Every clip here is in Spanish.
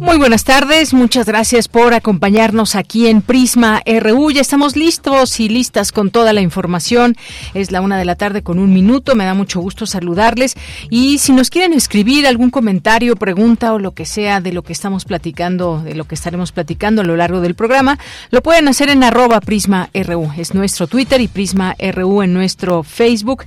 Muy buenas tardes, muchas gracias por acompañarnos aquí en Prisma RU. Ya estamos listos y listas con toda la información. Es la 1:01 p.m, me da mucho gusto saludarles. Y si nos quieren escribir algún comentario, pregunta o lo que sea de lo que estamos platicando, de lo que estaremos platicando a lo largo del programa, lo pueden hacer en @PrismaRU. Es nuestro Twitter y Prisma RU en nuestro Facebook.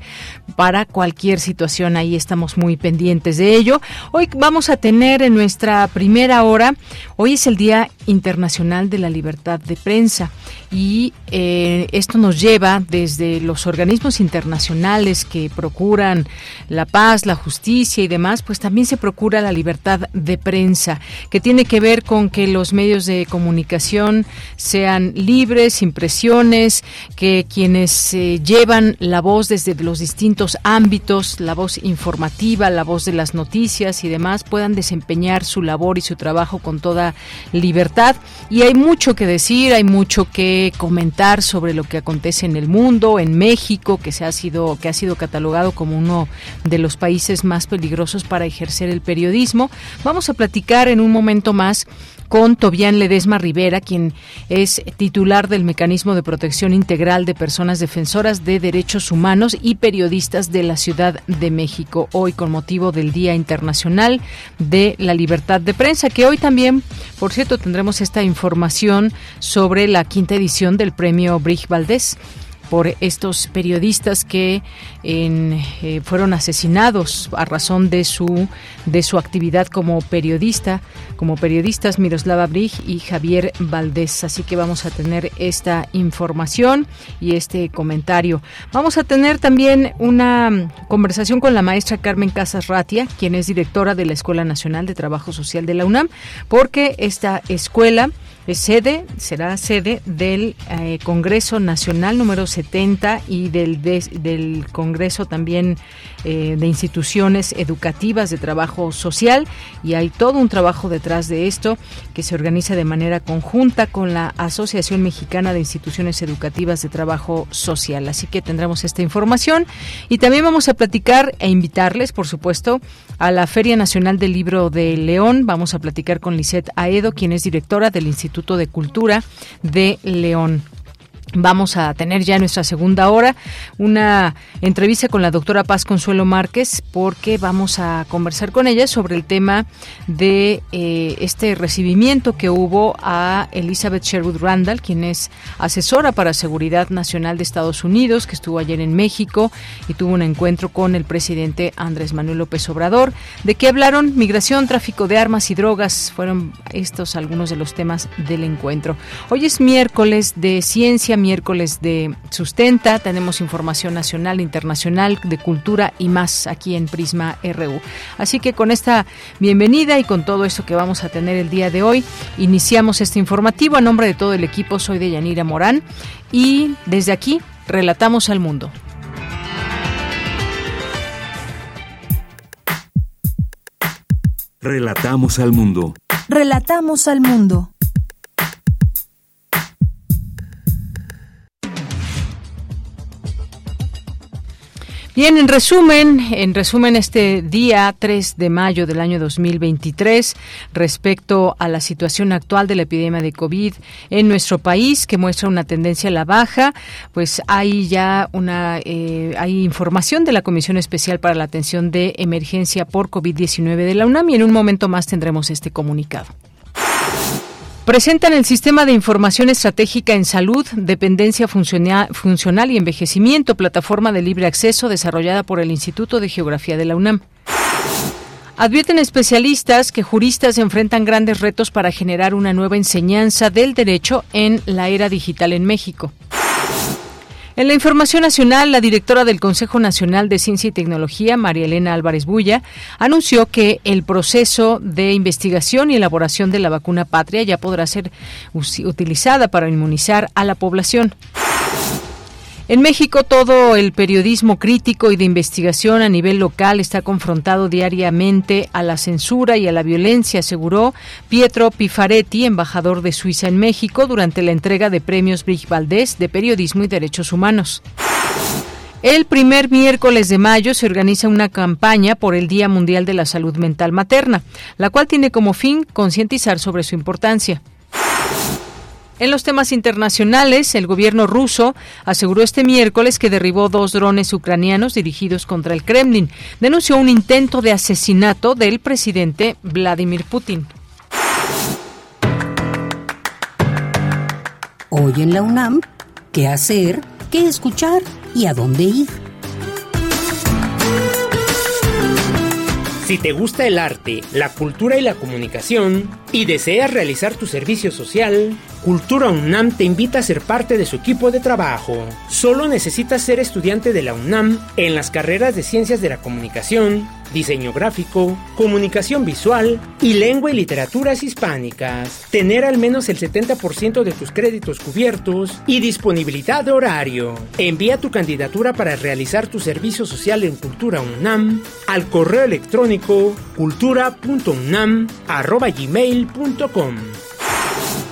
Para cualquier situación, ahí estamos muy pendientes de ello. Hoy vamos a tener en nuestra primera hora. Hoy es el Día Internacional de la Libertad de Prensa y esto nos lleva desde los organismos internacionales que procuran la paz, la justicia y demás, pues también se procura la libertad de prensa, que tiene que ver con que los medios de comunicación sean libres, sin presiones, que quienes llevan la voz desde los distintos ámbitos, la voz informativa, la voz de las noticias y demás, puedan desempeñar su labor y su trabajo con toda libertad. Y hay mucho que decir, hay mucho que comentar sobre lo que acontece en el mundo, en México, que ha sido catalogado como uno de los países más peligrosos para ejercer el periodismo. Vamos a platicar en un momento más con Tobyanne Ledesma Rivera, quien es titular del Mecanismo de Protección Integral de Personas Defensoras de Derechos Humanos y Periodistas de la Ciudad de México, hoy con motivo del Día Internacional de la Libertad de Prensa, que hoy también, por cierto, tendremos esta información sobre la 5ª edición del Premio Brich Valdés, por estos periodistas que fueron asesinados a razón de su actividad como periodistas Miroslava Breach y Javier Valdés. Así que vamos a tener esta información y este comentario. Vamos a tener también una conversación con la maestra Carmen Casas Ratia, quien es directora de la Escuela Nacional de Trabajo Social de la UNAM, porque esta escuela será sede del Congreso Nacional número 70 y del Congreso también de Instituciones Educativas de Trabajo Social, y hay todo un trabajo detrás de esto que se organiza de manera conjunta con la Asociación Mexicana de Instituciones Educativas de Trabajo Social. Así que tendremos esta información y también vamos a platicar e invitarles, por supuesto, a la Feria Nacional del Libro de León. Vamos a platicar con Lizette Aedo, quien es directora del Instituto de Cultura de León. Vamos a tener ya en nuestra segunda hora una entrevista con la doctora Paz Consuelo Márquez, porque vamos a conversar con ella sobre el tema de este recibimiento que hubo a Elizabeth Sherwood Randall, quien es asesora para Seguridad Nacional de Estados Unidos, que estuvo ayer en México y tuvo un encuentro con el presidente Andrés Manuel López Obrador. ¿De qué hablaron? Migración, tráfico de armas y drogas. Fueron estos algunos de los temas del encuentro. Hoy es miércoles de ciencia, miércoles de Sustenta, tenemos información nacional, internacional, de cultura y más aquí en Prisma RU. Así que con esta bienvenida y con todo eso que vamos a tener el día de hoy, iniciamos este informativo. A nombre de todo el equipo, soy Deyanira Morán y desde aquí relatamos al mundo. Relatamos al mundo. Relatamos al mundo. Bien, en resumen, este día 3 de mayo del año 2023, respecto a la situación actual de la epidemia de COVID en nuestro país, que muestra una tendencia a la baja, pues hay ya hay información de la Comisión Especial para la Atención de Emergencia por COVID-19 de la UNAM, y en un momento más tendremos este comunicado. Presentan el Sistema de Información Estratégica en Salud, Dependencia Funcional y Envejecimiento, plataforma de libre acceso desarrollada por el Instituto de Geografía de la UNAM. Advierten especialistas que juristas enfrentan grandes retos para generar una nueva enseñanza del derecho en la era digital en México. En la información nacional, la directora del Consejo Nacional de Ciencia y Tecnología, María Elena Álvarez Builla, anunció que el proceso de investigación y elaboración de la vacuna Patria ya podrá ser utilizada para inmunizar a la población. En México, todo el periodismo crítico y de investigación a nivel local está confrontado diariamente a la censura y a la violencia, aseguró Pietro Pifaretti, embajador de Suiza en México, durante la entrega de premios Javier Valdés de Periodismo y Derechos Humanos. El primer miércoles de mayo se organiza una campaña por el Día Mundial de la Salud Mental Materna, la cual tiene como fin concientizar sobre su importancia. En los temas internacionales, el gobierno ruso aseguró este miércoles que derribó 2 drones ucranianos dirigidos contra el Kremlin. Denunció un intento de asesinato del presidente Vladimir Putin. Hoy en la UNAM, ¿qué hacer, qué escuchar y a dónde ir? Si te gusta el arte, la cultura y la comunicación y deseas realizar tu servicio social, Cultura UNAM te invita a ser parte de su equipo de trabajo. Solo necesitas ser estudiante de la UNAM en las carreras de Ciencias de la Comunicación, Diseño Gráfico, Comunicación Visual y Lengua y Literaturas Hispánicas. Tener al menos el 70% de tus créditos cubiertos y disponibilidad de horario. Envía tu candidatura para realizar tu servicio social en Cultura UNAM al correo electrónico cultura.unam@gmail.com.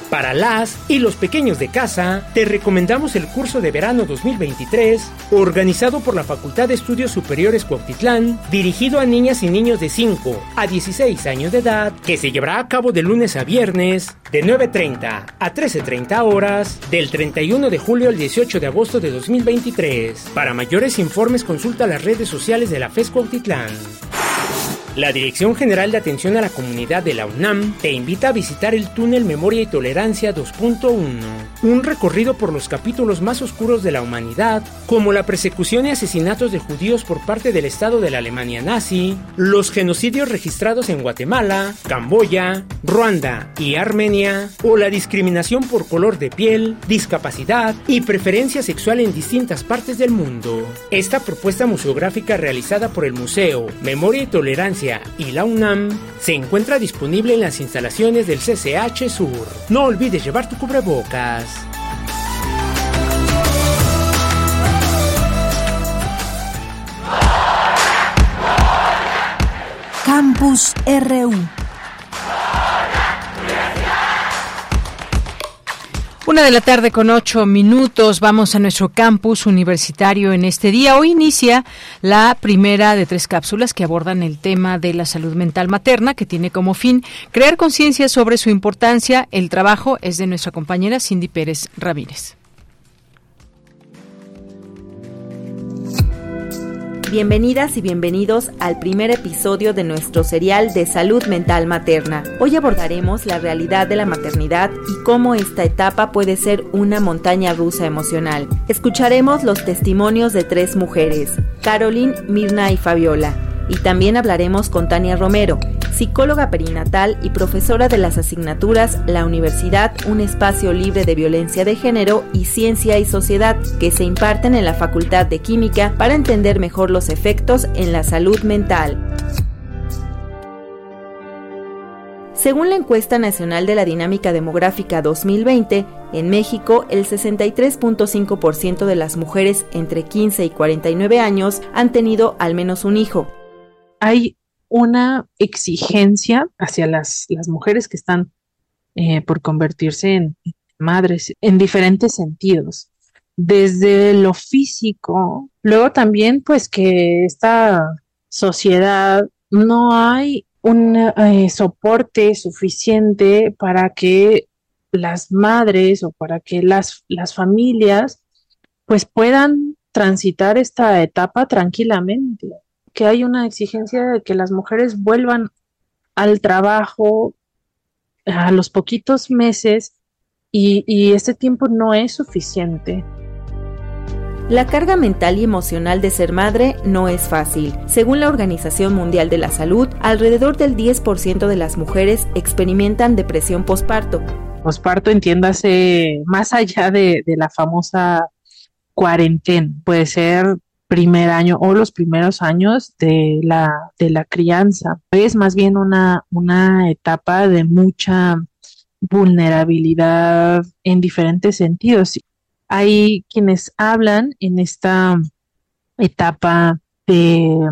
Para las y los pequeños de casa, te recomendamos el curso de verano 2023, organizado por la Facultad de Estudios Superiores Cuautitlán, dirigido a niñas y niños de 5 a 16 años de edad, que se llevará a cabo de lunes a viernes, de 9:30 a 13:30 horas, del 31 de julio al 18 de agosto de 2023. Para mayores informes, consulta las redes sociales de la FES Cuautitlán. La Dirección General de Atención a la Comunidad de la UNAM te invita a visitar el túnel Memoria y Tolerancia 2.1, un recorrido por los capítulos más oscuros de la humanidad, como la persecución y asesinatos de judíos por parte del Estado de la Alemania nazi, los genocidios registrados en Guatemala, Camboya, Ruanda y Armenia, o la discriminación por color de piel, discapacidad y preferencia sexual en distintas partes del mundo. Esta propuesta museográfica realizada por el Museo Memoria y Tolerancia y la UNAM se encuentra disponible en las instalaciones del CCH Sur. No olvides llevar tu cubrebocas. Campus RU. Una de la tarde con 8 minutos, vamos a nuestro campus universitario en este día. Hoy inicia la primera de 3 cápsulas que abordan el tema de la salud mental materna, que tiene como fin crear conciencia sobre su importancia. El trabajo es de nuestra compañera Cindy Pérez Ramírez. Bienvenidas y bienvenidos al primer episodio de nuestro serial de Salud Mental Materna. Hoy abordaremos la realidad de la maternidad y cómo esta etapa puede ser una montaña rusa emocional. Escucharemos los testimonios de 3 mujeres, Caroline, Mirna y Fabiola. Y también hablaremos con Tania Romero, psicóloga perinatal y profesora de las asignaturas La Universidad, un espacio libre de violencia de género y ciencia y sociedad, que se imparten en la Facultad de Química, para entender mejor los efectos en la salud mental. Según la Encuesta Nacional de la Dinámica Demográfica 2020, en México, el 63.5% de las mujeres entre 15 y 49 años han tenido al menos un hijo. Hay una exigencia hacia las mujeres que están por convertirse en madres en diferentes sentidos, desde lo físico, luego también pues que esta sociedad no hay un soporte suficiente para que las madres o para que las familias pues puedan transitar esta etapa tranquilamente. Que hay una exigencia de que las mujeres vuelvan al trabajo a los poquitos meses y este tiempo no es suficiente. La carga mental y emocional de ser madre no es fácil. Según la Organización Mundial de la Salud, alrededor del 10% de las mujeres experimentan depresión posparto. Posparto, entiéndase, más allá de la famosa cuarentena, puede ser primer año o los primeros años de la crianza. Es más bien una etapa de mucha vulnerabilidad en diferentes sentidos. Hay quienes hablan en esta etapa de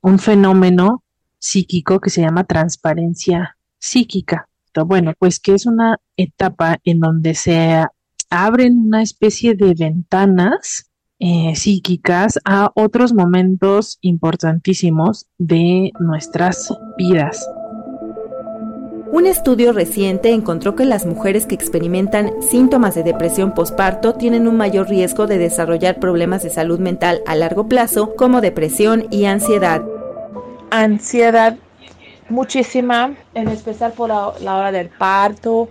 un fenómeno psíquico que se llama transparencia psíquica. Bueno, pues que es una etapa en donde se abren una especie de ventanas psíquicas a otros momentos importantísimos de nuestras vidas. Un estudio reciente encontró que las mujeres que experimentan síntomas de depresión posparto tienen un mayor riesgo de desarrollar problemas de salud mental a largo plazo, como depresión y ansiedad. Ansiedad muchísima, en especial por la hora del parto.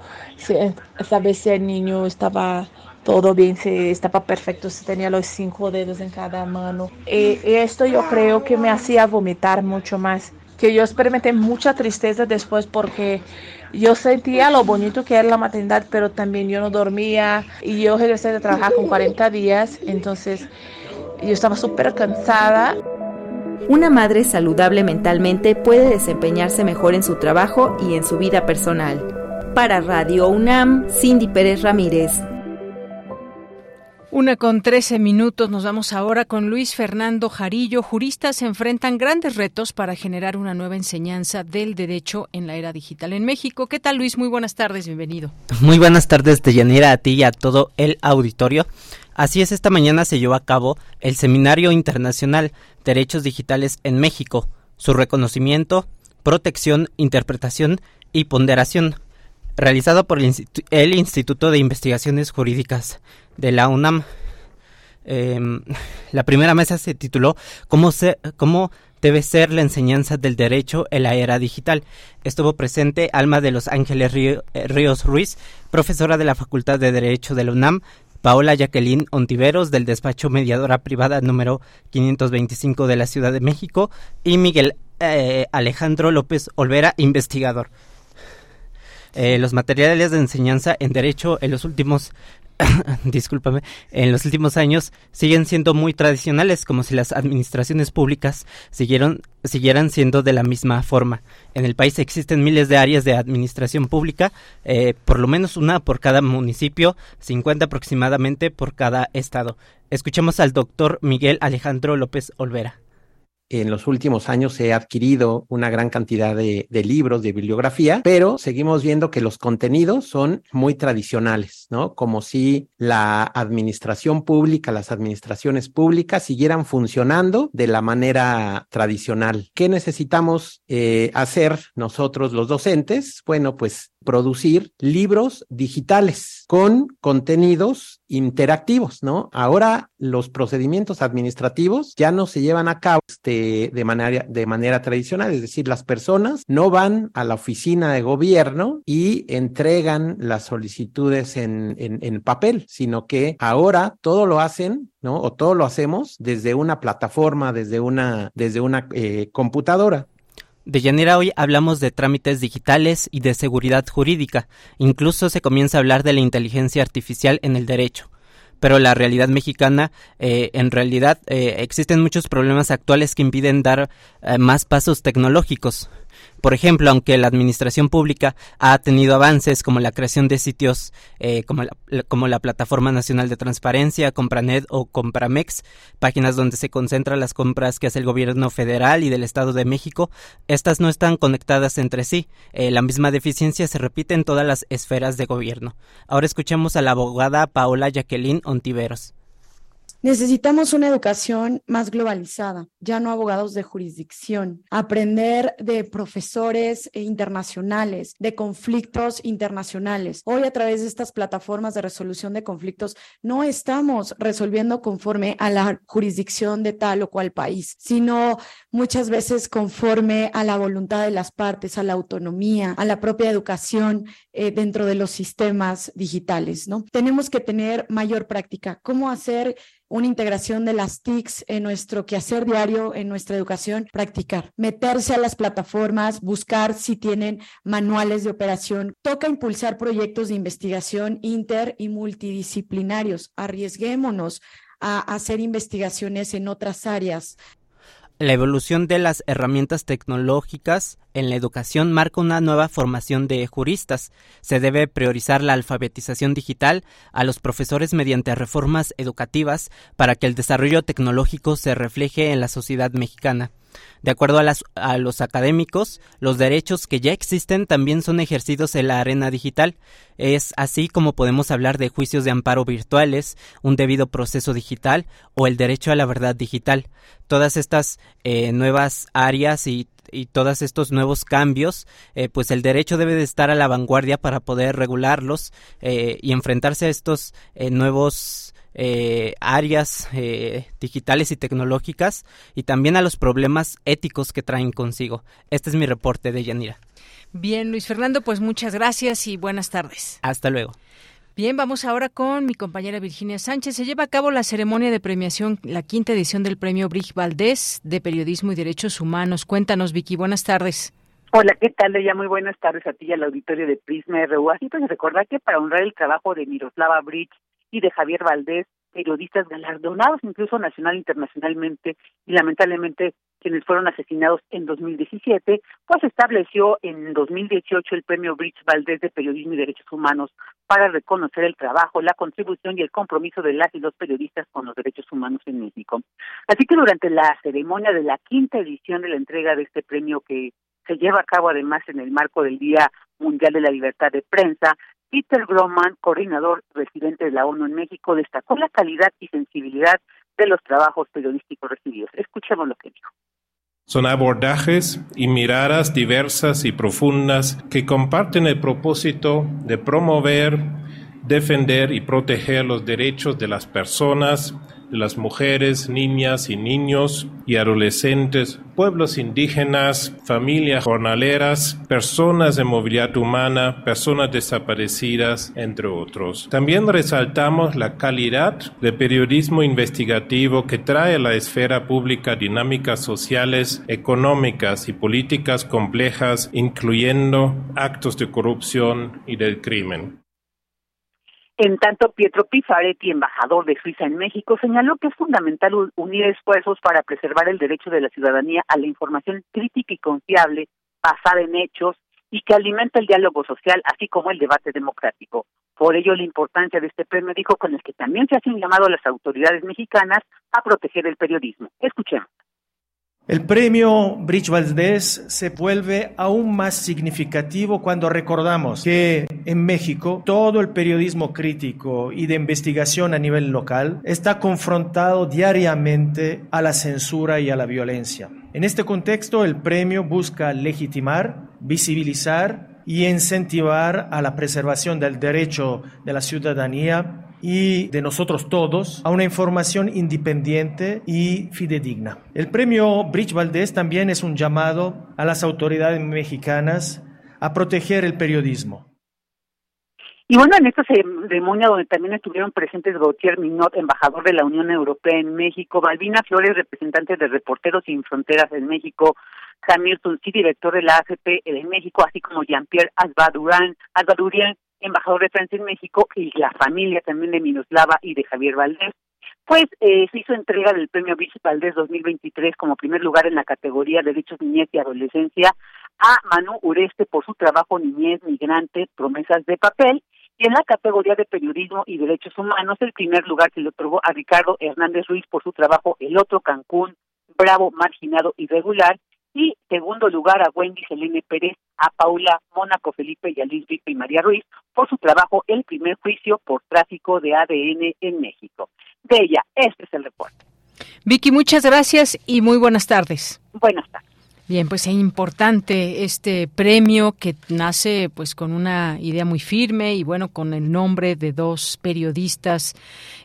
A veces el niño estaba todo bien, estaba perfecto, se tenía los 5 dedos en cada mano. Esto yo creo que me hacía vomitar mucho más. Que yo experimenté mucha tristeza después porque yo sentía lo bonito que era la maternidad, pero también yo no dormía y yo regresé de trabajar con 40 días, entonces yo estaba súper cansada. Una madre saludable mentalmente puede desempeñarse mejor en su trabajo y en su vida personal. Para Radio UNAM, Cindy Pérez Ramírez. 1:13, nos vamos ahora con Luis Fernando Jarillo. Juristas enfrentan grandes retos para generar una nueva enseñanza del derecho en la era digital en México. ¿Qué tal, Luis? Muy buenas tardes, bienvenido. Muy buenas tardes, Deyanira, a ti y a todo el auditorio. Así es, esta mañana se llevó a cabo el Seminario Internacional Derechos Digitales en México, su reconocimiento, protección, interpretación y ponderación, realizado por el Instituto de Investigaciones Jurídicas de la UNAM. La primera mesa se tituló ¿Cómo debe ser la enseñanza del derecho en la era digital? Estuvo presente Alma de los Ángeles Ríos Ruiz, profesora de la Facultad de Derecho de la UNAM, Paola Jacqueline Ontiveros, del despacho Mediadora Privada número 525 de la Ciudad de México, y Miguel Alejandro López Olvera, investigador. Los materiales de enseñanza en derecho en los últimos años siguen siendo muy tradicionales, como si las administraciones públicas siguieran siendo de la misma forma. En el país existen miles de áreas de administración pública, por lo menos una por cada municipio, 50 aproximadamente por cada estado. Escuchemos al doctor Miguel Alejandro López Olvera. En los últimos años se ha adquirido una gran cantidad de libros, de bibliografía, pero seguimos viendo que los contenidos son muy tradicionales, ¿no? Como si la administración pública, las administraciones públicas siguieran funcionando de la manera tradicional. ¿Qué necesitamos hacer nosotros los docentes? Bueno, pues producir libros digitales con contenidos interactivos, ¿no? Ahora los procedimientos administrativos ya no se llevan a cabo de manera tradicional, es decir, las personas no van a la oficina de gobierno y entregan las solicitudes en papel, sino que ahora todo lo hacen, ¿no? O todo lo hacemos desde una plataforma, desde una computadora. De Yanira, hoy hablamos de trámites digitales y de seguridad jurídica. Incluso se comienza a hablar de la inteligencia artificial en el derecho. Pero la realidad mexicana, existen muchos problemas actuales que impiden dar más pasos tecnológicos. Por ejemplo, aunque la administración pública ha tenido avances como la creación de sitios como la Plataforma Nacional de Transparencia, Compranet o Compramex, páginas donde se concentran las compras que hace el gobierno federal y del Estado de México, estas no están conectadas entre sí. La misma deficiencia se repite en todas las esferas de gobierno. Ahora escuchamos a la abogada Paola Jacqueline Ontiveros. Necesitamos una educación más globalizada, ya no abogados de jurisdicción, aprender de profesores internacionales, de conflictos internacionales. Hoy, a través de estas plataformas de resolución de conflictos, no estamos resolviendo conforme a la jurisdicción de tal o cual país, sino muchas veces conforme a la voluntad de las partes, a la autonomía, a la propia educación dentro de los sistemas digitales, ¿no? Tenemos que tener mayor práctica. ¿Cómo hacer una integración de las TICs en nuestro quehacer diario, en nuestra educación, practicar, meterse a las plataformas, buscar si tienen manuales de operación. Toca impulsar proyectos de investigación inter y multidisciplinarios. Arriesguémonos a hacer investigaciones en otras áreas. La evolución de las herramientas tecnológicas en la educación marca una nueva formación de juristas. Se debe priorizar la alfabetización digital a los profesores mediante reformas educativas para que el desarrollo tecnológico se refleje en la sociedad mexicana. De acuerdo a los académicos, los derechos que ya existen también son ejercidos en la arena digital. Es así como podemos hablar de juicios de amparo virtuales, un debido proceso digital o el derecho a la verdad digital. Todas estas nuevas áreas y todos estos nuevos cambios, pues el derecho debe de estar a la vanguardia para poder regularlos y enfrentarse a estos nuevos áreas digitales y tecnológicas, y también a los problemas éticos que traen consigo. Este es mi reporte, de Yanira. Bien, Luis Fernando, pues muchas gracias y buenas tardes. Hasta luego. Bien, vamos ahora con mi compañera Virginia Sánchez. Se lleva a cabo la ceremonia de premiación, la quinta edición del Premio Brig Valdés de Periodismo y Derechos Humanos. Cuéntanos, Vicky, buenas tardes. Hola, ¿qué tal? Ya muy buenas tardes a ti y al auditorio de Prisma RU. Así pues, recordar que para honrar el trabajo de Miroslava Breach y de Javier Valdés, periodistas galardonados incluso nacional e internacionalmente, y lamentablemente quienes fueron asesinados en 2017, pues estableció en 2018 el Premio Breach Valdés de Periodismo y Derechos Humanos para reconocer el trabajo, la contribución y el compromiso de las y los periodistas con los derechos humanos en México. Así que durante la ceremonia de la quinta edición de la entrega de este premio, que se lleva a cabo además en el marco del Día Mundial de la Libertad de Prensa, Peter Grohmann, coordinador residente de la ONU en México, destacó la calidad y sensibilidad de los trabajos periodísticos recibidos. Escuchemos lo que dijo. Son abordajes y miradas diversas y profundas que comparten el propósito de promover, defender y proteger los derechos de las personas, de las mujeres, niñas y niños y adolescentes, pueblos indígenas, familias jornaleras, personas en movilidad humana, personas desaparecidas, entre otros. También resaltamos la calidad de periodismo investigativo que trae a la esfera pública dinámicas sociales, económicas y políticas complejas, incluyendo actos de corrupción y del crimen. En tanto, Pietro Pifaretti, embajador de Suiza en México, señaló que es fundamental unir esfuerzos para preservar el derecho de la ciudadanía a la información crítica y confiable, basada en hechos, y que alimenta el diálogo social, así como el debate democrático. Por ello, la importancia de este premio, dijo, con el que también se hace un llamado a las autoridades mexicanas a proteger el periodismo. Escuchemos. El premio Breach Valdés se vuelve aún más significativo cuando recordamos que en México todo el periodismo crítico y de investigación a nivel local está confrontado diariamente a la censura y a la violencia. En este contexto, el premio busca legitimar, visibilizar y incentivar a la preservación del derecho de la ciudadanía y de nosotros todos a una información independiente y fidedigna. El premio Breach Valdés también es un llamado a las autoridades mexicanas a proteger el periodismo. Y bueno, en esta ceremonia donde también estuvieron presentes Gautier Minot, embajador de la Unión Europea en México, Balbina Flores, representante de Reporteros sin Fronteras en México, Samir Tunsi, director de la AFP en México, así como Jean-Pierre Albadurian, embajador de Francia en México, y la familia también de Miroslava y de Javier Valdés. Pues se hizo entrega del Premio Breach Valdés 2023 como primer lugar en la categoría Derechos, Niñez y Adolescencia a Manu Ureste por su trabajo Niñez, Migrante, Promesas de Papel, y en la categoría de Periodismo y Derechos Humanos el primer lugar se le otorgó a Ricardo Hernández Ruiz por su trabajo El Otro Cancún, Bravo, Marginado, Irregular, y segundo lugar a Wendy Selene Pérez, a Paula Mónaco Felipe y a Liz Vico y María Ruiz por su trabajo El Primer Juicio por Tráfico de ADN en México. De ella, este es el reporte. Vicky, muchas gracias y muy buenas tardes. Buenas tardes. Bien, pues es importante este premio que nace pues con una idea muy firme y bueno, con el nombre de dos periodistas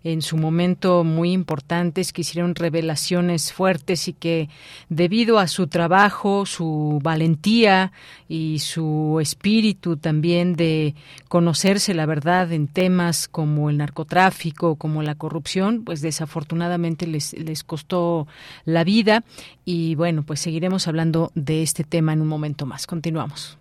en su momento muy importantes que hicieron revelaciones fuertes y que debido a su trabajo, su valentía y su espíritu también de conocerse la verdad en temas como el narcotráfico, como la corrupción, pues desafortunadamente les costó la vida y bueno, pues seguiremos hablando de este tema en un momento más. Continuamos.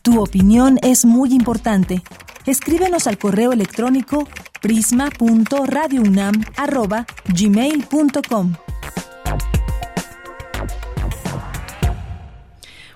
Tu opinión es muy importante. Escríbenos al correo electrónico prisma.radiounam@gmail.com.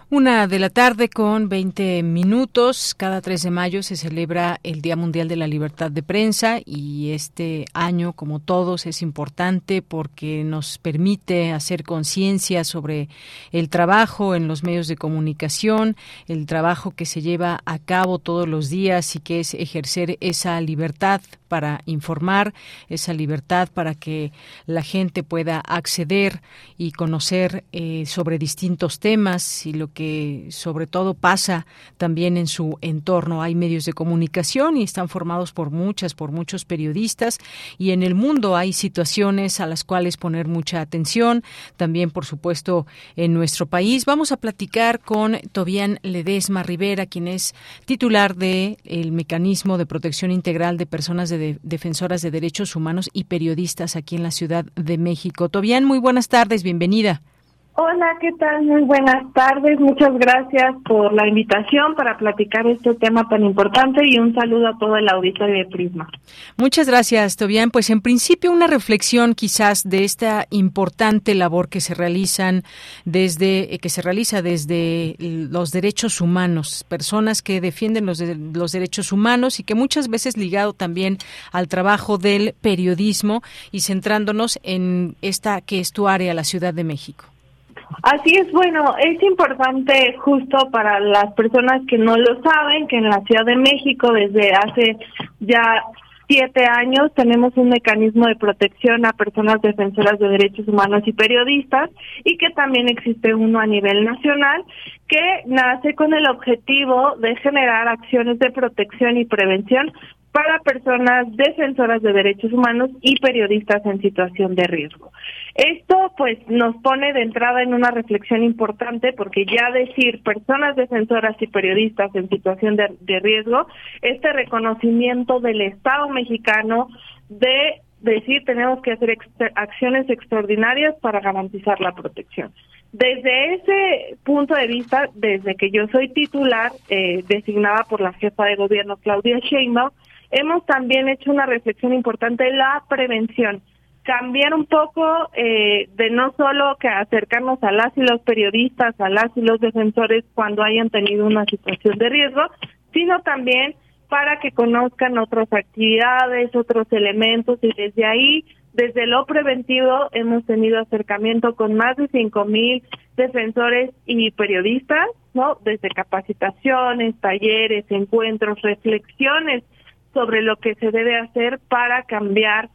Una de la tarde con 20 minutos. Cada 3 de mayo se celebra el Día Mundial de la Libertad de Prensa y este año, como todos, es importante porque nos permite hacer conciencia sobre el trabajo en los medios de comunicación, el trabajo que se lleva a cabo todos los días y que es ejercer esa libertad para informar, esa libertad para que la gente pueda acceder y conocer sobre distintos temas y lo que sobre todo pasa también en su entorno. Hay medios de comunicación y están formados por muchos periodistas y en el mundo hay situaciones a las cuales poner mucha atención. También, por supuesto, en nuestro país. Vamos a platicar con Tobyanne Ledesma Rivera, quien es titular del Mecanismo de Protección Integral de Personas Defensoras de Derechos Humanos y Periodistas aquí en la Ciudad de México. Tobyanne, muy buenas tardes, bienvenida. Hola, ¿qué tal? Muy buenas tardes. Muchas gracias por la invitación para platicar este tema tan importante y un saludo a todo el auditorio de Prisma. Muchas gracias, Tobyanne. Pues en principio una reflexión quizás de esta importante labor que se realiza desde los derechos humanos, personas que defienden los derechos humanos y que muchas veces ligado también al trabajo del periodismo y centrándonos en esta que es tu área, la Ciudad de México. Así es, bueno, es importante justo para las personas que no lo saben que en la Ciudad de México desde hace ya 7 años tenemos un mecanismo de protección a personas defensoras de derechos humanos y periodistas y que también existe uno a nivel nacional que nace con el objetivo de generar acciones de protección y prevención para personas defensoras de derechos humanos y periodistas en situación de riesgo. Esto pues nos pone de entrada en una reflexión importante porque ya decir personas defensoras y periodistas en situación de riesgo, este reconocimiento del Estado mexicano de decir tenemos que hacer acciones extraordinarias para garantizar la protección. Desde ese punto de vista, desde que yo soy titular designada por la jefa de gobierno Claudia Sheinbaum, hemos también hecho una reflexión importante de la prevención. Cambiar un poco de no solo que acercarnos a las y los periodistas, a las y los defensores cuando hayan tenido una situación de riesgo, sino también para que conozcan otras actividades, otros elementos y desde ahí, desde lo preventivo, hemos tenido acercamiento con más de 5,000 defensores y periodistas, ¿no? Desde capacitaciones, talleres, encuentros, reflexiones sobre lo que se debe hacer para cambiar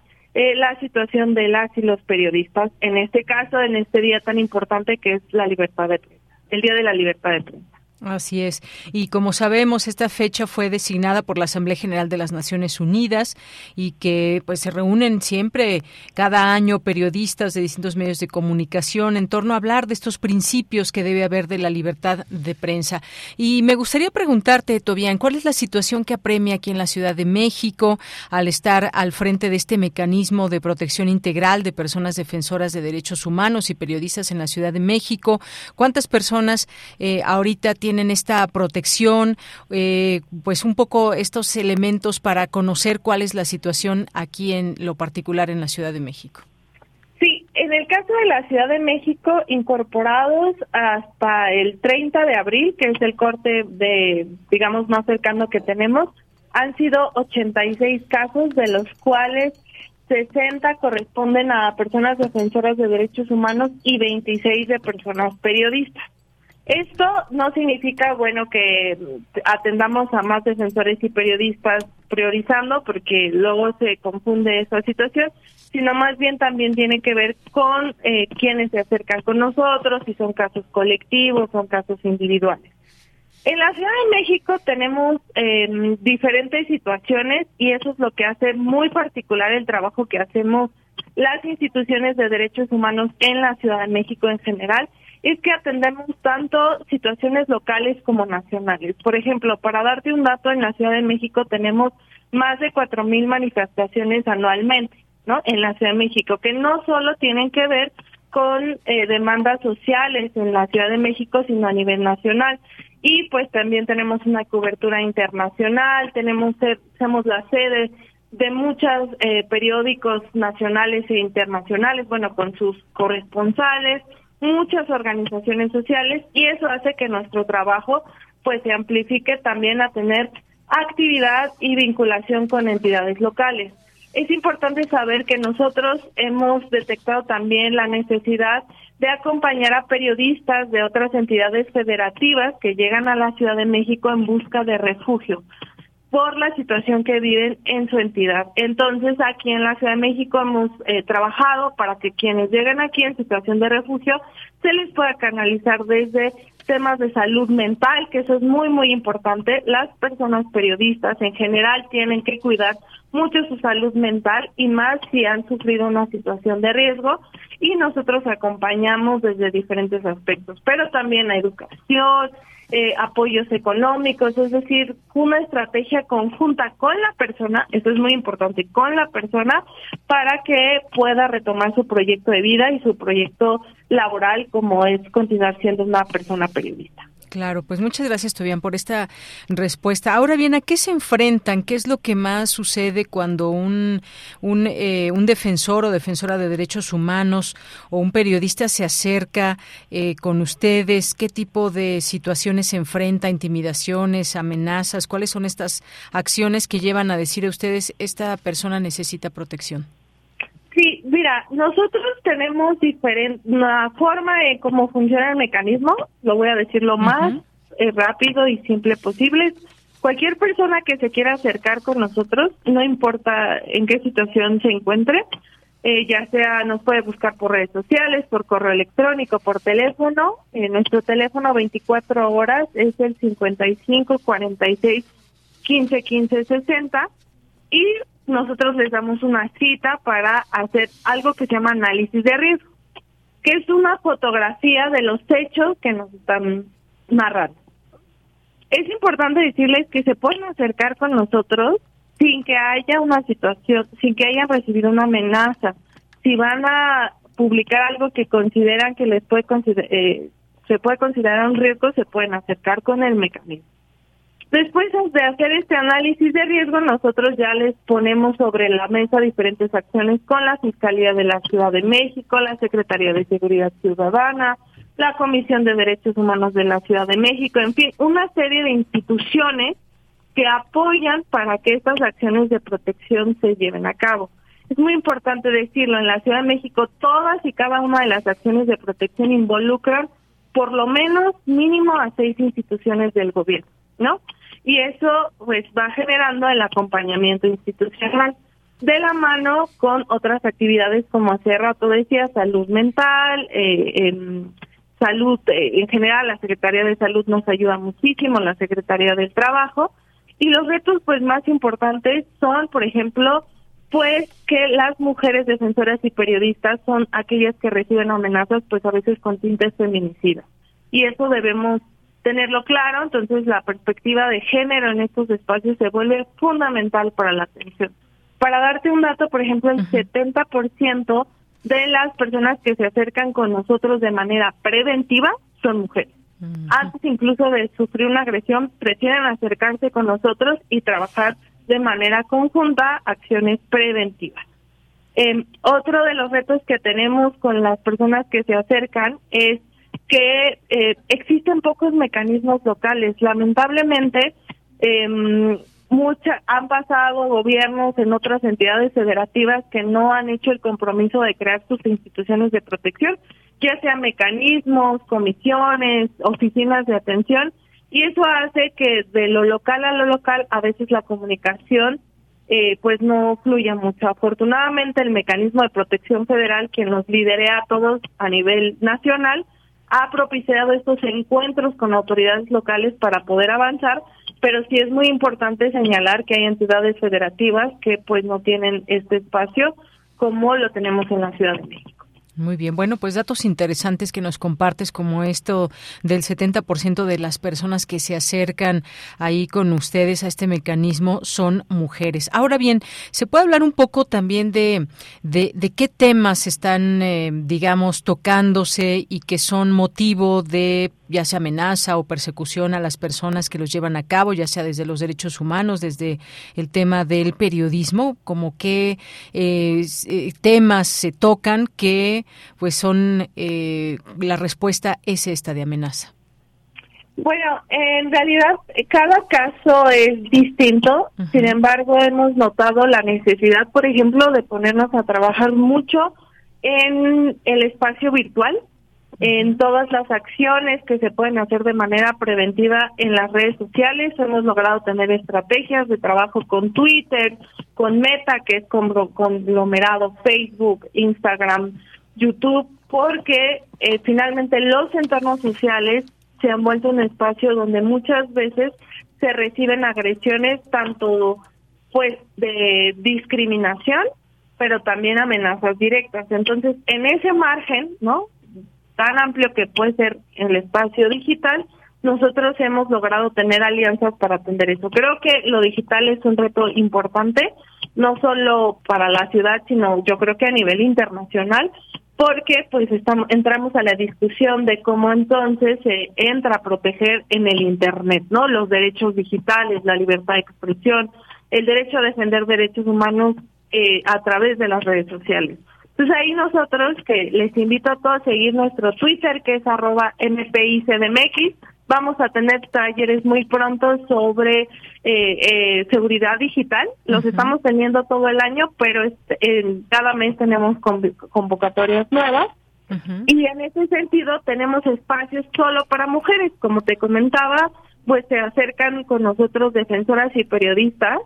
la situación de las y los periodistas, en este caso, en este día tan importante que es la libertad de prensa, el Día de la Libertad de Prensa. Así es. Y como sabemos, esta fecha fue designada por la Asamblea General de las Naciones Unidas y que pues se reúnen siempre cada año periodistas de distintos medios de comunicación en torno a hablar de estos principios que debe haber de la libertad de prensa. Y me gustaría preguntarte, Tobyanne, ¿cuál es la situación que apremia aquí en la Ciudad de México al estar al frente de este mecanismo de protección integral de personas defensoras de derechos humanos y periodistas en la Ciudad de México? ¿Cuántas personas ahorita tienen esta protección, pues un poco estos elementos para conocer cuál es la situación aquí en lo particular en la Ciudad de México? Sí, en el caso de la Ciudad de México, incorporados hasta el 30 de abril, que es el corte de, digamos, más cercano que tenemos, han sido 86 casos, de los cuales 60 corresponden a personas defensoras de derechos humanos y 26 de personas periodistas. Esto no significa, bueno, que atendamos a más defensores y periodistas priorizando, porque luego se confunde esa situación, sino más bien también tiene que ver con quienes se acercan con nosotros, si son casos colectivos, son casos individuales. En la Ciudad de México tenemos diferentes situaciones y eso es lo que hace muy particular el trabajo que hacemos las instituciones de derechos humanos en la Ciudad de México en general, es que atendemos tanto situaciones locales como nacionales. Por ejemplo, para darte un dato, en la Ciudad de México tenemos más de 4,000 manifestaciones anualmente, ¿no? En la Ciudad de México, que no solo tienen que ver con demandas sociales en la Ciudad de México, sino a nivel nacional. Y pues también tenemos una cobertura internacional, somos la sede de muchos periódicos nacionales e internacionales, bueno, con sus corresponsales, muchas organizaciones sociales, y eso hace que nuestro trabajo pues se amplifique también a tener actividad y vinculación con entidades locales. Es importante saber que nosotros hemos detectado también la necesidad de acompañar a periodistas de otras entidades federativas que llegan a la Ciudad de México en busca de refugio por la situación que viven en su entidad. Entonces, aquí en la Ciudad de México hemos trabajado para que quienes lleguen aquí en situación de refugio se les pueda canalizar desde temas de salud mental, que eso es muy, muy importante. Las personas periodistas en general tienen que cuidar mucho su salud mental y más si han sufrido una situación de riesgo, y nosotros acompañamos desde diferentes aspectos, pero también a educación, apoyos económicos, es decir, una estrategia conjunta con la persona, esto es muy importante, con la persona para que pueda retomar su proyecto de vida y su proyecto laboral, como es continuar siendo una persona periodista. Claro, pues muchas gracias, Tobyanne, por esta respuesta. Ahora bien, ¿a qué se enfrentan? ¿Qué es lo que más sucede cuando un defensor o defensora de derechos humanos o un periodista se acerca con ustedes? ¿Qué tipo de situaciones se enfrenta? ¿Intimidaciones, amenazas? ¿Cuáles son estas acciones que llevan a decir a ustedes, esta persona necesita protección? Sí, mira, nosotros tenemos una forma de cómo funciona el mecanismo, lo voy a decir lo más rápido y simple posible. Cualquier persona que se quiera acercar con nosotros, no importa en qué situación se encuentre, ya sea nos puede buscar por redes sociales, por correo electrónico, por teléfono. Nuestro teléfono 24 horas es el 55 46 15 15 60, y nosotros les damos una cita para hacer algo que se llama análisis de riesgo, que es una fotografía de los hechos que nos están narrando. Es importante decirles que se pueden acercar con nosotros sin que haya una situación, sin que hayan recibido una amenaza. Si van a publicar algo que consideran que les puede se puede considerar un riesgo, se pueden acercar con el mecanismo. Después de hacer este análisis de riesgo, nosotros ya les ponemos sobre la mesa diferentes acciones con la Fiscalía de la Ciudad de México, la Secretaría de Seguridad Ciudadana, la Comisión de Derechos Humanos de la Ciudad de México, en fin, una serie de instituciones que apoyan para que estas acciones de protección se lleven a cabo. Es muy importante decirlo, en la Ciudad de México todas y cada una de las acciones de protección involucran por lo menos mínimo a 6 instituciones del gobierno, ¿no? Y eso pues va generando el acompañamiento institucional de la mano con otras actividades, como hace rato decía, salud mental, salud en general. La Secretaría de Salud nos ayuda muchísimo, la Secretaría del Trabajo, y los retos pues más importantes son, por ejemplo, pues que las mujeres defensoras y periodistas son aquellas que reciben amenazas pues a veces con tintes feminicidas, y eso debemos tenerlo claro. Entonces la perspectiva de género en estos espacios se vuelve fundamental para la atención. Para darte un dato, por ejemplo, el 70% de las personas que se acercan con nosotros de manera preventiva son mujeres. Antes incluso de sufrir una agresión, prefieren acercarse con nosotros y trabajar de manera conjunta acciones preventivas. Otro de los retos que tenemos con las personas que se acercan es que existen pocos mecanismos locales. Lamentablemente, han pasado gobiernos en otras entidades federativas que no han hecho el compromiso de crear sus instituciones de protección, ya sean mecanismos, comisiones, oficinas de atención, y eso hace que de lo local a lo local a veces la comunicación pues no fluya mucho. Afortunadamente el mecanismo de protección federal, quien nos liderea a todos a nivel nacional, ha propiciado estos encuentros con autoridades locales para poder avanzar, pero sí es muy importante señalar que hay entidades federativas que pues no tienen este espacio como lo tenemos en la Ciudad de México. Muy bien, bueno, pues datos interesantes que nos compartes, como esto del 70% de las personas que se acercan ahí con ustedes a este mecanismo son mujeres. Ahora bien, ¿se puede hablar un poco también de qué temas están, digamos, tocándose y que son motivo de ya sea amenaza o persecución a las personas que los llevan a cabo, ya sea desde los derechos humanos, desde el tema del periodismo, como qué temas se tocan que pues son la respuesta es esta de amenaza? Bueno, en realidad cada caso es distinto. Uh-huh. Sin embargo, hemos notado la necesidad, por ejemplo, de ponernos a trabajar mucho en el espacio virtual, en todas las acciones que se pueden hacer de manera preventiva en las redes sociales. Hemos logrado tener estrategias de trabajo con Twitter, con Meta, que es conglomerado, Facebook, Instagram, YouTube, porque finalmente los entornos sociales se han vuelto un espacio donde muchas veces se reciben agresiones tanto pues de discriminación, pero también amenazas directas. Entonces, en ese margen, ¿no?, tan amplio que puede ser el espacio digital, nosotros hemos logrado tener alianzas para atender eso. Creo que lo digital es un reto importante, no solo para la ciudad, sino yo creo que a nivel internacional, porque pues entramos a la discusión de cómo entonces se entra a proteger en el Internet, ¿no?, los derechos digitales, la libertad de expresión, el derecho a defender derechos humanos a través de las redes sociales. Entonces ahí nosotros, que les invito a todos a seguir nuestro Twitter, que es @MPICDMX, vamos a tener talleres muy pronto sobre seguridad digital. Los uh-huh. estamos teniendo todo el año, pero cada mes tenemos convocatorias nuevas. Uh-huh. Y en ese sentido tenemos espacios solo para mujeres. Como te comentaba, pues se acercan con nosotros defensoras y periodistas,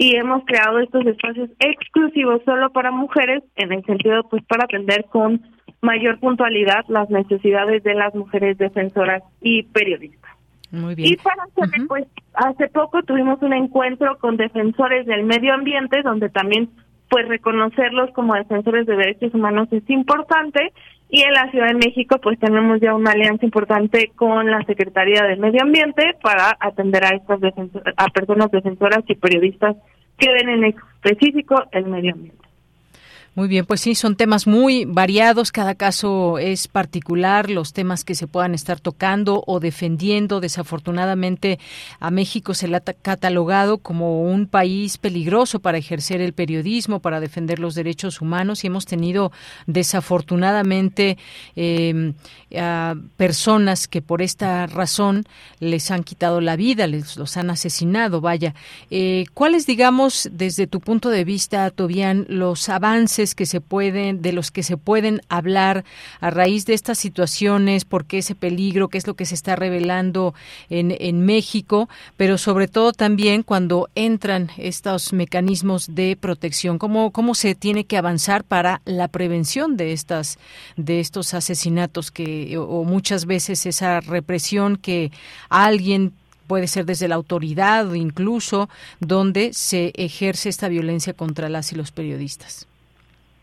y hemos creado estos espacios exclusivos solo para mujeres, en el sentido pues para atender con mayor puntualidad las necesidades de las mujeres defensoras y periodistas. Muy bien. Y para hacer, uh-huh. pues hace poco tuvimos un encuentro con defensores del medio ambiente, donde también pues reconocerlos como defensores de derechos humanos es importante, y en la Ciudad de México pues tenemos ya una alianza importante con la Secretaría del Medio Ambiente para atender a estas a personas defensoras y periodistas que ven en específico el medio ambiente. Muy bien, pues sí, son temas muy variados, cada caso es particular, los temas que se puedan estar tocando o defendiendo. Desafortunadamente a México se le ha catalogado como un país peligroso para ejercer el periodismo, para defender los derechos humanos, y hemos tenido desafortunadamente a personas que por esta razón les han quitado la vida, los han asesinado, vaya. ¿Cuáles, digamos, desde tu punto de vista, Tobyanne, los avances que se pueden, de los que se pueden hablar a raíz de estas situaciones? ¿Por qué ese peligro? ¿Qué es lo que se está revelando en México? Pero sobre todo también cuando entran estos mecanismos de protección, ¿cómo se tiene que avanzar para la prevención de estos asesinatos que o muchas veces esa represión que alguien puede ser desde la autoridad, incluso donde se ejerce esta violencia contra las y los periodistas?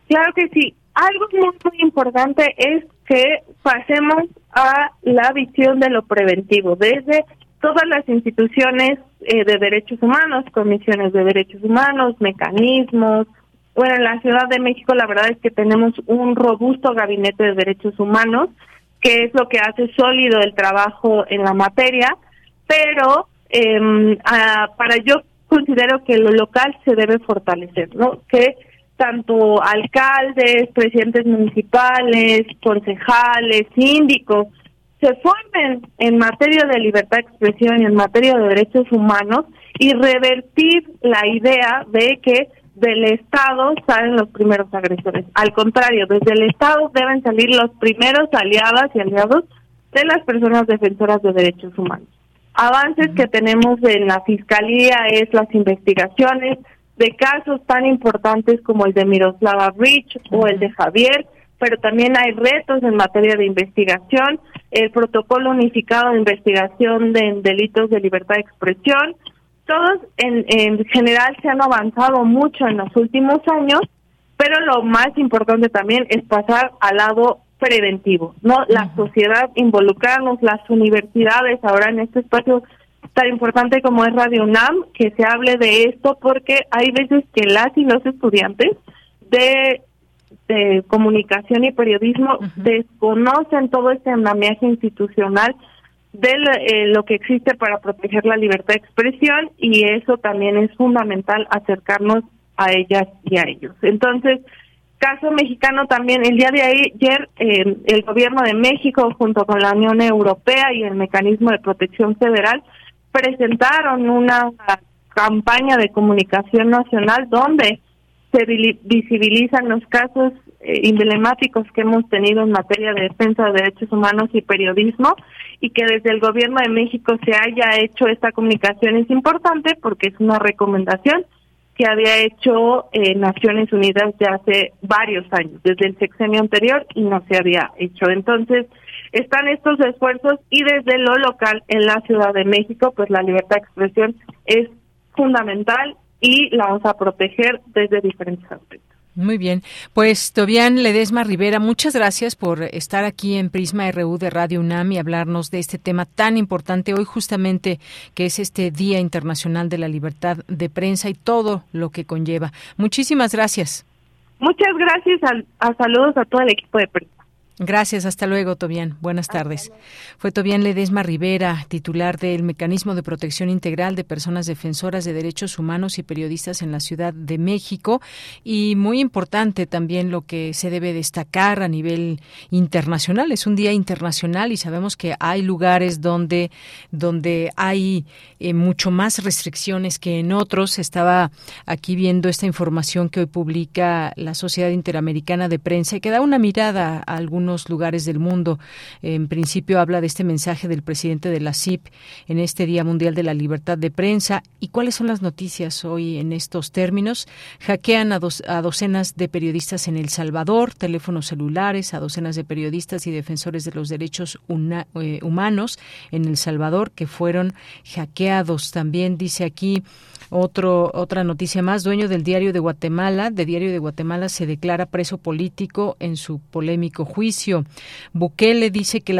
Claro que sí. Algo muy importante es que pasemos a la visión de lo preventivo. Desde todas las instituciones de derechos humanos, comisiones de derechos humanos, mecanismos. Bueno, en la Ciudad de México la verdad es que tenemos un robusto gabinete de derechos humanos, que es lo que hace sólido el trabajo en la materia, pero yo considero que lo local se debe fortalecer, ¿no? Que tanto alcaldes, presidentes municipales, concejales, síndicos, se formen en materia de libertad de expresión y en materia de derechos humanos, y revertir la idea de que del Estado salen los primeros agresores. Al contrario, desde el Estado deben salir los primeros aliadas y aliados de las personas defensoras de derechos humanos. avances que tenemos en la Fiscalía es las investigaciones de casos tan importantes como el de Miroslava Breach o el de Javier, pero también hay retos en materia de investigación, el protocolo unificado de investigación de delitos de libertad de expresión. Todos en general se han avanzado mucho en los últimos años, pero lo más importante también es pasar al lado preventivo, ¿no? La sociedad involucrarnos, las universidades ahora en este espacio tan importante como es Radio UNAM, que se hable de esto, porque hay veces que las y los estudiantes de comunicación y periodismo desconocen todo este andamiaje institucional de lo que existe para proteger la libertad de expresión, y eso también es fundamental acercarnos a ellas y a ellos. Entonces, caso mexicano también, el día de ayer el gobierno de México junto con la Unión Europea y el Mecanismo de Protección Federal presentaron una campaña de comunicación nacional donde se visibilizan los casos emblemáticos que hemos tenido en materia de defensa de derechos humanos y periodismo, y que desde el gobierno de México se haya hecho esta comunicación es importante porque es una recomendación que había hecho Naciones Unidas ya hace varios años, desde el sexenio anterior, y no se había hecho. Entonces, están estos esfuerzos, y desde lo local en la Ciudad de México, pues la libertad de expresión es fundamental y la vamos a proteger desde diferentes aspectos. Muy bien, pues Tobyanne Ledesma Rivera, muchas gracias por estar aquí en Prisma RU de Radio UNAM y hablarnos de este tema tan importante hoy, justamente que es este Día Internacional de la Libertad de Prensa y todo lo que conlleva. Muchísimas gracias. Muchas gracias, saludos a todo el equipo de Prisma. Gracias, hasta luego, Tobyanne. Buenas tardes. Fue Tobyanne Ledesma Rivera, titular del Mecanismo de Protección Integral de Personas Defensoras de Derechos Humanos y Periodistas en la Ciudad de México. Y muy importante también lo que se debe destacar a nivel internacional. Es un día internacional y sabemos que hay lugares donde hay mucho más restricciones que en otros. Estaba aquí viendo esta información que hoy publica la Sociedad Interamericana de Prensa y que da una mirada a algunos lugares del mundo. En principio habla de este mensaje del presidente de la CIP en este Día Mundial de la Libertad de Prensa. ¿Y cuáles son las noticias hoy en estos términos? Hackean a docenas de periodistas en El Salvador, teléfonos celulares a docenas de periodistas y defensores de los derechos humanos en El Salvador que fueron hackeados. También dice aquí otra noticia más. Dueño del Diario de Guatemala, se declara preso político en su polémico juicio. Bukele dice que en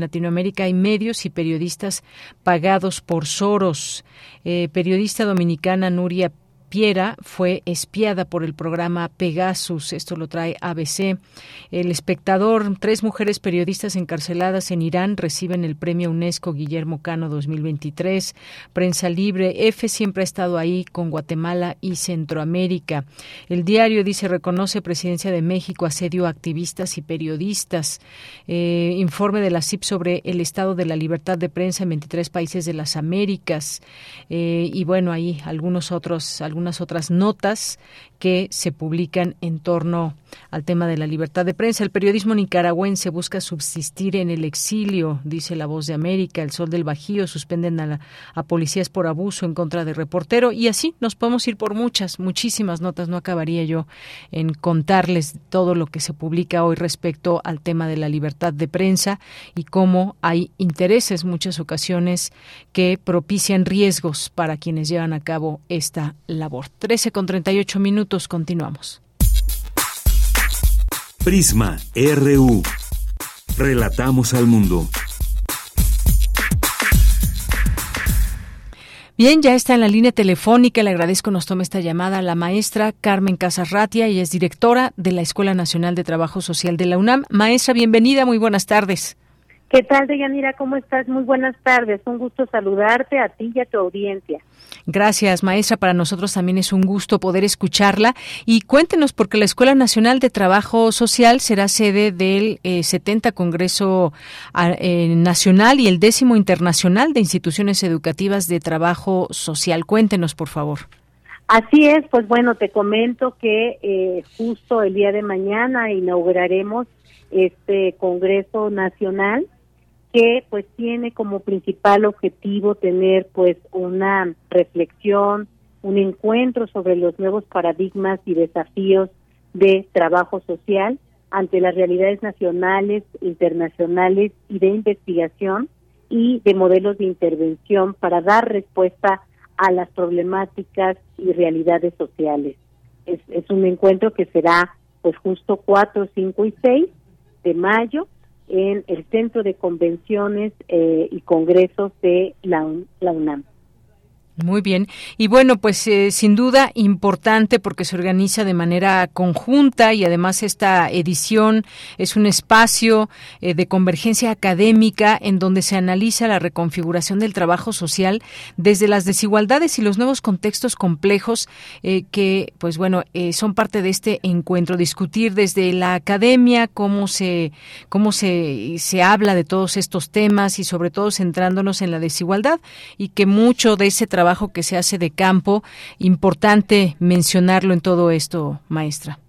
Latinoamérica hay medios y periodistas pagados por Soros. Periodista dominicana Nuria Piera fue espiada por el programa Pegasus. Esto lo trae ABC. El Espectador, 3 mujeres periodistas encarceladas en Irán reciben el premio UNESCO Guillermo Cano 2023. Prensa Libre, F siempre ha estado ahí con Guatemala y Centroamérica. El Diario dice, reconoce Presidencia de México, asedio a activistas y periodistas. Informe de la CIP sobre el estado de la libertad de prensa en 23 países de las Américas. Y bueno, ahí algunas otras notas que se publican en torno al tema de la libertad de prensa. El periodismo nicaragüense busca subsistir en el exilio, dice La Voz de América. El Sol del Bajío, suspenden a policías por abuso en contra de reportero. Y así nos podemos ir por muchísimas notas. No acabaría yo en contarles todo lo que se publica hoy respecto al tema de la libertad de prensa y cómo hay intereses, muchas ocasiones, que propician riesgos para quienes llevan a cabo esta labor. 13:38, continuamos. Prisma RU. Relatamos al mundo. Bien, ya está en la línea telefónica, le agradezco nos tome esta llamada la maestra Carmen Casas Ratia, ella es directora de la Escuela Nacional de Trabajo Social de la UNAM. Maestra, bienvenida, muy buenas tardes. ¿Qué tal, Deyanira? ¿Cómo estás? Muy buenas tardes. Un gusto saludarte a ti y a tu audiencia. Gracias, maestra. Para nosotros también es un gusto poder escucharla. Y cuéntenos, porque la Escuela Nacional de Trabajo Social será sede del 70 Congreso Nacional y el 10º Internacional de Instituciones Educativas de Trabajo Social. Cuéntenos, por favor. Así es. Pues bueno, te comento que justo el día de mañana inauguraremos este Congreso Nacional, que pues tiene como principal objetivo tener pues una reflexión, un encuentro sobre los nuevos paradigmas y desafíos de trabajo social ante las realidades nacionales, internacionales y de investigación y de modelos de intervención para dar respuesta a las problemáticas y realidades sociales. Es un encuentro que será pues justo 4, 5 y 6 de mayo en el Centro de Convenciones y Congresos de la UNAM. Muy bien. Y bueno, pues sin duda importante porque se organiza de manera conjunta y además esta edición es un espacio de convergencia académica en donde se analiza la reconfiguración del trabajo social desde las desigualdades y los nuevos contextos complejos que, pues bueno, son parte de este encuentro. Discutir desde la academia cómo se habla de todos estos temas y sobre todo centrándonos en la desigualdad y que mucho de ese trabajo que se hace de campo, importante mencionarlo en todo esto, maestra.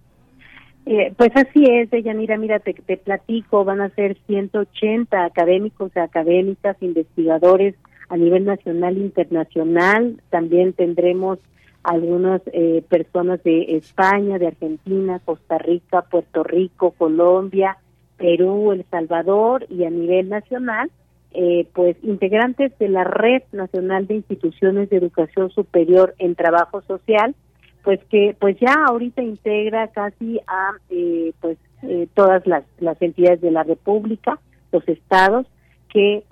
Pues así es, Deyanira, mira, te platico, van a ser 180 académicos y académicas, investigadores a nivel nacional e internacional, también tendremos algunas personas de España, de Argentina, Costa Rica, Puerto Rico, Colombia, Perú, El Salvador y a nivel nacional, pues integrantes de la Red Nacional de Instituciones de Educación Superior en Trabajo Social, pues que pues ya ahorita integra casi a todas las entidades de la República, los estados que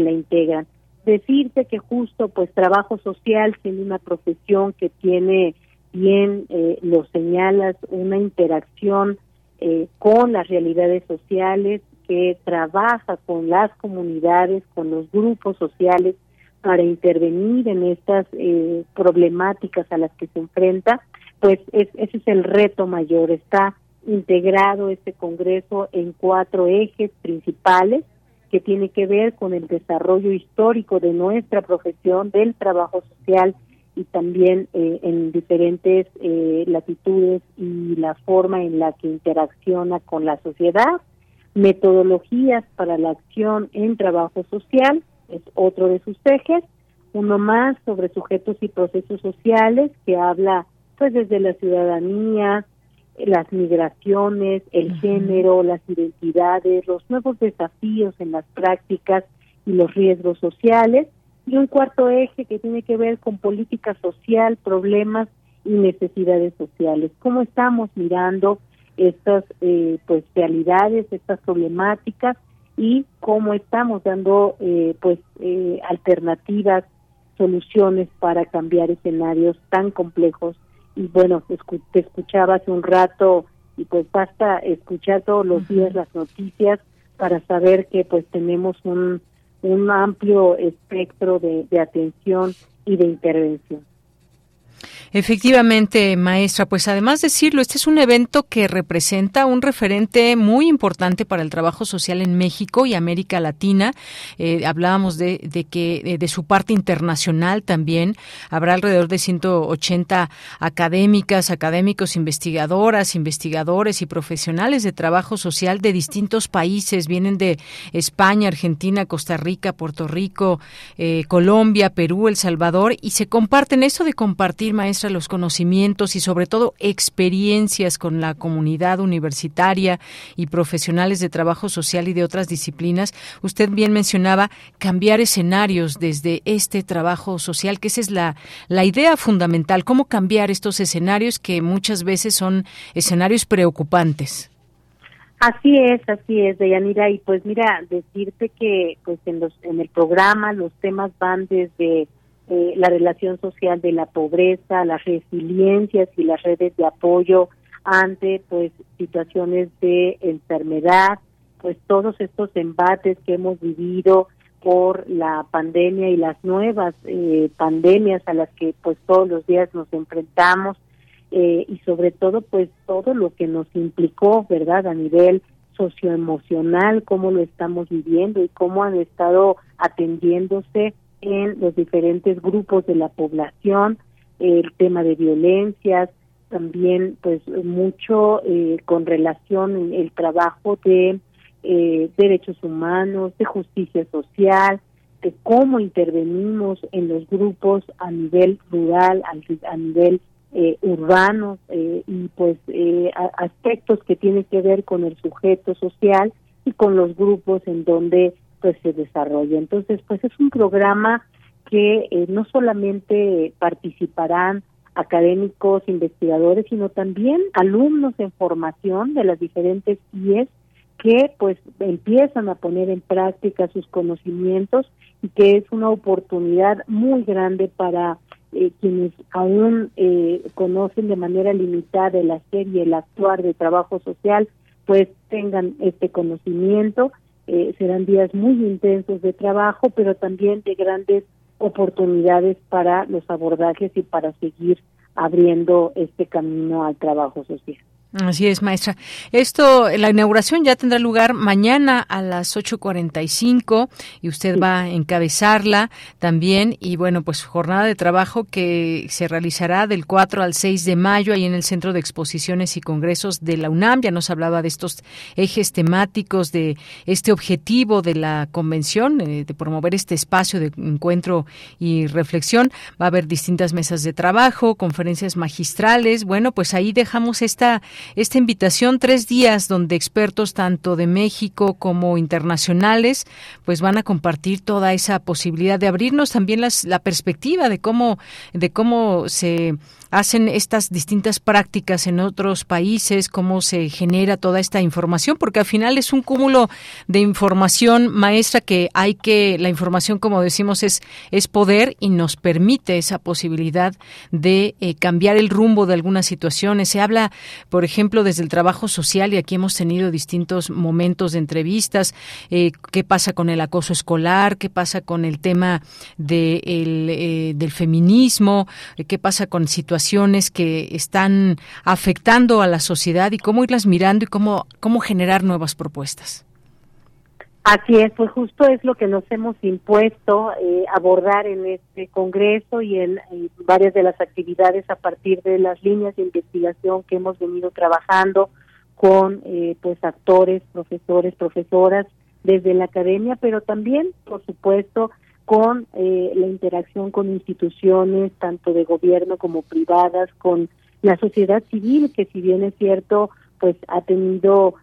la integran. Decirte que justo pues trabajo social siendo una profesión que tiene bien lo señalas una interacción con las realidades sociales, que trabaja con las comunidades, con los grupos sociales para intervenir en estas problemáticas a las que se enfrenta, pues ese es el reto mayor. Está integrado este congreso en 4 ejes principales que tiene que ver con el desarrollo histórico de nuestra profesión, del trabajo social y también en diferentes latitudes y la forma en la que interacciona con la sociedad. Metodologías para la acción en trabajo social, es otro de sus ejes, uno más sobre sujetos y procesos sociales que habla pues desde la ciudadanía, las migraciones, el género, las identidades, los nuevos desafíos en las prácticas y los riesgos sociales, y un cuarto eje que tiene que ver con política social, problemas y necesidades sociales. ¿Cómo estamos mirando estas pues realidades, estas problemáticas y cómo estamos dando alternativas, soluciones para cambiar escenarios tan complejos? Y bueno, te escuchaba hace un rato y pues basta escuchar todos los días las noticias para saber que pues tenemos un amplio espectro de atención y de intervención. Efectivamente, maestra, pues además decirlo, este es un evento que representa un referente muy importante para el trabajo social en México y América Latina. Hablábamos de que de su parte internacional también habrá alrededor de 180 académicas, académicos, investigadoras, investigadores y profesionales de trabajo social de distintos países. Vienen de España, Argentina, Costa Rica, Puerto Rico, Colombia, Perú, El Salvador, y se comparten esto de compartir, maestra, los conocimientos y sobre todo experiencias con la comunidad universitaria y profesionales de trabajo social y de otras disciplinas. Usted bien mencionaba cambiar escenarios desde este trabajo social, que esa es la idea fundamental, cómo cambiar estos escenarios que muchas veces son escenarios preocupantes. Así es, Deyanira, y pues mira, decirte que pues en el programa los temas van desde la relación social de la pobreza, las resiliencias y las redes de apoyo ante pues situaciones de enfermedad, pues todos estos embates que hemos vivido por la pandemia y las nuevas pandemias a las que pues todos los días nos enfrentamos y sobre todo pues todo lo que nos implicó, ¿verdad?, a nivel socioemocional, cómo lo estamos viviendo y cómo han estado atendiéndose en los diferentes grupos de la población, el tema de violencias, también pues mucho con relación en el trabajo de derechos humanos, de justicia social, de cómo intervenimos en los grupos a nivel rural, a nivel urbano, y pues aspectos que tienen que ver con el sujeto social y con los grupos en donde pues se desarrolla. Entonces, pues es un programa que no solamente participarán académicos, investigadores, sino también alumnos en formación de las diferentes IES que pues empiezan a poner en práctica sus conocimientos y que es una oportunidad muy grande para quienes aún conocen de manera limitada el hacer y el actuar de trabajo social, pues tengan este conocimiento. Serán días muy intensos de trabajo, pero también de grandes oportunidades para los abordajes y para seguir abriendo este camino al trabajo social. Así es, maestra. La inauguración ya tendrá lugar mañana a las 8:45 y usted va a encabezarla también. Y bueno, pues jornada de trabajo que se realizará del 4 al 6 de mayo ahí en el Centro de Exposiciones y Congresos de la UNAM. Ya nos hablaba de estos ejes temáticos, de este objetivo de la convención, de promover este espacio de encuentro y reflexión. Va a haber distintas mesas de trabajo, conferencias magistrales. Bueno, pues ahí dejamos esta invitación, 3 días donde expertos tanto de México como internacionales pues van a compartir toda esa posibilidad de abrirnos también la perspectiva de cómo se hacen estas distintas prácticas en otros países, cómo se genera toda esta información, porque al final es un cúmulo de información, maestra, la información, como decimos, es poder y nos permite esa posibilidad de cambiar el rumbo de algunas situaciones. Se habla, por ejemplo, desde el trabajo social, y aquí hemos tenido distintos momentos de entrevistas, qué pasa con el acoso escolar, qué pasa con el tema del feminismo, qué pasa con situaciones que están afectando a la sociedad y cómo irlas mirando y cómo generar nuevas propuestas. Así es, pues justo es lo que nos hemos impuesto abordar en este congreso y en varias de las actividades a partir de las líneas de investigación que hemos venido trabajando con pues actores, profesores, profesoras desde la academia, pero también, por supuesto, con la interacción con instituciones tanto de gobierno como privadas, con la sociedad civil, que si bien es cierto, pues ha tenido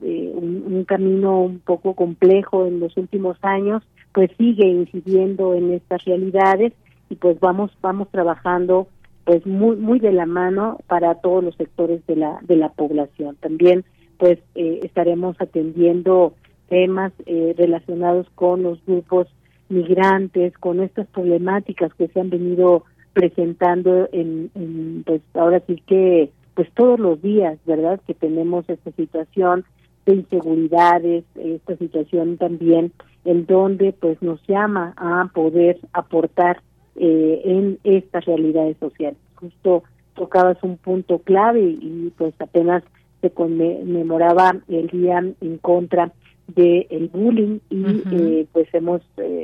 un camino un poco complejo en los últimos años, pues sigue incidiendo en estas realidades y pues vamos trabajando pues muy muy de la mano para todos los sectores de la población. También pues estaremos atendiendo temas relacionados con los grupos migrantes, con estas problemáticas que se han venido presentando en pues ahora sí que pues todos los días, ¿verdad?, que tenemos esta situación de inseguridades, esta situación también en donde pues nos llama a poder aportar en estas realidades sociales. Justo tocabas un punto clave y pues apenas se conmemoraba el día en contra del bullying y pues hemos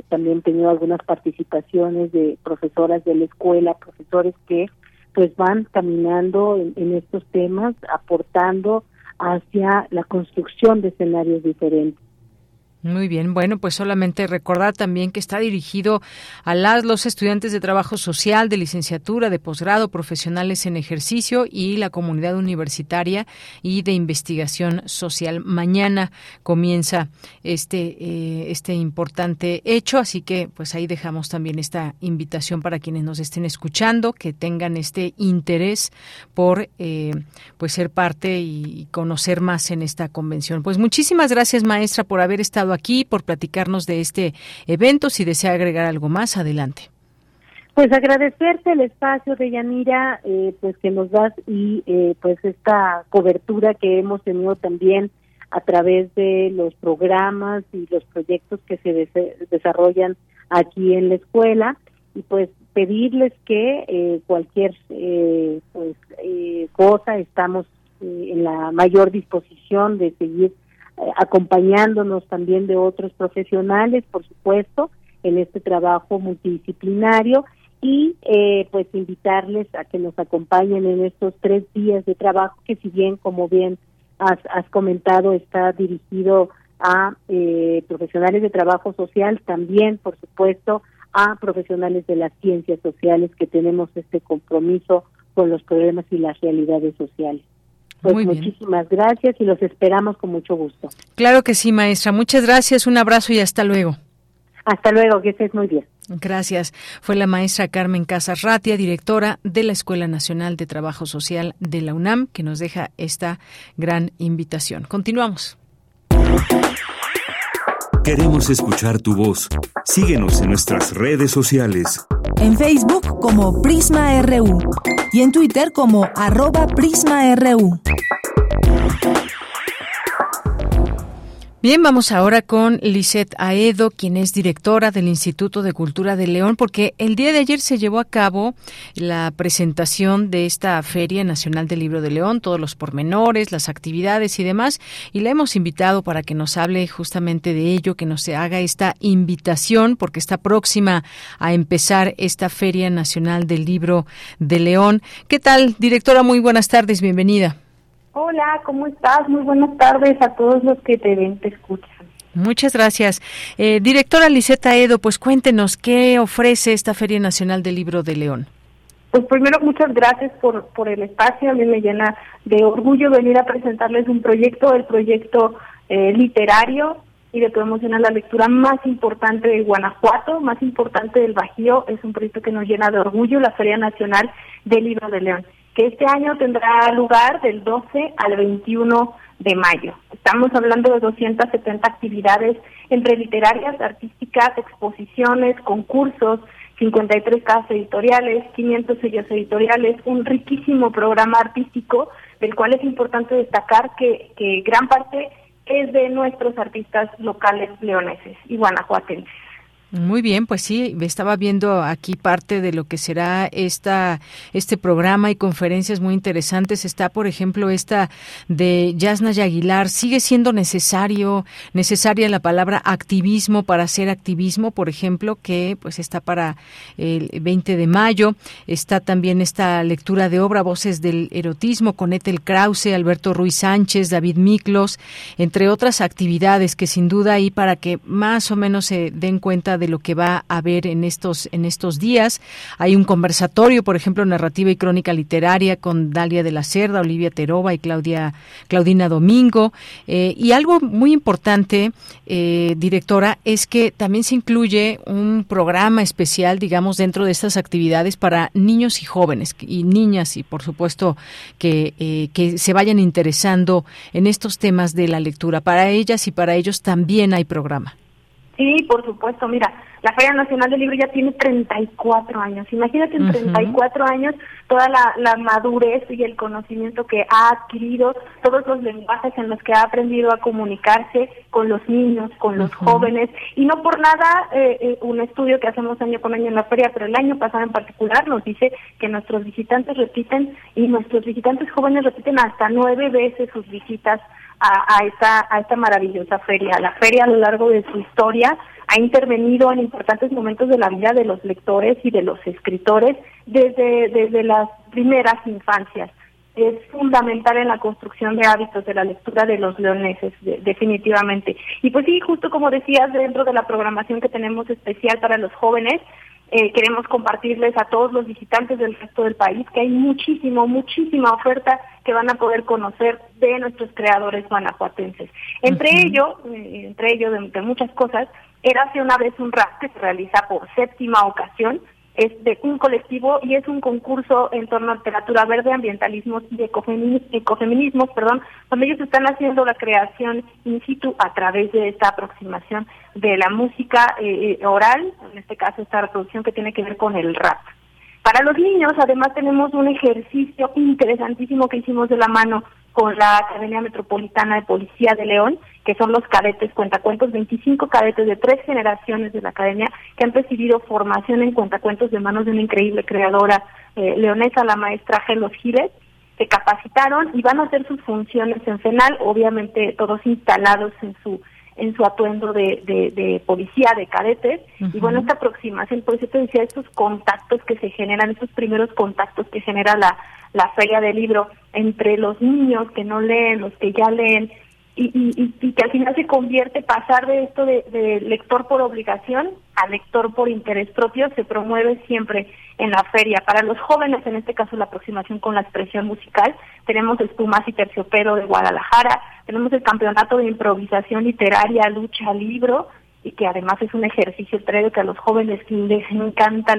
también tenido algunas participaciones de profesoras de la escuela, profesores que pues van caminando en estos temas, aportando hacia la construcción de escenarios diferentes. Muy bien, bueno, pues solamente recordar también que está dirigido a los estudiantes de trabajo social, de licenciatura, de posgrado, profesionales en ejercicio y la comunidad universitaria y de investigación social. Mañana comienza este importante hecho, así que pues ahí dejamos también esta invitación para quienes nos estén escuchando, que tengan este interés por pues ser parte y conocer más en esta convención. Pues muchísimas gracias, maestra, por haber estado aquí, por platicarnos de este evento. Si desea agregar algo más, adelante. Pues agradecerte el espacio, Deyanira, pues que nos das y pues esta cobertura que hemos tenido también a través de los programas y los proyectos que se desarrollan aquí en la escuela, y pues pedirles que cualquier cosa, estamos en la mayor disposición de seguir acompañándonos también de otros profesionales, por supuesto, en este trabajo multidisciplinario, y pues invitarles a que nos acompañen en estos 3 días de trabajo que, si bien, como bien has comentado, está dirigido a profesionales de trabajo social, también, por supuesto, a profesionales de las ciencias sociales que tenemos este compromiso con los problemas y las realidades sociales. Pues muy muchísimas bien. Gracias y los esperamos con mucho gusto. Claro que sí, maestra. Muchas gracias, un abrazo y hasta luego. Hasta luego, que estés muy bien. Gracias. Fue la maestra Carmen Casas Ratia, directora de la Escuela Nacional de Trabajo Social de la UNAM, que nos deja esta gran invitación. Continuamos. Queremos escuchar tu voz. Síguenos en nuestras redes sociales. En Facebook como Prisma RU y en Twitter como @PrismaRU. Bien, vamos ahora con Lizette Aedo, quien es directora del Instituto de Cultura de León, porque el día de ayer se llevó a cabo la presentación de esta Feria Nacional del Libro de León, todos los pormenores, las actividades y demás, y la hemos invitado para que nos hable justamente de ello, que nos haga esta invitación, porque está próxima a empezar esta Feria Nacional del Libro de León. ¿Qué tal, directora? Muy buenas tardes, bienvenida. Hola, ¿cómo estás? Muy buenas tardes a todos los que te ven, te escuchan. Muchas gracias. Directora Lizette Aedo, pues cuéntenos, ¿qué ofrece esta Feria Nacional del Libro de León? Pues primero, muchas gracias por el espacio. A mí me llena de orgullo venir a presentarles un proyecto, el proyecto literario y de promocionar la lectura más importante de Guanajuato, más importante del Bajío. Es un proyecto que nos llena de orgullo, la Feria Nacional del Libro de León, que este año tendrá lugar del 12 al 21 de mayo. Estamos hablando de 270 actividades entre literarias, artísticas, exposiciones, concursos, 53 casas editoriales, 500 sellos editoriales, un riquísimo programa artístico, del cual es importante destacar que gran parte es de nuestros artistas locales leoneses y guanajuatenses. Muy bien, pues sí, estaba viendo aquí parte de lo que será este programa y conferencias muy interesantes. Está, por ejemplo, esta de Yasna Aguilar. ¿Sigue siendo necesaria la palabra activismo para hacer activismo? Por ejemplo, que pues está para el 20 de mayo. Está también esta lectura de obra, Voces del Erotismo, con Ethel Krause, Alberto Ruiz Sánchez, David Miklos, entre otras actividades que sin duda ahí para que más o menos se den cuenta de lo que va a haber en estos días. Hay un conversatorio, por ejemplo, narrativa y crónica literaria con Dalia de la Cerda, Olivia Teroba y Claudina Domingo. Y algo muy importante, directora, es que también se incluye un programa especial, digamos, dentro de estas actividades para niños y jóvenes y niñas, y por supuesto que se vayan interesando en estos temas de la lectura. Para ellas y para ellos también hay programa. Sí, por supuesto. Mira, la Feria Nacional del Libro ya tiene 34 años. Imagínate, en 34 años, toda la madurez y el conocimiento que ha adquirido, todos los lenguajes en los que ha aprendido a comunicarse con los niños, con los jóvenes. Y no por nada, un estudio que hacemos año con año en la feria, pero el año pasado en particular, nos dice que nuestros visitantes repiten, y nuestros visitantes jóvenes repiten hasta 9 veces sus visitas a esta maravillosa feria. La feria, a lo largo de su historia, ha intervenido en importantes momentos de la vida de los lectores y de los escritores desde las primeras infancias. Es fundamental en la construcción de hábitos de la lectura de los leoneses, definitivamente. Y pues sí, justo como decías, dentro de la programación que tenemos especial para los jóvenes, queremos compartirles a todos los visitantes del resto del país que hay muchísima oferta que van a poder conocer de nuestros creadores guanajuatenses. Entre ello de muchas cosas, era hace una vez un rap que se realiza por séptima ocasión, es de un colectivo y es un concurso en torno a literatura verde, ambientalismos y ecofeminismos, donde ellos están haciendo la creación in situ a través de esta aproximación de la música oral, en este caso esta reproducción que tiene que ver con el rap. Para los niños, además, tenemos un ejercicio interesantísimo que hicimos de la mano con la Academia Metropolitana de Policía de León, que son los cadetes cuentacuentos, 25 cadetes de 3 generaciones de la academia que han recibido formación en cuentacuentos de manos de una increíble creadora leonesa, la maestra Gelos Giles. Se capacitaron y van a hacer sus funciones en FENAL, obviamente todos instalados en su atuendo de policía, de cadetes. Y bueno, esta aproximación, por eso te decía, estos contactos que se generan, estos primeros contactos que genera la Feria del Libro entre los niños que no leen, los que ya leen, y que al final se convierte, pasar de esto de lector por obligación a lector por interés propio, se promueve siempre en la feria. Para los jóvenes, en este caso la aproximación con la expresión musical, tenemos Espumas y Terciopelo de Guadalajara, tenemos el campeonato de improvisación literaria, lucha, libro, y que además es un ejercicio previo que a los jóvenes les encanta.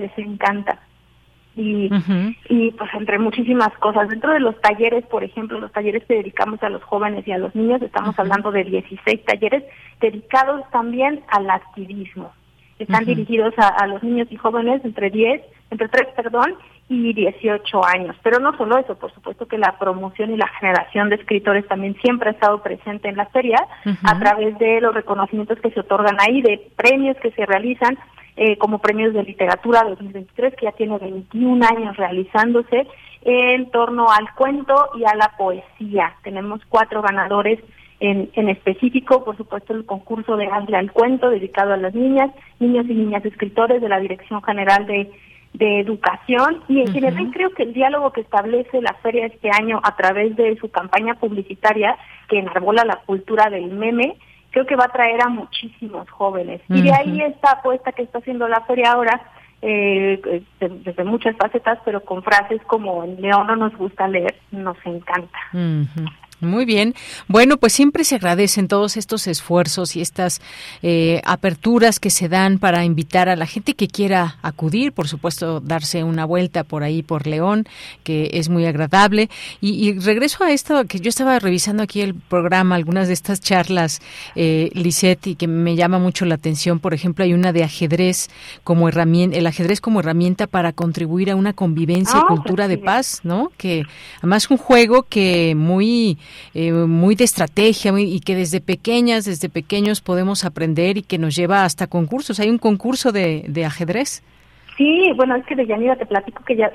Y pues entre muchísimas cosas, dentro de los talleres, por ejemplo, los talleres que dedicamos a los jóvenes y a los niños, estamos hablando de 16 talleres dedicados también al activismo. Están dirigidos a los niños y jóvenes entre 3 y 18 años. Pero no solo eso, por supuesto que la promoción y la generación de escritores también siempre ha estado presente en la feria, a través de los reconocimientos que se otorgan ahí, de premios que se realizan, como premios de literatura 2023, que ya tiene 21 años realizándose, en torno al cuento y a la poesía. Tenemos 4 ganadores en específico, por supuesto el concurso de Hazle al Cuento, dedicado a las niñas, niños y niñas escritores de la Dirección General de Educación, y en general creo que el diálogo que establece la feria este año a través de su campaña publicitaria, que enarbola la cultura del meme, creo que va a traer a muchísimos jóvenes. Y de ahí esta apuesta que está haciendo la feria ahora, desde muchas facetas, pero con frases como en León no nos gusta leer, nos encanta. Muy bien. Bueno, pues siempre se agradecen todos estos esfuerzos y estas aperturas que se dan para invitar a la gente que quiera acudir, por supuesto, darse una vuelta por ahí, por León, que es muy agradable. Y regreso a esto, que yo estaba revisando aquí el programa, algunas de estas charlas, Lizette, y que me llama mucho la atención. Por ejemplo, hay una de ajedrez como herramienta, el ajedrez como herramienta para contribuir a una convivencia y cultura de paz, ¿no? Que además un juego que muy de estrategia y que desde pequeños podemos aprender y que nos lleva hasta concursos. ¿Hay un concurso de ajedrez? Sí, bueno, es que Deyanira, te platico que ya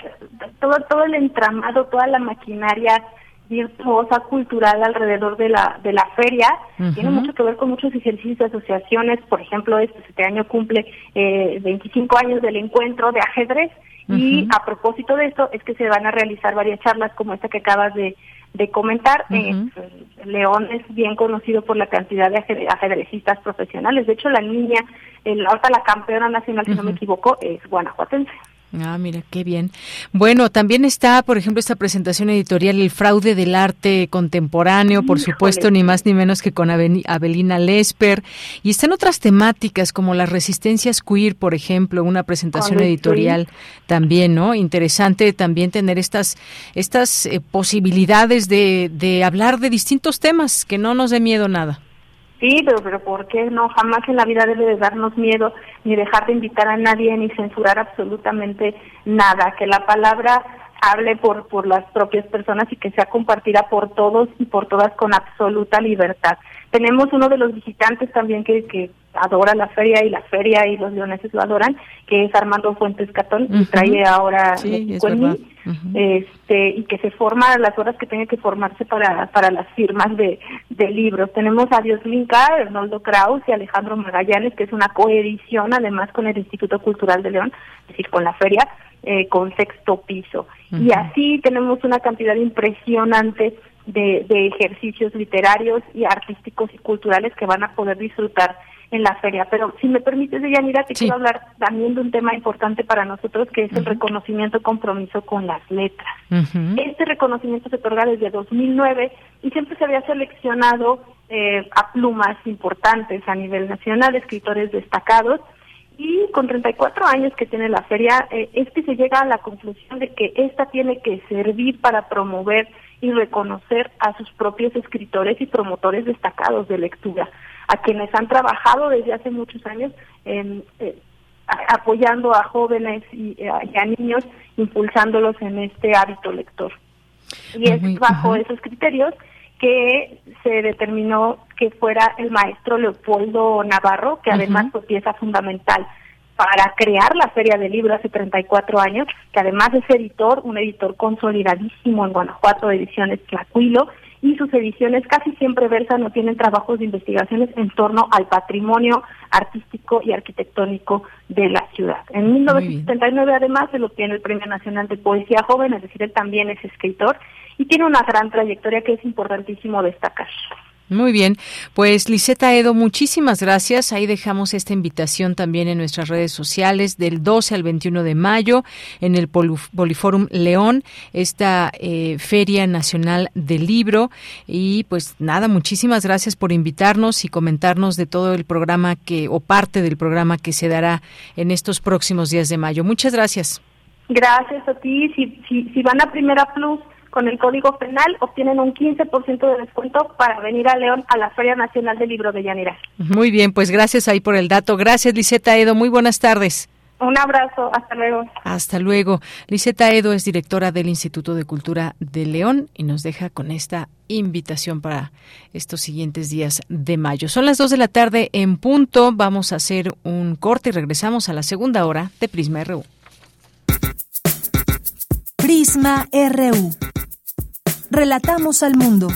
todo el entramado, toda la maquinaria virtuosa cultural alrededor de la feria tiene mucho que ver con muchos ejercicios de asociaciones. Por ejemplo, este año cumple 25 años del encuentro de ajedrez, y a propósito de esto es que se van a realizar varias charlas como esta que acabas de comentar. León es bien conocido por la cantidad de ajedrecistas profesionales. De hecho, la niña, ahorita la campeona nacional, si no me equivoco, es guanajuatense. Ah, mira, qué bien. Bueno, también está, por ejemplo, esta presentación editorial, El fraude del arte contemporáneo, por supuesto, ni más ni menos que con Abelina Lesper. Y están otras temáticas como las resistencias queer, por ejemplo, una presentación editorial también, ¿no? Interesante también tener estas posibilidades de hablar de distintos temas, que no nos dé miedo nada. Sí, pero ¿por qué no? Jamás en la vida debe de darnos miedo, ni dejar de invitar a nadie, ni censurar absolutamente nada. Que la palabra hable por las propias personas y que sea compartida por todos y por todas con absoluta libertad. Tenemos uno de los visitantes también que adora la feria y los leoneses lo adoran, que es Armando Fuentes Catón, y trae ahora México en mí, y que se forma a las horas que tenga que formarse para las firmas de libros. Tenemos a Dioslinka, Arnoldo Kraus y Alejandro Magallanes, que es una coedición además con el Instituto Cultural de León, es decir, con la feria, con Sexto Piso. Y así tenemos una cantidad impresionante de ejercicios literarios y artísticos y culturales que van a poder disfrutar en la feria. Pero si me permites, Deyanira, te quiero hablar también de un tema importante para nosotros, que es el reconocimiento y compromiso con las letras. Este reconocimiento se otorga desde 2009 y siempre se había seleccionado a plumas importantes a nivel nacional, escritores destacados, y con 34 años que tiene la feria, es que se llega a la conclusión de que esta tiene que servir para promover y reconocer a sus propios escritores y promotores destacados de lectura, a quienes han trabajado desde hace muchos años apoyando a jóvenes y a niños, impulsándolos en este hábito lector. Y es bajo esos criterios que se determinó que fuera el maestro Leopoldo Navarro, que además fue pieza fundamental para crear la Feria del Libro hace 34 años, que además es editor, un editor consolidadísimo en Guanajuato, de Ediciones Tlacuilo, y sus ediciones casi siempre versan o tienen trabajos de investigaciones en torno al patrimonio artístico y arquitectónico de la ciudad. En 1979, además, él obtiene el Premio Nacional de Poesía Joven, es decir, él también es escritor, y tiene una gran trayectoria que es importantísimo destacar. Muy bien, pues Lizette Aedo, muchísimas gracias. Ahí dejamos esta invitación también en nuestras redes sociales del 12 al 21 de mayo en el Poliforum León, esta Feria Nacional del Libro. Y pues nada, muchísimas gracias por invitarnos y comentarnos de todo el programa que o parte del programa que se dará en estos próximos días de mayo. Muchas gracias. Gracias a ti. Si van a Primera Plus con el Código Penal, obtienen un 15% de descuento para venir a León a la Feria Nacional del Libro de Llanera. Muy bien, pues gracias ahí por el dato. Gracias, Lizette Aedo. Muy buenas tardes. Un abrazo, hasta luego. Hasta luego. Lizette Aedo es directora del Instituto de Cultura de León y nos deja con esta invitación para estos siguientes días de mayo. Son las 2 de la tarde en punto. Vamos a hacer un corte y regresamos a la segunda hora de Prisma RU. Prisma RU. Relatamos al mundo.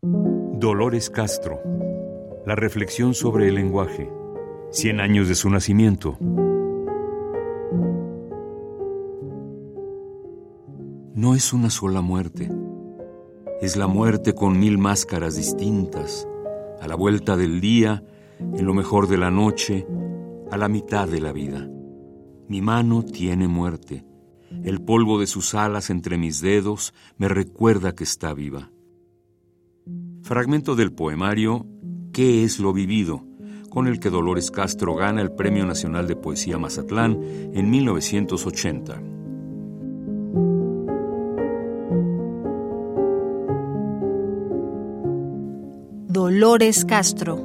Dolores Castro. La reflexión sobre el lenguaje. 100 años de su nacimiento. No es una sola muerte. Es la muerte con 1000 máscaras distintas, a la vuelta del día, en lo mejor de la noche, a la mitad de la vida. Mi mano tiene muerte. El polvo de sus alas entre mis dedos me recuerda que está viva. Fragmento del poemario ¿Qué es lo vivido?, con el que Dolores Castro gana el Premio Nacional de Poesía Mazatlán en 1980. Dolores Castro,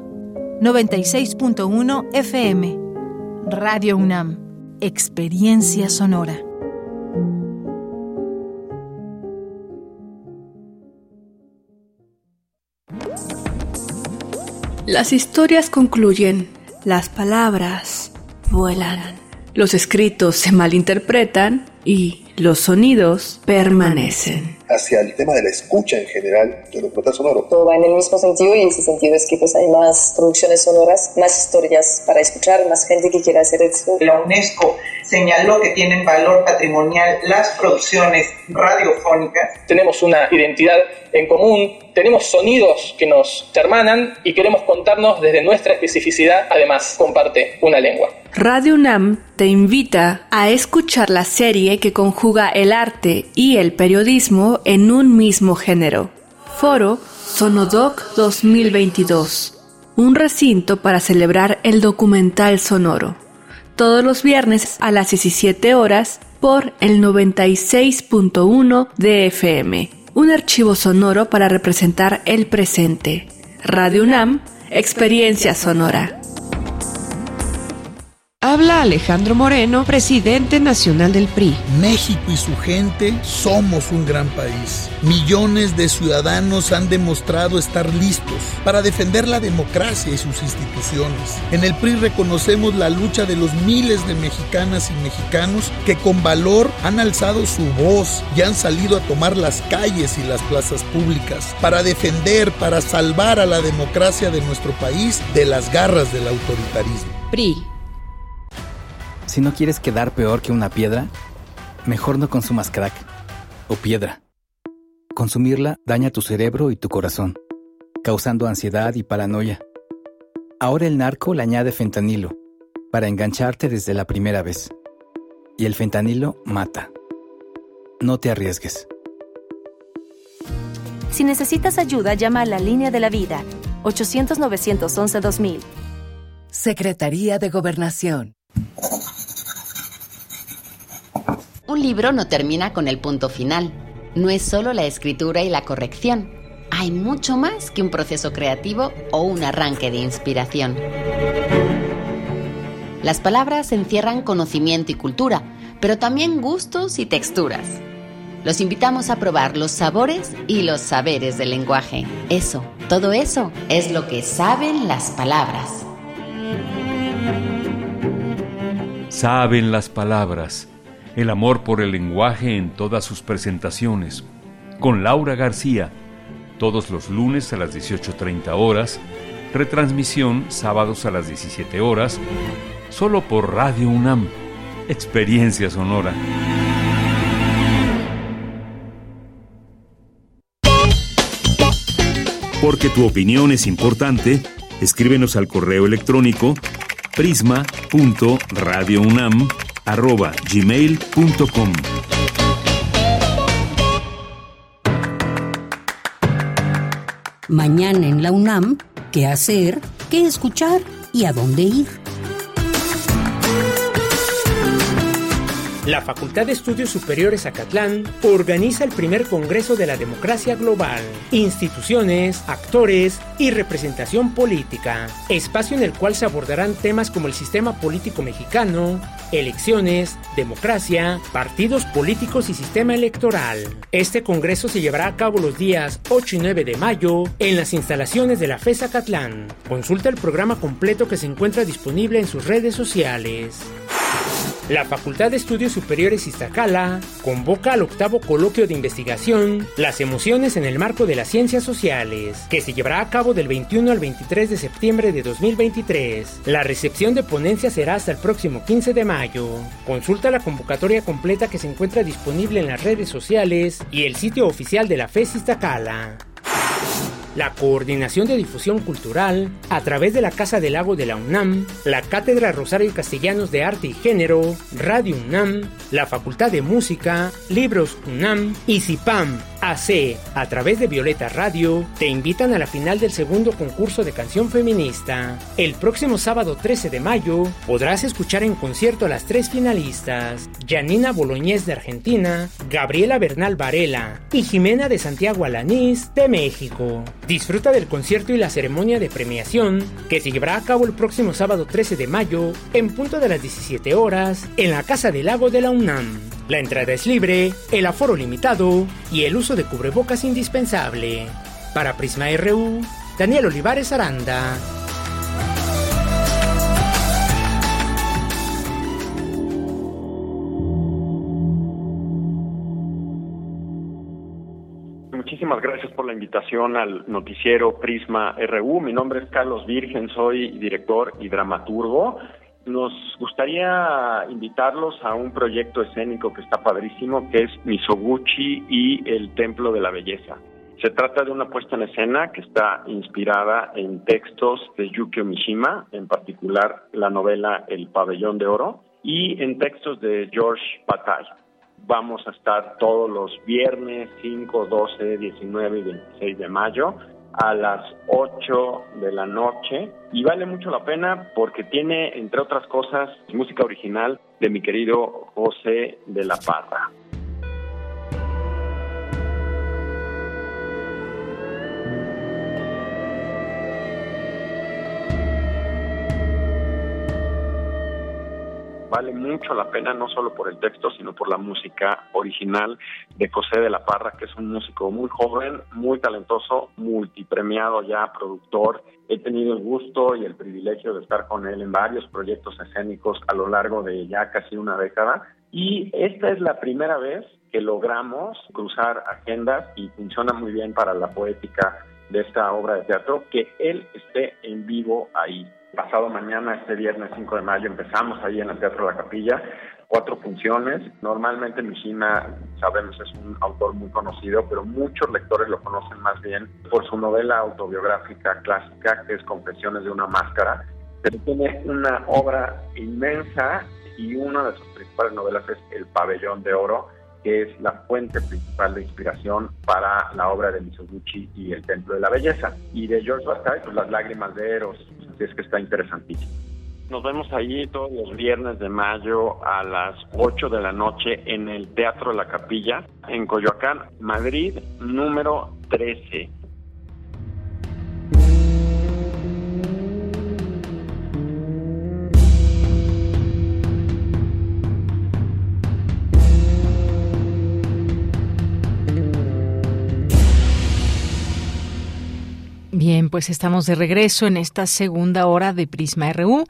96.1 FM, Radio UNAM. Experiencia sonora. Las historias concluyen, las palabras vuelan, los escritos se malinterpretan y los sonidos permanecen. Hacia el tema de la escucha en general, de los portales sonoros. Todo va en el mismo sentido y en ese sentido es que pues hay más producciones sonoras, más historias para escuchar, más gente que quiera hacer esto. La UNESCO señaló que tienen valor patrimonial las producciones radiofónicas. Tenemos una identidad en común, tenemos sonidos que nos hermanan y queremos contarnos desde nuestra especificidad, además comparte una lengua. Radio UNAM te invita a escuchar la serie que conjuga el arte y el periodismo en un mismo género. Foro Sonodoc 2022, un recinto para celebrar el documental sonoro. Todos los viernes a las 17 horas por el 96.1 de FM. Un archivo sonoro para representar el presente. Radio UNAM, Experiencia Sonora. Habla Alejandro Moreno, presidente nacional del PRI. México y su gente somos un gran país. Millones de ciudadanos han demostrado estar listos para defender la democracia y sus instituciones. En el PRI reconocemos la lucha de los miles de mexicanas y mexicanos que con valor han alzado su voz y han salido a tomar las calles y las plazas públicas para defender, para salvar a la democracia de nuestro país de las garras del autoritarismo. PRI. Si no quieres quedar peor que una piedra, mejor no consumas crack o piedra. Consumirla daña tu cerebro y tu corazón, causando ansiedad y paranoia. Ahora el narco le añade fentanilo para engancharte desde la primera vez. Y el fentanilo mata. No te arriesgues. Si necesitas ayuda, llama a la Línea de la Vida, 800-911-2000. Secretaría de Gobernación. Un libro no termina con el punto final. No es solo la escritura y la corrección. Hay mucho más que un proceso creativo o un arranque de inspiración. Las palabras encierran conocimiento y cultura, pero también gustos y texturas. Los invitamos a probar los sabores y los saberes del lenguaje. Eso, todo eso, es lo que saben las palabras. Saben las palabras. El amor por el lenguaje en todas sus presentaciones. Con Laura García. Todos los lunes a las 18:30 horas. Retransmisión sábados a las 17 horas. Solo por Radio UNAM. Experiencia sonora. porque tu opinión es importante, escríbenos al correo electrónico prisma.radiounam@gmail.com. Mañana en la UNAM, ¿qué hacer, qué escuchar y a dónde ir? La Facultad de Estudios Superiores Acatlán organiza el primer Congreso de la Democracia Global, instituciones, actores y representación política, espacio en el cual se abordarán temas como el sistema político mexicano, elecciones, democracia, partidos políticos y sistema electoral. Este congreso se llevará a cabo los días 8 y 9 de mayo en las instalaciones de la FES Acatlán. Consulta el programa completo que se encuentra disponible en sus redes sociales. La Facultad de Estudios Superiores Iztacala convoca al 8º coloquio de investigación Las emociones en el marco de las ciencias sociales, que se llevará a cabo del 21 al 23 de septiembre de 2023. La recepción de ponencias será hasta el próximo 15 de mayo. Consulta la convocatoria completa que se encuentra disponible en las redes sociales y el sitio oficial de la FES Iztacala. La Coordinación de Difusión Cultural, a través de la Casa del Lago de la UNAM, la Cátedra Rosario Castellanos de Arte y Género, Radio UNAM, la Facultad de Música, Libros UNAM y CIPAM AC, a través de Violeta Radio, te invitan a la final del segundo concurso de canción feminista. El próximo sábado 13 de mayo podrás escuchar en concierto a las 3 finalistas, Janina Boloñez de Argentina, Gabriela Bernal Varela y Jimena de Santiago Alanís de México. Disfruta del concierto y la ceremonia de premiación que se llevará a cabo el próximo sábado 13 de mayo en punto de las 17 horas en la Casa del Lago de la UNAM. La entrada es libre, el aforo limitado y el uso de cubrebocas indispensable. Para Prisma RU, Daniel Olivares Aranda. Muchísimas gracias por la invitación al noticiero Prisma RU. Mi nombre es Carlos Virgen, soy director y dramaturgo. Nos gustaría invitarlos a un proyecto escénico que está padrísimo, que es Misoguchi y el Templo de la Belleza. Se trata de una puesta en escena que está inspirada en textos de Yukio Mishima, en particular la novela El Pabellón de Oro, y en textos de George Bataille. Vamos a estar todos los viernes 5, 12, 19 y 26 de mayo a las 8 de la noche, y vale mucho la pena porque tiene, entre otras cosas, música original de mi querido José de la Parra. Vale mucho la pena, no solo por el texto, sino por la música original de José de la Parra, que es un músico muy joven, muy talentoso, multipremiado ya, productor. He tenido el gusto y el privilegio de estar con él en varios proyectos escénicos a lo largo de ya casi una década. Y esta es la primera vez que logramos cruzar agendas y funciona muy bien para la poética de esta obra de teatro, que él esté en vivo ahí. Pasado mañana, este viernes 5 de mayo, empezamos ahí en el Teatro de la Capilla, 4 funciones. Normalmente Mishima, sabemos, es un autor muy conocido, pero muchos lectores lo conocen más bien por su novela autobiográfica clásica, que es Confesiones de una Máscara. Pero tiene una obra inmensa y una de sus principales novelas es El Pabellón de Oro, que es la fuente principal de inspiración para la obra de Misoguchi y El Templo de la Belleza. Y de George Bataille, pues Las Lágrimas de Eros, así es que está interesantísimo. Nos vemos allí todos los viernes de mayo a las 8 de la noche en el Teatro La Capilla, en Coyoacán, Madrid, número 13. pues estamos de regreso en esta segunda hora de Prisma RU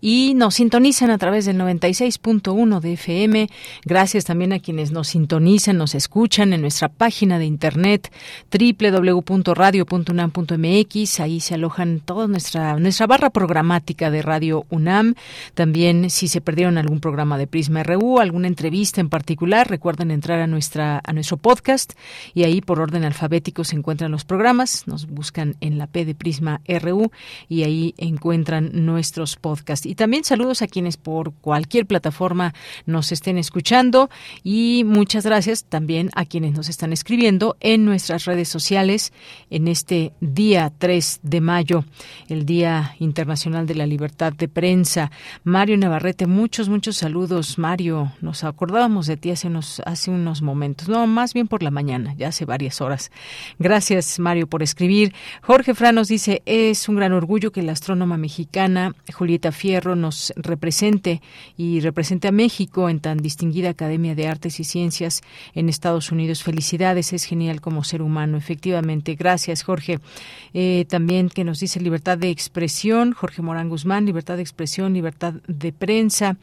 y nos sintonizan a través del 96.1 de FM. Gracias también a quienes nos sintonizan, nos escuchan en nuestra página de internet www.radio.unam.mx. Ahí se alojan toda nuestra barra programática de Radio UNAM. También, si se perdieron algún programa de Prisma RU, alguna entrevista en particular, recuerden entrar a nuestro podcast y ahí por orden alfabético se encuentran los programas. Nos buscan en la P de Prisma RU y ahí encuentran nuestros podcasts. Y también saludos a quienes por cualquier plataforma nos estén escuchando y muchas gracias también a quienes nos están escribiendo en nuestras redes sociales en este día 3 de mayo, el Día Internacional de la Libertad de Prensa. Mario Navarrete, muchos saludos. Mario, nos acordábamos de ti hace unos momentos, no, más bien por la mañana, ya hace varias horas. Gracias, Mario, por escribir. Jorge Fran nos dice, es un gran orgullo que la astrónoma mexicana Julieta Fierro nos represente y represente a México en tan distinguida Academia de Artes y Ciencias en Estados Unidos. Felicidades, es genial como ser humano. Efectivamente, gracias, Jorge. También que nos dice libertad de expresión, Jorge Morán Guzmán, libertad de expresión, libertad de prensa.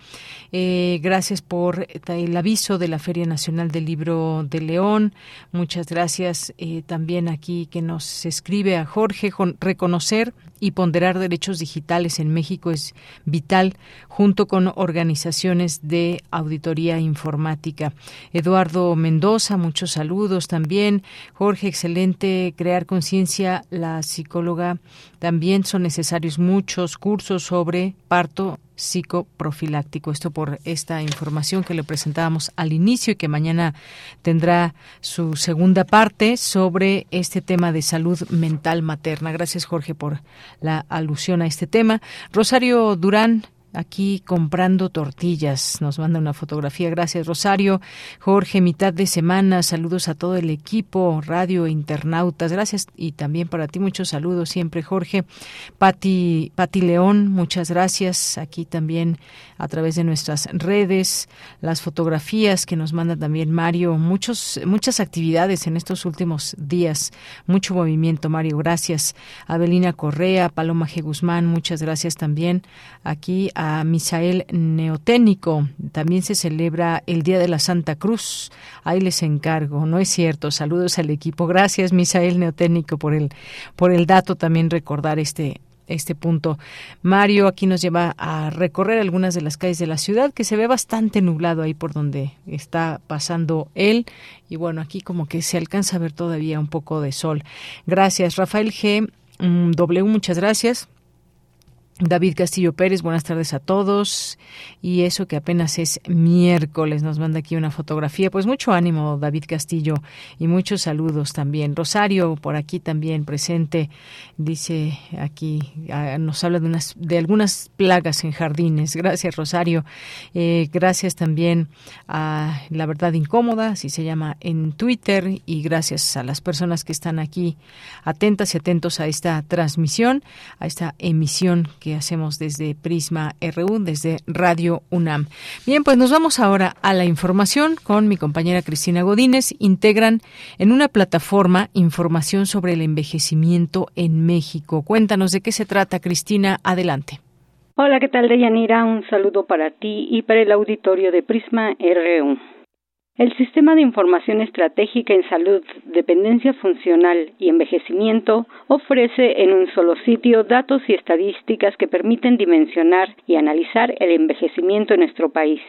Gracias por el aviso de la Feria Nacional del Libro de León. Muchas gracias también aquí que nos escribe a Jorge. Reconocer y ponderar derechos digitales en México es vital junto con organizaciones de auditoría informática. Eduardo Mendoza, muchos saludos también. Jorge, excelente crear conciencia, la psicóloga. También son necesarios muchos cursos sobre parto psicoprofiláctico. Esto por esta información que le presentábamos al inicio y que mañana tendrá su segunda parte sobre este tema de salud mental materna. Gracias, Jorge, por la alusión a este tema. Rosario Durán, aquí comprando tortillas, nos manda una fotografía. Gracias, Rosario. Jorge, mitad de semana, saludos a todo el equipo, radio internautas. Gracias y también para ti muchos saludos siempre, Jorge. Pati León, muchas gracias. Aquí también a través de nuestras redes, las fotografías que nos manda también Mario. Muchas actividades en estos últimos días, mucho movimiento, Mario. Gracias. Abelina Correa, Paloma G. Guzmán, muchas gracias también. Aquí a Misael Neoténico, también se celebra el Día de la Santa Cruz, ahí les encargo, no es cierto, saludos al equipo. Gracias, Misael Neoténico, por el dato, también recordar este punto. Mario aquí nos lleva a recorrer algunas de las calles de la ciudad, que se ve bastante nublado ahí por donde está pasando él, y bueno, aquí como que se alcanza a ver todavía un poco de sol. Gracias, Rafael G. W, muchas gracias. David Castillo Pérez, buenas tardes a todos. Y eso que apenas es miércoles, nos manda aquí una fotografía. Pues mucho ánimo, David Castillo, y muchos saludos también. Rosario, por aquí también presente, dice aquí, nos habla de algunas plagas en jardines. Gracias, Rosario. Gracias también a La Verdad Incómoda, así se llama en Twitter, y gracias a las personas que están aquí atentas y atentos a esta transmisión, a esta emisión que hacemos desde Prisma RU, desde Radio UNAM. Bien, pues nos vamos ahora a la información con mi compañera Cristina Godínez. Integran en una plataforma información sobre el envejecimiento en México. Cuéntanos de qué se trata, Cristina. Adelante. Hola, ¿qué tal, Deyanira? Un saludo para ti y para el auditorio de Prisma RU. El Sistema de Información Estratégica en Salud, Dependencia Funcional y Envejecimiento ofrece en un solo sitio datos y estadísticas que permiten dimensionar y analizar el envejecimiento en nuestro país.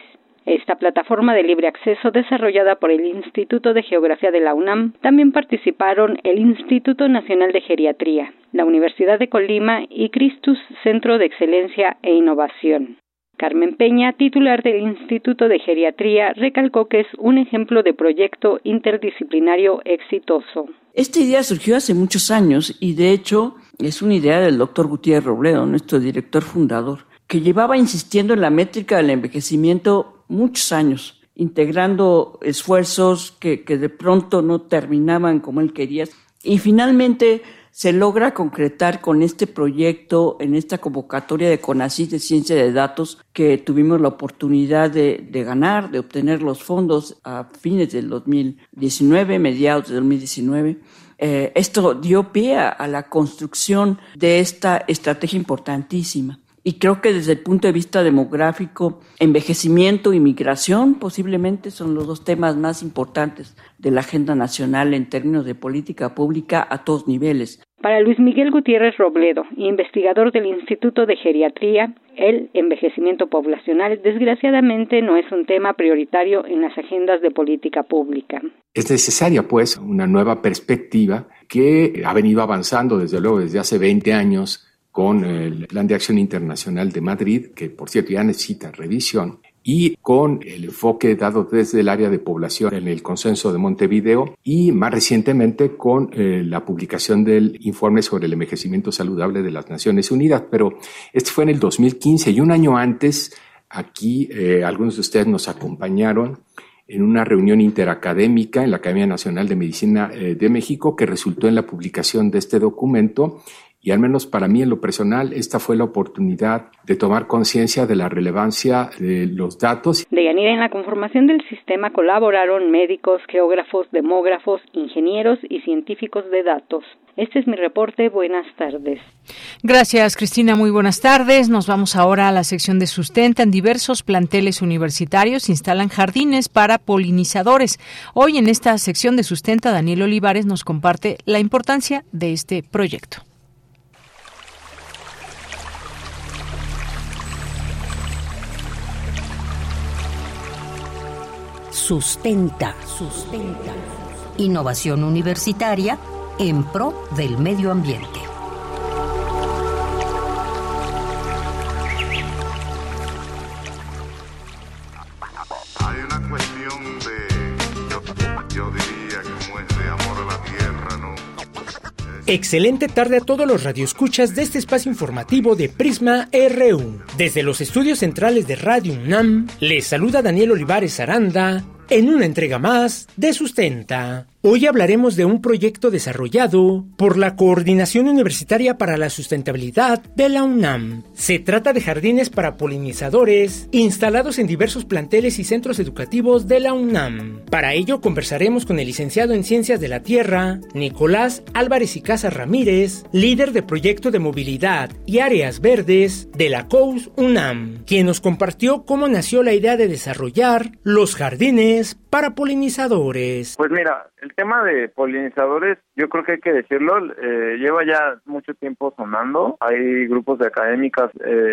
Esta plataforma de libre acceso desarrollada por el Instituto de Geografía de la UNAM también participaron el Instituto Nacional de Geriatría, la Universidad de Colima y Christus Centro de Excelencia e Innovación. Carmen Peña, titular del Instituto de Geriatría, recalcó que es un ejemplo de proyecto interdisciplinario exitoso. Esta idea surgió hace muchos años y de hecho es una idea del doctor Gutiérrez Robledo, nuestro director fundador, que llevaba insistiendo en la métrica del envejecimiento muchos años, integrando esfuerzos que de pronto no terminaban como él quería. Y finalmente se logra concretar con este proyecto en esta convocatoria de CONACYT de Ciencia de Datos que tuvimos la oportunidad de ganar, de obtener los fondos a fines del 2019, mediados de 2019, Esto dio pie a la construcción de esta estrategia importantísima. Y creo que desde el punto de vista demográfico, envejecimiento y migración posiblemente son los dos temas más importantes de la agenda nacional en términos de política pública a todos niveles. Para Luis Miguel Gutiérrez Robledo, investigador del Instituto de Geriatría, el envejecimiento poblacional desgraciadamente no es un tema prioritario en las agendas de política pública. Es necesaria, pues, una nueva perspectiva que ha venido avanzando desde luego desde hace 20 años con el Plan de Acción Internacional de Madrid, que por cierto ya necesita revisión, y con el enfoque dado desde el área de población en el Consenso de Montevideo y más recientemente con la publicación del informe sobre el envejecimiento saludable de las Naciones Unidas. Pero este fue en el 2015 y un año antes aquí algunos de ustedes nos acompañaron en una reunión interacadémica en la Academia Nacional de Medicina de México que resultó en la publicación de este documento. Y al menos para mí en lo personal, esta fue la oportunidad de tomar conciencia de la relevancia de los datos. Deyanira, en la conformación del sistema colaboraron médicos, geógrafos, demógrafos, ingenieros y científicos de datos. Este es mi reporte. Buenas tardes. Gracias, Cristina. Muy buenas tardes. Nos vamos ahora a la sección de sustenta. En diversos planteles universitarios instalan jardines para polinizadores. Hoy en esta sección de sustenta, Daniel Olivares nos comparte la importancia de este proyecto. Sustenta. Innovación universitaria en pro del medio ambiente. Hay una cuestión de, yo diría como es de amor a la tierra, ¿no? Excelente tarde a todos los radioescuchas de este espacio informativo de Prisma RU. Desde los estudios centrales de Radio UNAM, les saluda Daniel Olivares Aranda en una entrega más de Sustenta. Hoy hablaremos de un proyecto desarrollado por la Coordinación Universitaria para la Sustentabilidad de la UNAM. Se trata de jardines para polinizadores instalados en diversos planteles y centros educativos de la UNAM. Para ello conversaremos con el licenciado en Ciencias de la Tierra, Nicolás Álvarez y Casas Ramírez, líder de Proyecto de Movilidad y Áreas Verdes de la COUS UNAM, quien nos compartió cómo nació la idea de desarrollar los jardines para polinizadores. Pues mira, el tema de polinizadores, yo creo que hay que decirlo, lleva ya mucho tiempo sonando. Hay grupos de académicas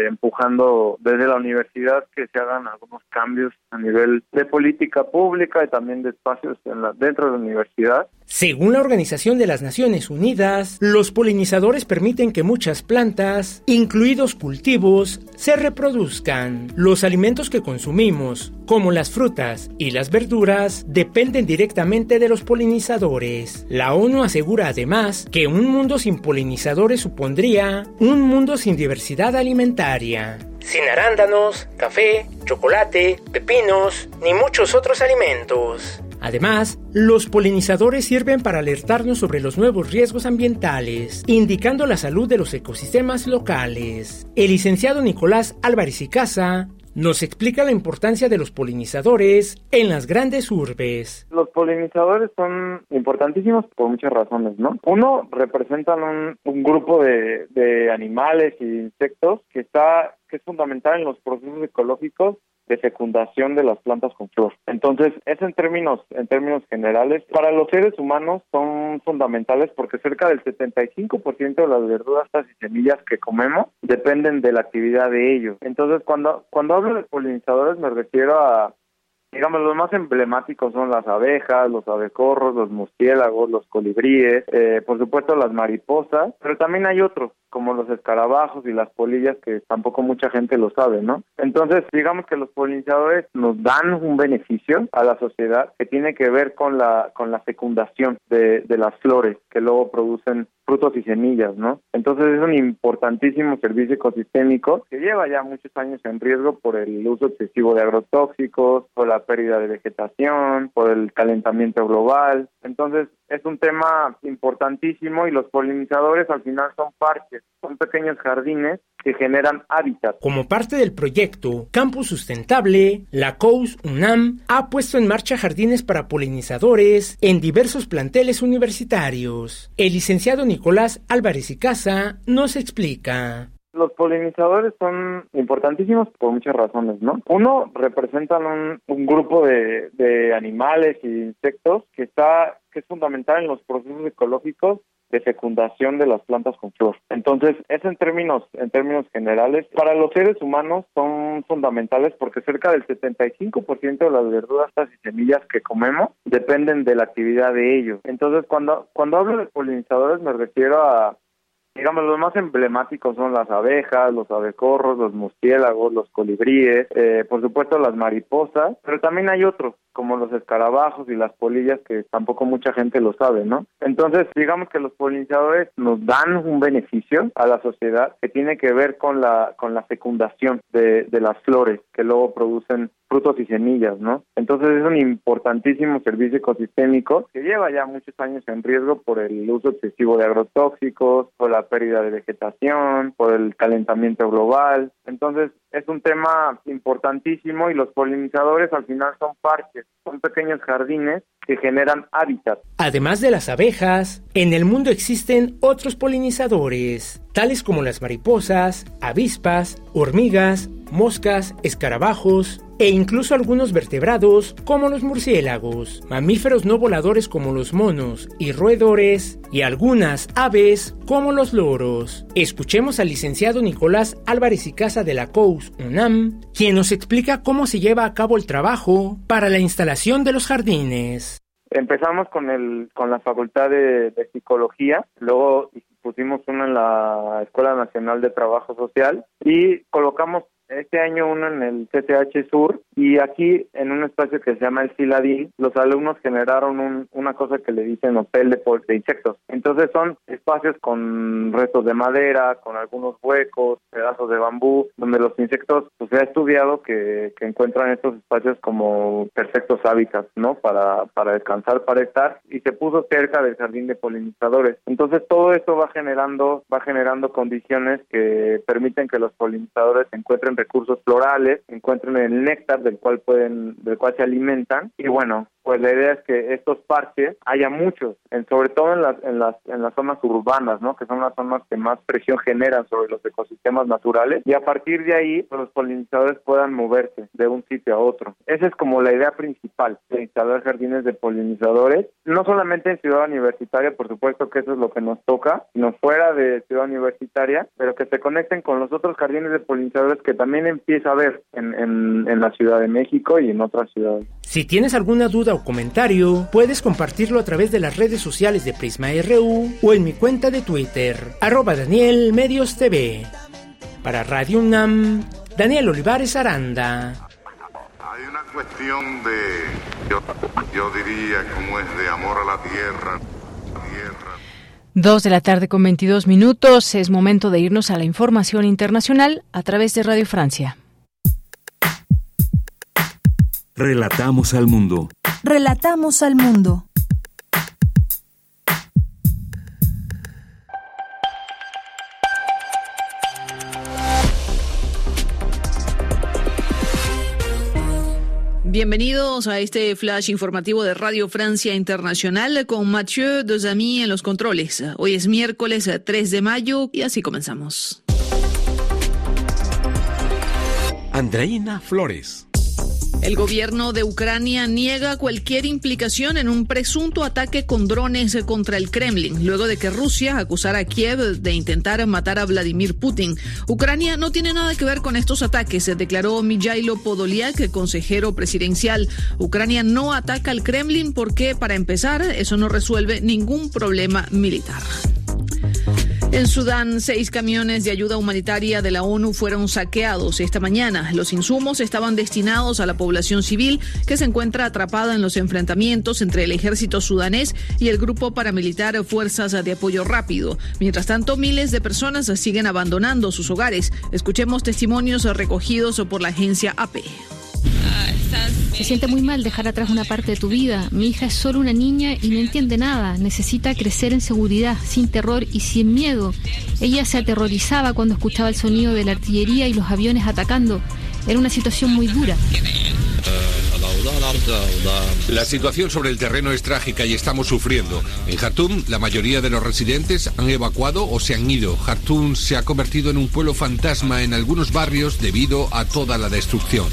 empujando desde la universidad que se hagan algunos cambios a nivel de política pública y también de espacios dentro de la universidad. Según la Organización de las Naciones Unidas, los polinizadores permiten que muchas plantas, incluidos cultivos, se reproduzcan. Los alimentos que consumimos, como las frutas y las verduras, dependen directamente de los polinizadores. La ONU asegura además que un mundo sin polinizadores supondría un mundo sin diversidad alimentaria. Sin arándanos, café, chocolate, pepinos, ni muchos otros alimentos. Además, los polinizadores sirven para alertarnos sobre los nuevos riesgos ambientales, indicando la salud de los ecosistemas locales. El licenciado Nicolás Álvarez y Casa nos explica la importancia de los polinizadores en las grandes urbes. Los polinizadores son importantísimos por muchas razones, ¿no? Uno, representan un grupo de animales y insectos que es fundamental en los procesos ecológicos de fecundación de las plantas con flor. Entonces, es en términos generales. Para los seres humanos son fundamentales porque cerca del 75% de las verduras, pastas y semillas que comemos dependen de la actividad de ellos. Entonces, cuando hablo de polinizadores me refiero a, digamos, los más emblemáticos son las abejas, los abejorros, los murciélagos, los colibríes, por supuesto las mariposas, pero también hay otros, como los escarabajos y las polillas, que tampoco mucha gente lo sabe, ¿no? Entonces, digamos que los polinizadores nos dan un beneficio a la sociedad que tiene que ver con la fecundación de las flores, que luego producen frutos y semillas, ¿no? Entonces es un importantísimo servicio ecosistémico que lleva ya muchos años en riesgo por el uso excesivo de agrotóxicos, por la pérdida de vegetación, por el calentamiento global. Entonces es un tema importantísimo y los polinizadores al final son parques, son pequeños jardines que generan hábitat. Como parte del proyecto Campus Sustentable, la COUS UNAM ha puesto en marcha jardines para polinizadores en diversos planteles universitarios. El licenciado Nicolás Álvarez Icaza nos explica. Los polinizadores son importantísimos por muchas razones, ¿no? Uno, representan un grupo de animales y de insectos que es fundamental en los procesos ecológicos de fecundación de las plantas con flor. Entonces, es en términos generales. Para los seres humanos son fundamentales porque cerca del 75% de las verduras y semillas que comemos dependen de la actividad de ellos. Entonces, cuando hablo de polinizadores me refiero a, digamos, los más emblemáticos son las abejas, los abejorros, los murciélagos, los colibríes, por supuesto las mariposas, pero también hay otros, como los escarabajos y las polillas, que tampoco mucha gente lo sabe, ¿no? Entonces, digamos que los polinizadores nos dan un beneficio a la sociedad que tiene que ver con la fecundación de las flores, que luego producen frutos y semillas, ¿no? Entonces es un importantísimo servicio ecosistémico que lleva ya muchos años en riesgo por el uso excesivo de agrotóxicos, por la pérdida de vegetación, por el calentamiento global. Entonces es un tema importantísimo y los polinizadores al final son parques, son pequeños jardines que generan hábitat. Además de las abejas, en el mundo existen otros polinizadores, tales como las mariposas, avispas, hormigas, moscas, escarabajos e incluso algunos vertebrados como los murciélagos, mamíferos no voladores como los monos y roedores y algunas aves como los loros. Escuchemos al licenciado Nicolás Álvarez Icaza de la COUS UNAM, quien nos explica cómo se lleva a cabo el trabajo para la instalación de los jardines. Empezamos con la Facultad de Psicología, luego pusimos uno en la Escuela Nacional de Trabajo Social y colocamos este año uno en el CCH Sur, y aquí en un espacio que se llama el Ciladín, los alumnos generaron una cosa que le dicen hotel de insectos. Entonces son espacios con restos de madera, con algunos huecos, pedazos de bambú, donde los insectos, pues se ha estudiado que encuentran estos espacios como perfectos hábitats, ¿no? Para descansar, para estar, y se puso cerca del jardín de polinizadores. Entonces todo esto va generando condiciones que permiten que los polinizadores encuentren recursos florales, encuentren el néctar del cual se alimentan, y bueno, pues la idea es que estos parques haya muchos, sobre todo en las zonas urbanas, ¿no? Que son las zonas que más presión generan sobre los ecosistemas naturales, y a partir de ahí los polinizadores puedan moverse de un sitio a otro. Esa es como la idea principal de instalar jardines de polinizadores, no solamente en Ciudad Universitaria, por supuesto que eso es lo que nos toca, sino fuera de Ciudad Universitaria, pero que se conecten con los otros jardines de polinizadores que también empieza a haber en la Ciudad de México y en otras ciudades. Si tienes alguna duda o comentario, puedes compartirlo a través de las redes sociales de Prisma RU o en mi cuenta de Twitter, @DanielMediosTV. Para Radio UNAM, Daniel Olivares Aranda. Hay una cuestión de, yo diría, como es de amor a la tierra. 2:22 PM, es momento de irnos a la información internacional a través de Radio Francia. Relatamos al mundo. Relatamos al mundo. Bienvenidos a este flash informativo de Radio Francia Internacional con Mathieu Dosamy en los controles. Hoy es miércoles 3 de mayo y así comenzamos. Andreina Flores. El gobierno de Ucrania niega cualquier implicación en un presunto ataque con drones contra el Kremlin, luego de que Rusia acusara a Kiev de intentar matar a Vladimir Putin. Ucrania no tiene nada que ver con estos ataques, declaró Mijailo Podolyak, consejero presidencial. Ucrania no ataca al Kremlin porque, para empezar, eso no resuelve ningún problema militar. En Sudán, 6 camiones de ayuda humanitaria de la ONU fueron saqueados esta mañana. Los insumos estaban destinados a la población civil que se encuentra atrapada en los enfrentamientos entre el ejército sudanés y el grupo paramilitar Fuerzas de Apoyo Rápido. Mientras tanto, miles de personas siguen abandonando sus hogares. Escuchemos testimonios recogidos por la agencia AP. Se siente muy mal dejar atrás una parte de tu vida. Mi hija es solo una niña y no entiende nada. Necesita crecer en seguridad, sin terror y sin miedo. Ella se aterrorizaba cuando escuchaba el sonido de la artillería y los aviones atacando. Era una situación muy dura. La situación sobre el terreno es trágica y estamos sufriendo. En Jartum, la mayoría de los residentes han evacuado o se han ido. Jartum se ha convertido en un pueblo fantasma en algunos barrios debido a toda la destrucción.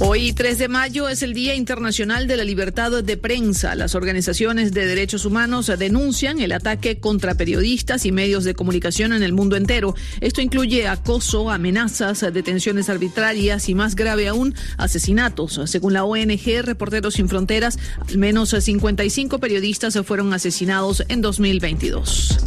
Hoy, 3 de mayo, es el Día Internacional de la Libertad de Prensa. Las organizaciones de derechos humanos denuncian el ataque contra periodistas y medios de comunicación en el mundo entero. Esto incluye acoso, amenazas, detenciones arbitrarias y, más grave aún, asesinatos. Según la ONG Reporteros sin Fronteras, al menos 55 periodistas fueron asesinados en 2022.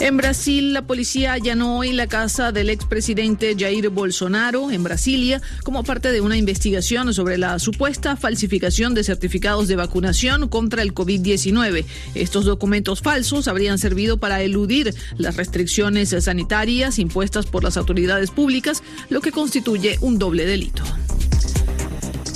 En Brasil, la policía allanó hoy la casa del expresidente Jair Bolsonaro en Brasilia como parte de una investigación sobre la supuesta falsificación de certificados de vacunación contra el COVID-19. Estos documentos falsos habrían servido para eludir las restricciones sanitarias impuestas por las autoridades públicas, lo que constituye un doble delito.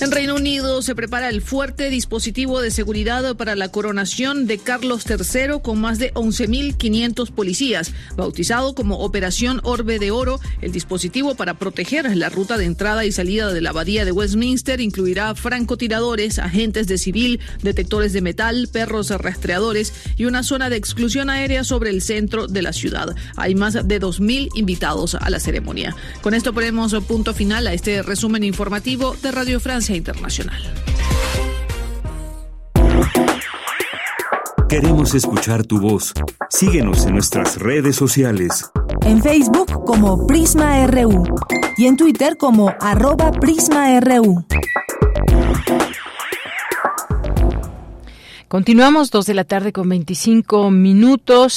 En Reino Unido se prepara el fuerte dispositivo de seguridad para la coronación de Carlos III con más de 11.500 policías. Bautizado como Operación Orbe de Oro, el dispositivo para proteger la ruta de entrada y salida de la abadía de Westminster incluirá francotiradores, agentes de civil, detectores de metal, perros rastreadores y una zona de exclusión aérea sobre el centro de la ciudad. Hay más de 2.000 invitados a la ceremonia. Con esto ponemos punto final a este resumen informativo de Radio Francia Internacional. Queremos escuchar tu voz. Síguenos en nuestras redes sociales. En Facebook como Prisma RU y en Twitter como @PrismaRU. Continuamos 2:25 p.m.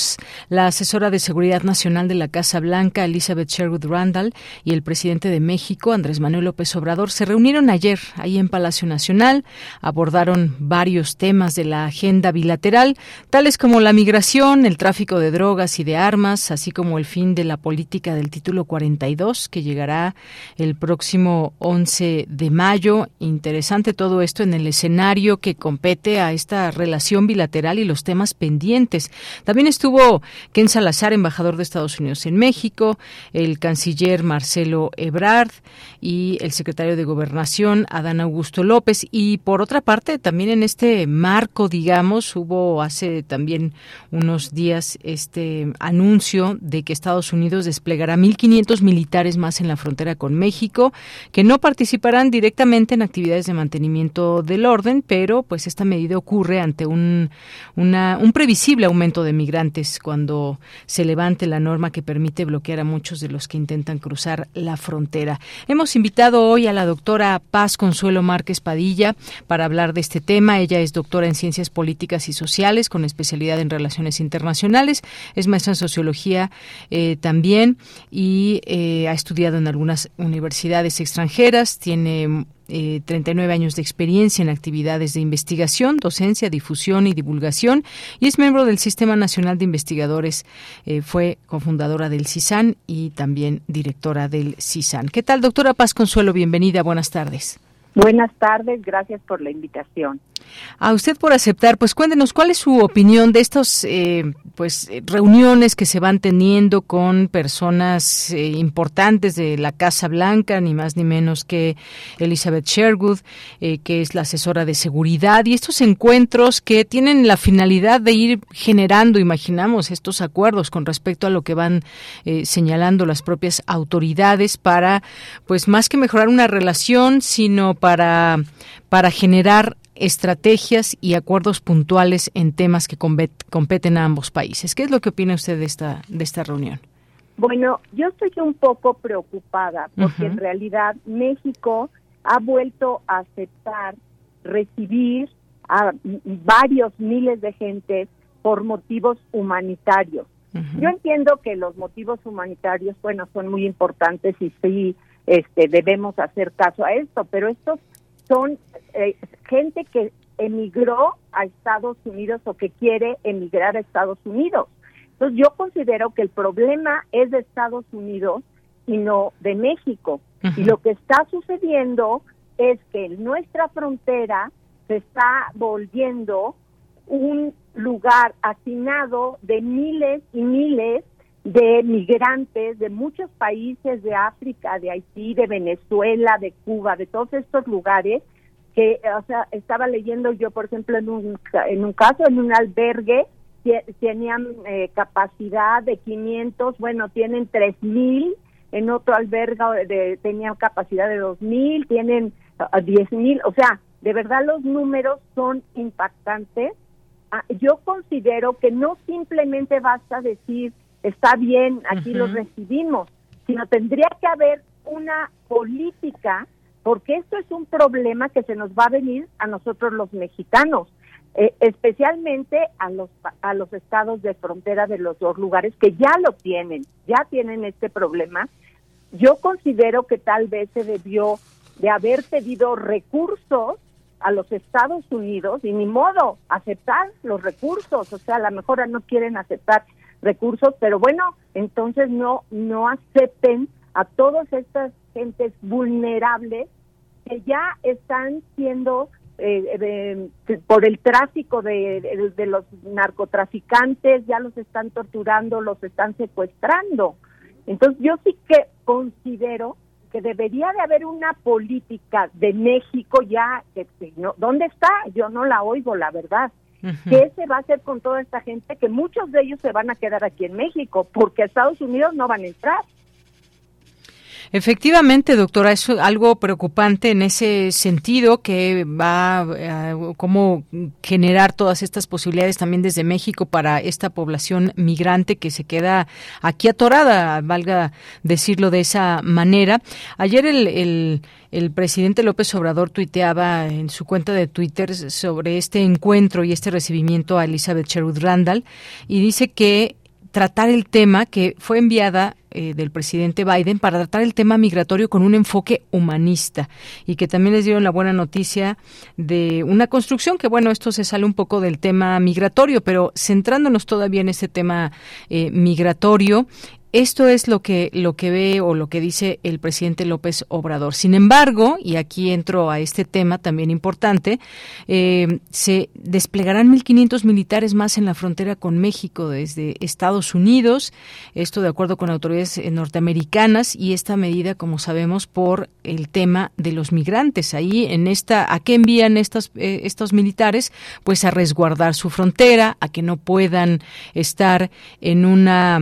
La asesora de Seguridad Nacional de la Casa Blanca, Elizabeth Sherwood Randall, y el presidente de México, Andrés Manuel López Obrador, se reunieron ayer ahí en Palacio Nacional. Abordaron varios temas de la agenda bilateral, tales como la migración, el tráfico de drogas y de armas, así como el fin de la política del título 42, que llegará el próximo 11 de mayo. Interesante todo esto en el escenario que compete a esta relación bilateral y los temas pendientes. También estuvo Ken Salazar, embajador de Estados Unidos en México, el canciller Marcelo Ebrard y el secretario de Gobernación, Adán Augusto López. Y por otra parte, también en este marco, digamos, hubo hace también unos días este anuncio de que Estados Unidos desplegará 1.500 militares más en la frontera con México, que no participarán directamente en actividades de mantenimiento del orden, pero pues esta medida ocurre ante un previsible aumento de migrantes cuando se levante la norma que permite bloquear a muchos de los que intentan cruzar la frontera. Hemos invitado hoy a la doctora Paz Consuelo Márquez Padilla para hablar de este tema. Ella es doctora en Ciencias Políticas y Sociales con especialidad en Relaciones Internacionales, es maestra en Sociología también y ha estudiado en algunas universidades extranjeras, tiene 39 años de experiencia en actividades de investigación, docencia, difusión y divulgación, y es miembro del Sistema Nacional de Investigadores, fue cofundadora del CISAN y también directora del CISAN. ¿Qué tal, doctora Paz Consuelo? Bienvenida, buenas tardes. Buenas tardes, gracias por la invitación. A usted por aceptar. Pues cuéntenos, ¿cuál es su opinión de estas reuniones que se van teniendo con personas importantes de la Casa Blanca, ni más ni menos que Elizabeth Sherwood, que es la asesora de seguridad, y estos encuentros que tienen la finalidad de ir generando, imaginamos, estos acuerdos con respecto a lo que van señalando las propias autoridades para, pues más que mejorar una relación, sino para generar estrategias y acuerdos puntuales en temas que competen a ambos países? ¿Qué es lo que opina usted de esta reunión? Bueno, yo estoy un poco preocupada porque en realidad México ha vuelto a aceptar recibir a varios miles de gente por motivos humanitarios. Yo entiendo que los motivos humanitarios, bueno, son muy importantes y sí debemos hacer caso a esto, pero estos son gente que emigró a Estados Unidos o que quiere emigrar a Estados Unidos. Entonces yo considero que el problema es de Estados Unidos y no de México. Uh-huh. Y lo que está sucediendo es que nuestra frontera se está volviendo un lugar hacinado de miles y miles de migrantes de muchos países de África, de Haití, de Venezuela, de Cuba, de todos estos lugares que, o sea, estaba leyendo yo, por ejemplo, en un caso, en un albergue, tenían capacidad de 500, bueno, tienen 3,000, en otro albergue tenían capacidad de 2,000, tienen 10,000, o sea, de verdad los números son impactantes. Yo considero que no simplemente basta decir, está bien, aquí uh-huh. los recibimos, sino tendría que haber una política, porque esto es un problema que se nos va a venir a nosotros los mexicanos, especialmente a los estados de frontera de los dos lugares que ya tienen este problema. Yo considero que tal vez se debió de haber pedido recursos a los Estados Unidos y ni modo, aceptar los recursos, o sea, a lo mejor no quieren aceptar recursos, pero bueno, entonces no acepten a todas estas gentes vulnerables que ya están siendo por el tráfico de los narcotraficantes, ya los están torturando, los están secuestrando. Entonces yo sí que considero que debería de haber una política de México ya, que no, ¿dónde está? Yo no la oigo, la verdad. Uh-huh. ¿Qué se va a hacer con toda esta gente? Que muchos de ellos se van a quedar aquí en México, porque a Estados Unidos no van a entrar. Efectivamente, doctora, es algo preocupante en ese sentido, que va a cómo generar todas estas posibilidades también desde México para esta población migrante que se queda aquí atorada, valga decirlo de esa manera. Ayer el presidente López Obrador tuiteaba en su cuenta de Twitter sobre este encuentro y este recibimiento a Elizabeth Sherwood Randall, y dice que tratar el tema, que fue enviada del presidente Biden para tratar el tema migratorio con un enfoque humanista, y que también les dieron la buena noticia de una construcción que, bueno, esto se sale un poco del tema migratorio, pero centrándonos todavía en este tema migratorio. Esto es lo que ve o lo que dice el presidente López Obrador. Sin embargo, y aquí entro a este tema también importante, se desplegarán 1,500 militares más en la frontera con México desde Estados Unidos, esto de acuerdo con autoridades norteamericanas, y esta medida, como sabemos, por el tema de los migrantes. Ahí ¿a qué envían estos militares? Pues a resguardar su frontera, a que no puedan estar en una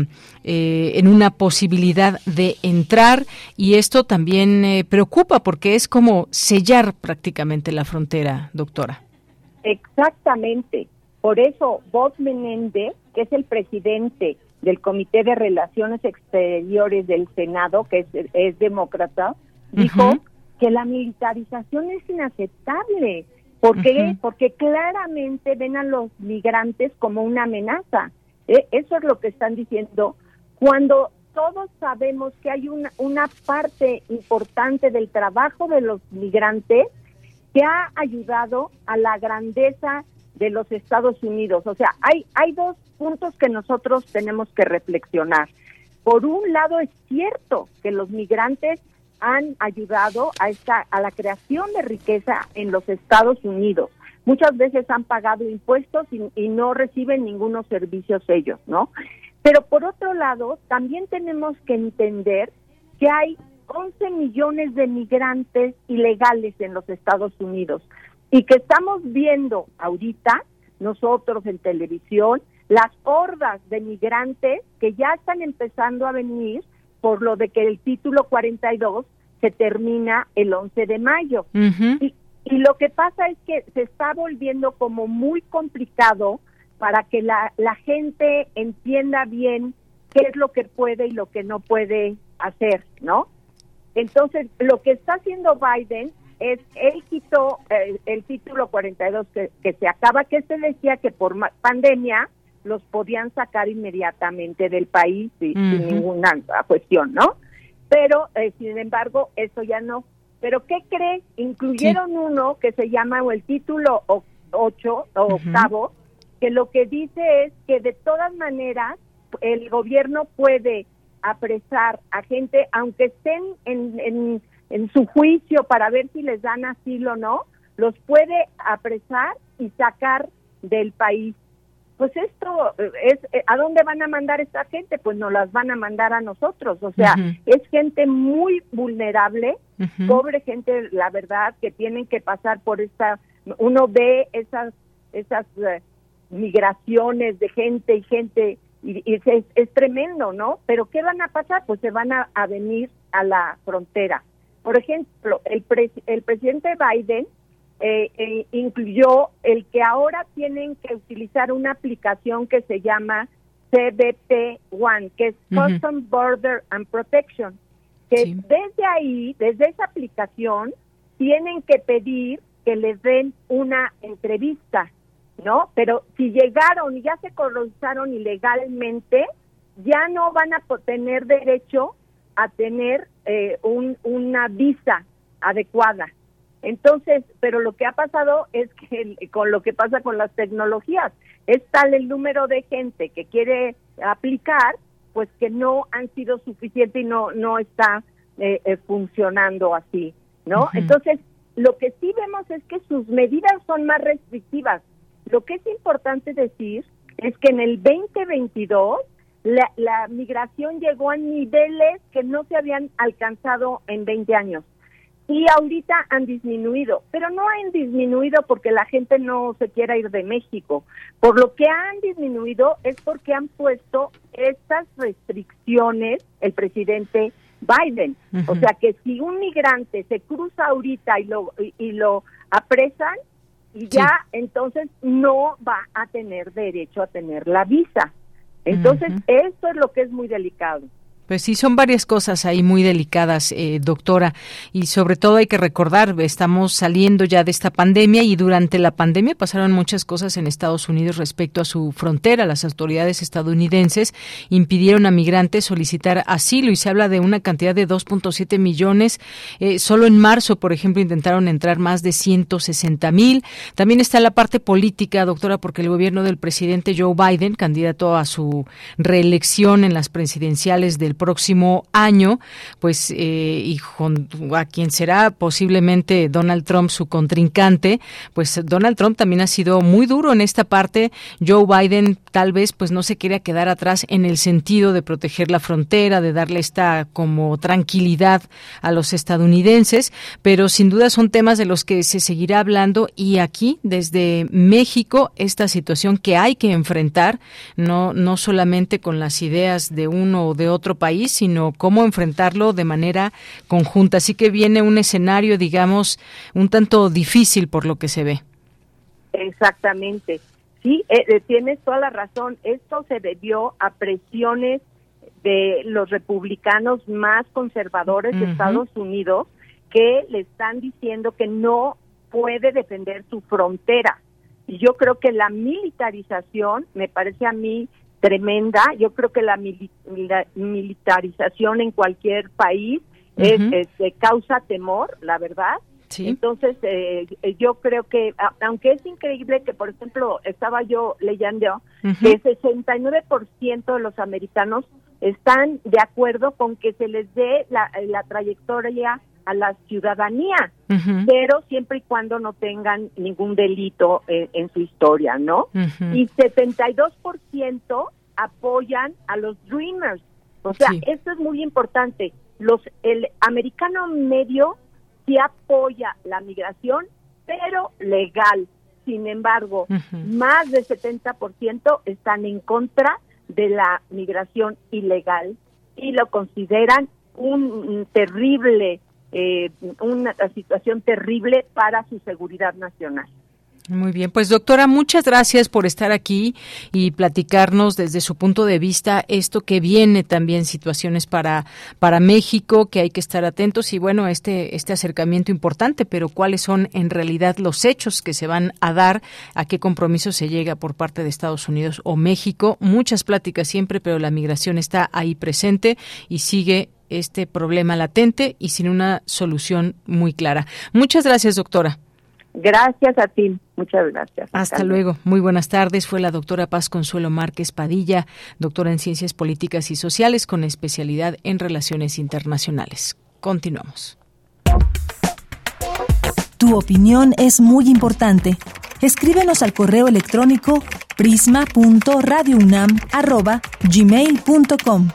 posibilidad de entrar, y esto también preocupa porque es como sellar prácticamente la frontera, doctora. Exactamente. Por eso, Bob Menéndez, que es el presidente del Comité de Relaciones Exteriores del Senado, que es demócrata, dijo uh-huh. que la militarización es inaceptable. ¿Por qué? Uh-huh. Porque claramente ven a los migrantes como una amenaza. Eso es lo que están diciendo, cuando todos sabemos que hay una parte importante del trabajo de los migrantes que ha ayudado a la grandeza de los Estados Unidos. O sea, hay dos puntos que nosotros tenemos que reflexionar. Por un lado, es cierto que los migrantes han ayudado a la creación de riqueza en los Estados Unidos. Muchas veces han pagado impuestos y no reciben ningunos servicios ellos, ¿no? Pero por otro lado, también tenemos que entender que hay 11 millones de migrantes ilegales en los Estados Unidos, y que estamos viendo ahorita nosotros en televisión las hordas de migrantes que ya están empezando a venir, por lo de que el título 42 se termina el 11 de mayo. Uh-huh. Y lo que pasa es que se está volviendo como muy complicado para que la gente entienda bien qué es lo que puede y lo que no puede hacer, ¿no? Entonces, lo que está haciendo Biden es, él quitó el título 42 que se acaba, que se decía que por pandemia los podían sacar inmediatamente del país sin ninguna cuestión, ¿no? Pero, sin embargo, eso ya no. ¿Pero qué cree? Incluyeron sí. uno que se llama el título 8 o octavo, uh-huh. que lo que dice es que de todas maneras el gobierno puede apresar a gente aunque estén en en su juicio para ver si les dan asilo o no, los puede apresar y sacar del país. Pues esto es, ¿a dónde van a mandar esta gente? Pues nos las van a mandar a nosotros, o sea, uh-huh. es gente muy vulnerable, uh-huh. pobre gente, la verdad, que tienen que pasar por esta, uno ve esas migraciones de gente y es tremendo, ¿no? Pero ¿qué van a pasar? Pues se van a venir a la frontera. Por ejemplo, el presidente Biden incluyó el que ahora tienen que utilizar una aplicación que se llama CBP One, que es uh-huh. Custom Border and Protection, que sí. desde ahí, desde esa aplicación, tienen que pedir que les den una entrevista, ¿no? Pero si llegaron y ya se cruzaron ilegalmente, ya no van a tener derecho a tener una visa adecuada. Entonces, pero lo que ha pasado es que con lo que pasa con las tecnologías, es tal el número de gente que quiere aplicar, pues que no han sido suficientes y no está funcionando así, ¿no? Uh-huh. Entonces, lo que sí vemos es que sus medidas son más restrictivas. Lo que es importante decir es que en el 2022 la migración llegó a niveles que no se habían alcanzado en 20 años. Y ahorita han disminuido, pero no han disminuido porque la gente no se quiera ir de México. Por lo que han disminuido es porque han puesto estas restricciones el presidente Biden. Uh-huh. O sea que si un migrante se cruza ahorita y lo apresan, y ya sí. entonces no va a tener derecho a tener la visa. Entonces, uh-huh. esto es lo que es muy delicado. Pues sí, son varias cosas ahí muy delicadas, doctora, y sobre todo hay que recordar, estamos saliendo ya de esta pandemia y durante la pandemia pasaron muchas cosas en Estados Unidos respecto a su frontera. Las autoridades estadounidenses impidieron a migrantes solicitar asilo y se habla de una cantidad de 2.7 millones. Solo en marzo, por ejemplo, intentaron entrar más de 160 mil. También está la parte política, doctora, porque el gobierno del presidente Joe Biden, candidato a su reelección en las presidenciales del próximo año, pues y a quien será posiblemente Donald Trump su contrincante, pues Donald Trump también ha sido muy duro en esta parte. Joe Biden tal vez pues no se quiera quedar atrás en el sentido de proteger la frontera, de darle esta como tranquilidad a los estadounidenses, pero sin duda son temas de los que se seguirá hablando y aquí desde México esta situación que hay que enfrentar, no solamente con las ideas de uno o de otro país, sino cómo enfrentarlo de manera conjunta. Así que viene un escenario, digamos, un tanto difícil por lo que se ve. Exactamente. Sí, tienes toda la razón. Esto se debió a presiones de los republicanos más conservadores uh-huh. de Estados Unidos que le están diciendo que no puede defender su frontera. Y yo creo que la militarización, me parece a mí, tremenda. Yo creo que la militarización en cualquier país uh-huh. Causa temor, la verdad. Sí. Entonces, yo creo que, aunque es increíble que, por ejemplo, estaba yo leyendo uh-huh. que 69% de los americanos están de acuerdo con que se les dé la trayectoria a la ciudadanía, uh-huh. pero siempre y cuando no tengan ningún delito en su historia, ¿no? Uh-huh. Y 72% apoyan a los Dreamers. O sea, sí. esto es muy importante. El americano medio sí apoya la migración, pero legal. Sin embargo, uh-huh. más del 70% están en contra de la migración ilegal y lo consideran una situación terrible para su seguridad nacional. Muy bien, pues doctora, muchas gracias por estar aquí y platicarnos desde su punto de vista esto que viene también, situaciones para México, que hay que estar atentos y bueno, este acercamiento importante, pero cuáles son en realidad los hechos que se van a dar, a qué compromiso se llega por parte de Estados Unidos o México. Muchas pláticas siempre, pero la migración está ahí presente y sigue este problema latente y sin una solución muy clara. Muchas gracias, doctora. Gracias a ti, muchas gracias. Hasta luego, muy buenas tardes. Fue la doctora Paz Consuelo Márquez Padilla, doctora en Ciencias Políticas y Sociales con especialidad en Relaciones Internacionales. Continuamos. Tu opinión es muy importante. Escríbenos al correo electrónico prisma.radiounam@gmail.com.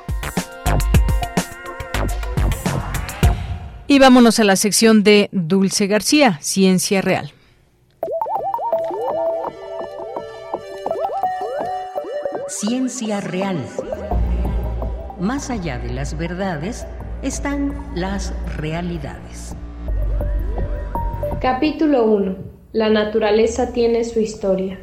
Y vámonos a la sección de Dulce García, Ciencia Real. Ciencia real. Más allá de las verdades están las realidades. Capítulo 1. La naturaleza tiene su historia.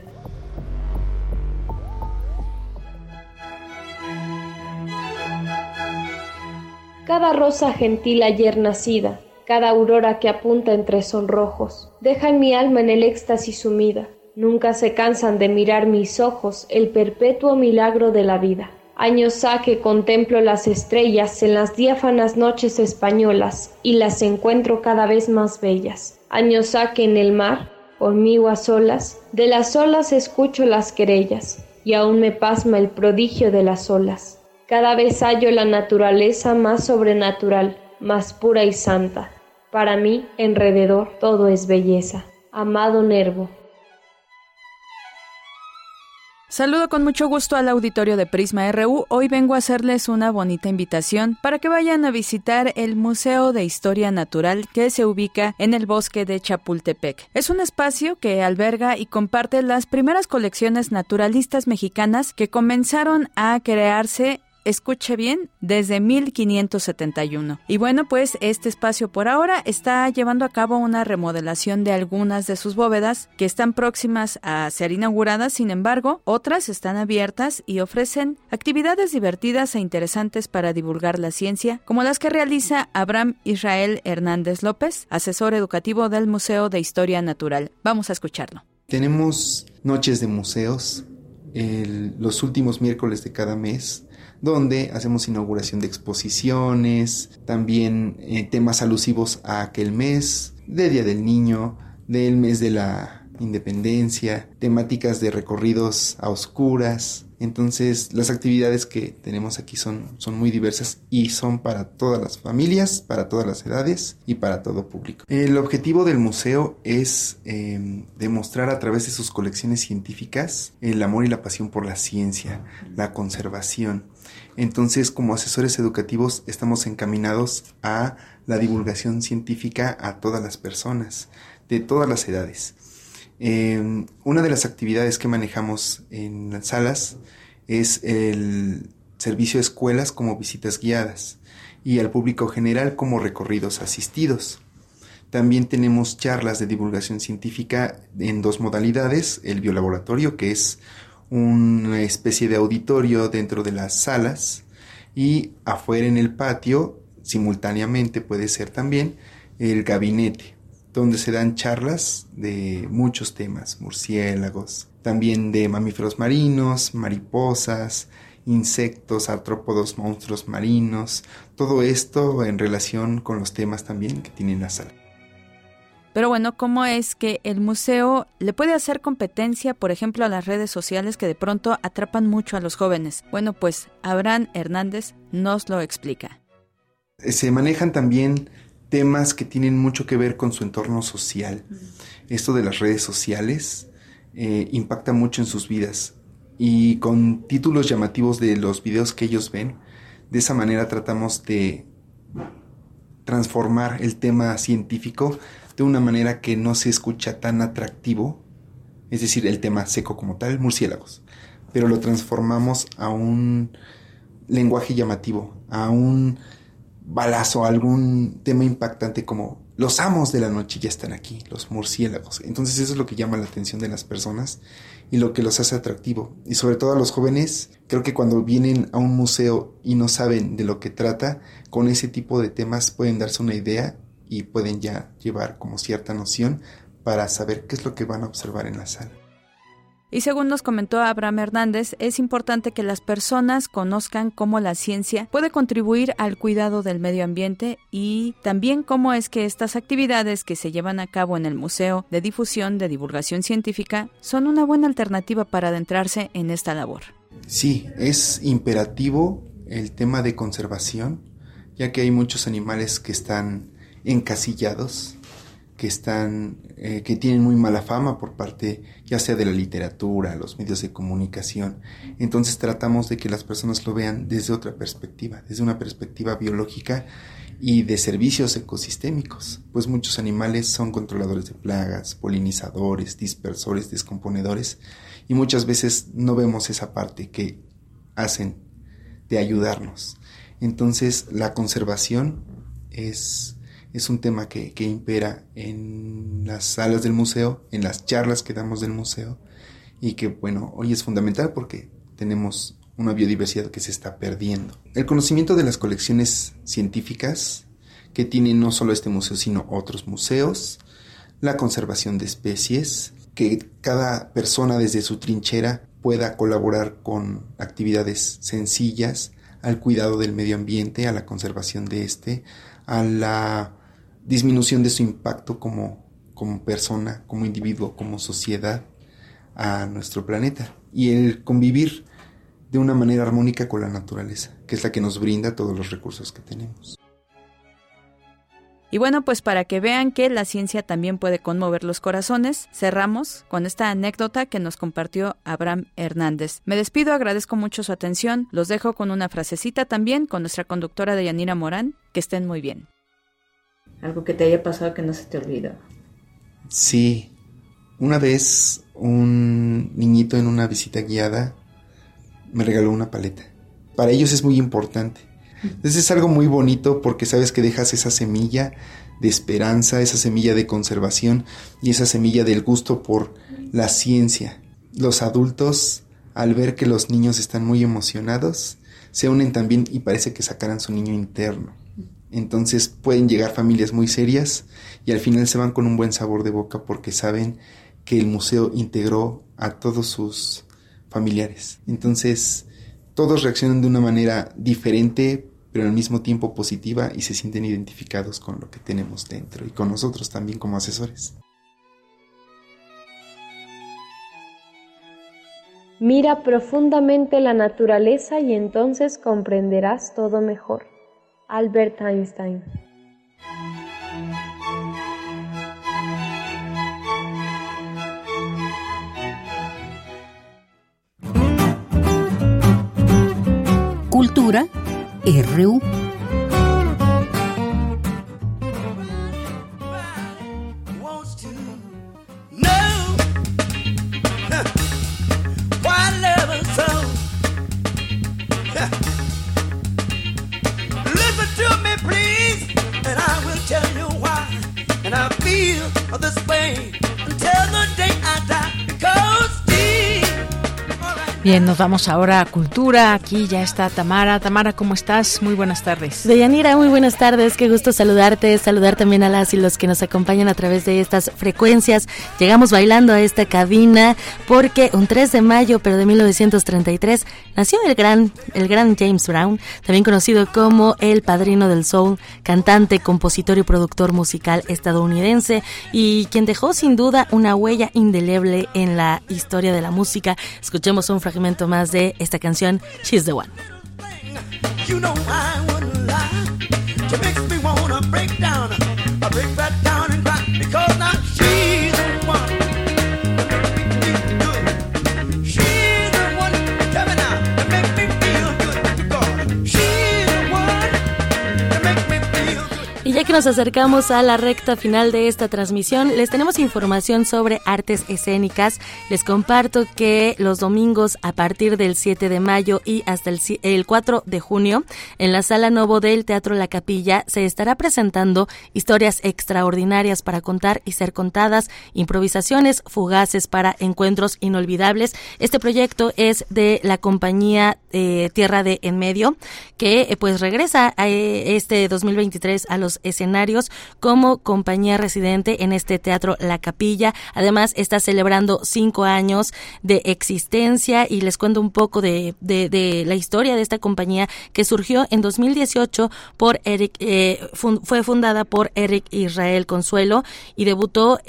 Cada rosa gentil ayer nacida, cada aurora que apunta entre sonrojos, dejan mi alma en el éxtasis sumida. Nunca se cansan de mirar mis ojos el perpetuo milagro de la vida. Años ha que contemplo las estrellas en las diáfanas noches españolas y las encuentro cada vez más bellas. Años ha que en el mar, conmigo a solas, de las olas escucho las querellas y aún me pasma el prodigio de las olas. Cada vez hallo la naturaleza más sobrenatural, más pura y santa. Para mí, alrededor, todo es belleza. Amado Nervo. Saludo con mucho gusto al auditorio de Prisma RU. Hoy vengo a hacerles una bonita invitación para que vayan a visitar el Museo de Historia Natural que se ubica en el bosque de Chapultepec. Es un espacio que alberga y comparte las primeras colecciones naturalistas mexicanas que comenzaron a crearse, escuche bien, desde 1571. Y bueno, pues este espacio por ahora está llevando a cabo una remodelación de algunas de sus bóvedas que están próximas a ser inauguradas. Sin embargo, otras están abiertas y ofrecen actividades divertidas e interesantes para divulgar la ciencia, como las que realiza Abraham Israel Hernández López, asesor educativo del Museo de Historia Natural. Vamos a escucharlo. Tenemos noches de museos los últimos miércoles de cada mes, donde hacemos inauguración de exposiciones, también temas alusivos a aquel mes, del Día del Niño, del mes de la Independencia, temáticas de recorridos a oscuras. Entonces, las actividades que tenemos aquí son muy diversas y son para todas las familias, para todas las edades y para todo público. El objetivo del museo es demostrar a través de sus colecciones científicas el amor y la pasión por la ciencia, la conservación. Entonces, como asesores educativos, estamos encaminados a la divulgación científica a todas las personas, de todas las edades. Una de las actividades que manejamos en las salas es el servicio a escuelas como visitas guiadas y al público general como recorridos asistidos. También tenemos charlas de divulgación científica en dos modalidades, el biolaboratorio, que es una especie de auditorio dentro de las salas, y afuera en el patio, simultáneamente puede ser también el gabinete, donde se dan charlas de muchos temas, murciélagos, también de mamíferos marinos, mariposas, insectos, artrópodos, monstruos marinos, todo esto en relación con los temas también que tiene la sala. Pero bueno, ¿cómo es que el museo le puede hacer competencia, por ejemplo, a las redes sociales que de pronto atrapan mucho a los jóvenes? Bueno, pues Abraham Hernández nos lo explica. Se manejan también temas que tienen mucho que ver con su entorno social. Esto de las redes sociales impacta mucho en sus vidas, y con títulos llamativos de los videos que ellos ven, de esa manera tratamos de transformar el tema científico de una manera que no se escucha tan atractivo, es decir, el tema seco como tal, murciélagos, pero lo transformamos a un lenguaje llamativo, a un balazo, algún tema impactante como los amos de la noche ya están aquí, los murciélagos. Entonces eso es lo que llama la atención de las personas y lo que los hace atractivo. Y sobre todo a los jóvenes, creo que cuando vienen a un museo y no saben de lo que trata, con ese tipo de temas pueden darse una idea y pueden ya llevar como cierta noción para saber qué es lo que van a observar en la sala. Y según nos comentó Abraham Hernández, es importante que las personas conozcan cómo la ciencia puede contribuir al cuidado del medio ambiente y también cómo es que estas actividades que se llevan a cabo en el Museo de Difusión de Divulgación Científica son una buena alternativa para adentrarse en esta labor. Sí, es imperativo el tema de conservación, ya que hay muchos animales que están encasillados que tienen muy mala fama por parte ya sea de la literatura, los medios de comunicación. Entonces tratamos de que las personas lo vean desde otra perspectiva, desde una perspectiva biológica y de servicios ecosistémicos, pues muchos animales son controladores de plagas, polinizadores, dispersores, descomponedores, y muchas veces no vemos esa parte que hacen de ayudarnos. Entonces la conservación es un tema que impera en las salas del museo, en las charlas que damos del museo, y que bueno, hoy es fundamental porque tenemos una biodiversidad que se está perdiendo. El conocimiento de las colecciones científicas que tiene no solo este museo sino otros museos, la conservación de especies, que cada persona desde su trinchera pueda colaborar con actividades sencillas al cuidado del medio ambiente, a la conservación de este, a la disminución de su impacto como persona, como individuo, como sociedad, a nuestro planeta, y el convivir de una manera armónica con la naturaleza, que es la que nos brinda todos los recursos que tenemos. Y bueno, pues para que vean que la ciencia también puede conmover los corazones, cerramos con esta anécdota que nos compartió Abraham Hernández. Me despido, agradezco mucho su atención, los dejo con una frasecita también con nuestra conductora Deyanira Morán, que estén muy bien. Algo que te haya pasado que no se te olvidó. Sí, una vez un niñito en una visita guiada me regaló una paleta. Para ellos es muy importante. Entonces es algo muy bonito porque sabes que dejas esa semilla de esperanza, esa semilla de conservación y esa semilla del gusto por la ciencia. Los adultos, al ver que los niños están muy emocionados, se unen también y parece que sacaran su niño interno. Entonces pueden llegar familias muy serias y al final se van con un buen sabor de boca porque saben que el museo integró a todos sus familiares. Entonces todos reaccionan de una manera diferente, pero al mismo tiempo positiva, y se sienten identificados con lo que tenemos dentro y con nosotros también como asesores. Mira profundamente la naturaleza y entonces comprenderás todo mejor. Albert Einstein. Cultura RU. Bien, nos vamos ahora a Cultura. Aquí ya está Tamara. Tamara, ¿cómo estás? Muy buenas tardes. Deyanira, muy buenas tardes. Qué gusto saludarte. Saludar también a las y los que nos acompañan a través de estas frecuencias. Llegamos bailando a esta cabina porque un 3 de mayo, pero de 1933, nació el gran James Brown, también conocido como el padrino del soul, cantante, compositor y productor musical estadounidense, y quien dejó sin duda una huella indeleble en la historia de la música. Escuchemos un fragmento más de esta canción, She's the One. Y ya que nos acercamos a la recta final de esta transmisión, les tenemos información sobre artes escénicas. Les comparto que los domingos a partir del 7 de mayo y hasta el 4 de junio, en la Sala Novo del Teatro La Capilla se estará presentando historias extraordinarias para contar y ser contadas, improvisaciones fugaces para encuentros inolvidables. Este proyecto es de la compañía Tierra de En Medio, que pues regresa a este 2023 a los escenarios como compañía residente en este teatro La Capilla. Además está celebrando 5 años de existencia, y les cuento un poco de la historia de esta compañía que surgió en 2018 por fue fundada por Eric Israel Consuelo y debutó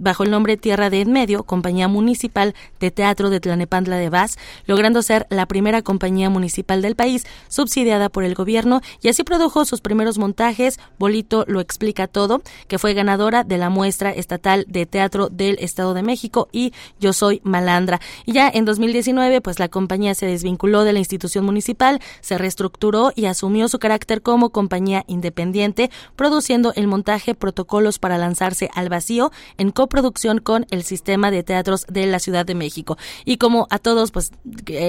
bajo el nombre Tierra de En Medio, compañía municipal de teatro de Tlalnepantla de Vaz, logrando ser la primera compañía municipal del país subsidiada por el gobierno, y así produjo sus primeros montajes, Éxito lo explica todo, que fue ganadora de la muestra estatal de teatro del Estado de México, y Yo soy malandra. Y ya en 2019, pues la compañía se desvinculó de la institución municipal, se reestructuró y asumió su carácter como compañía independiente, produciendo el montaje Protocolos para lanzarse al vacío, en coproducción con el Sistema de Teatros de la Ciudad de México. Y como a todos, pues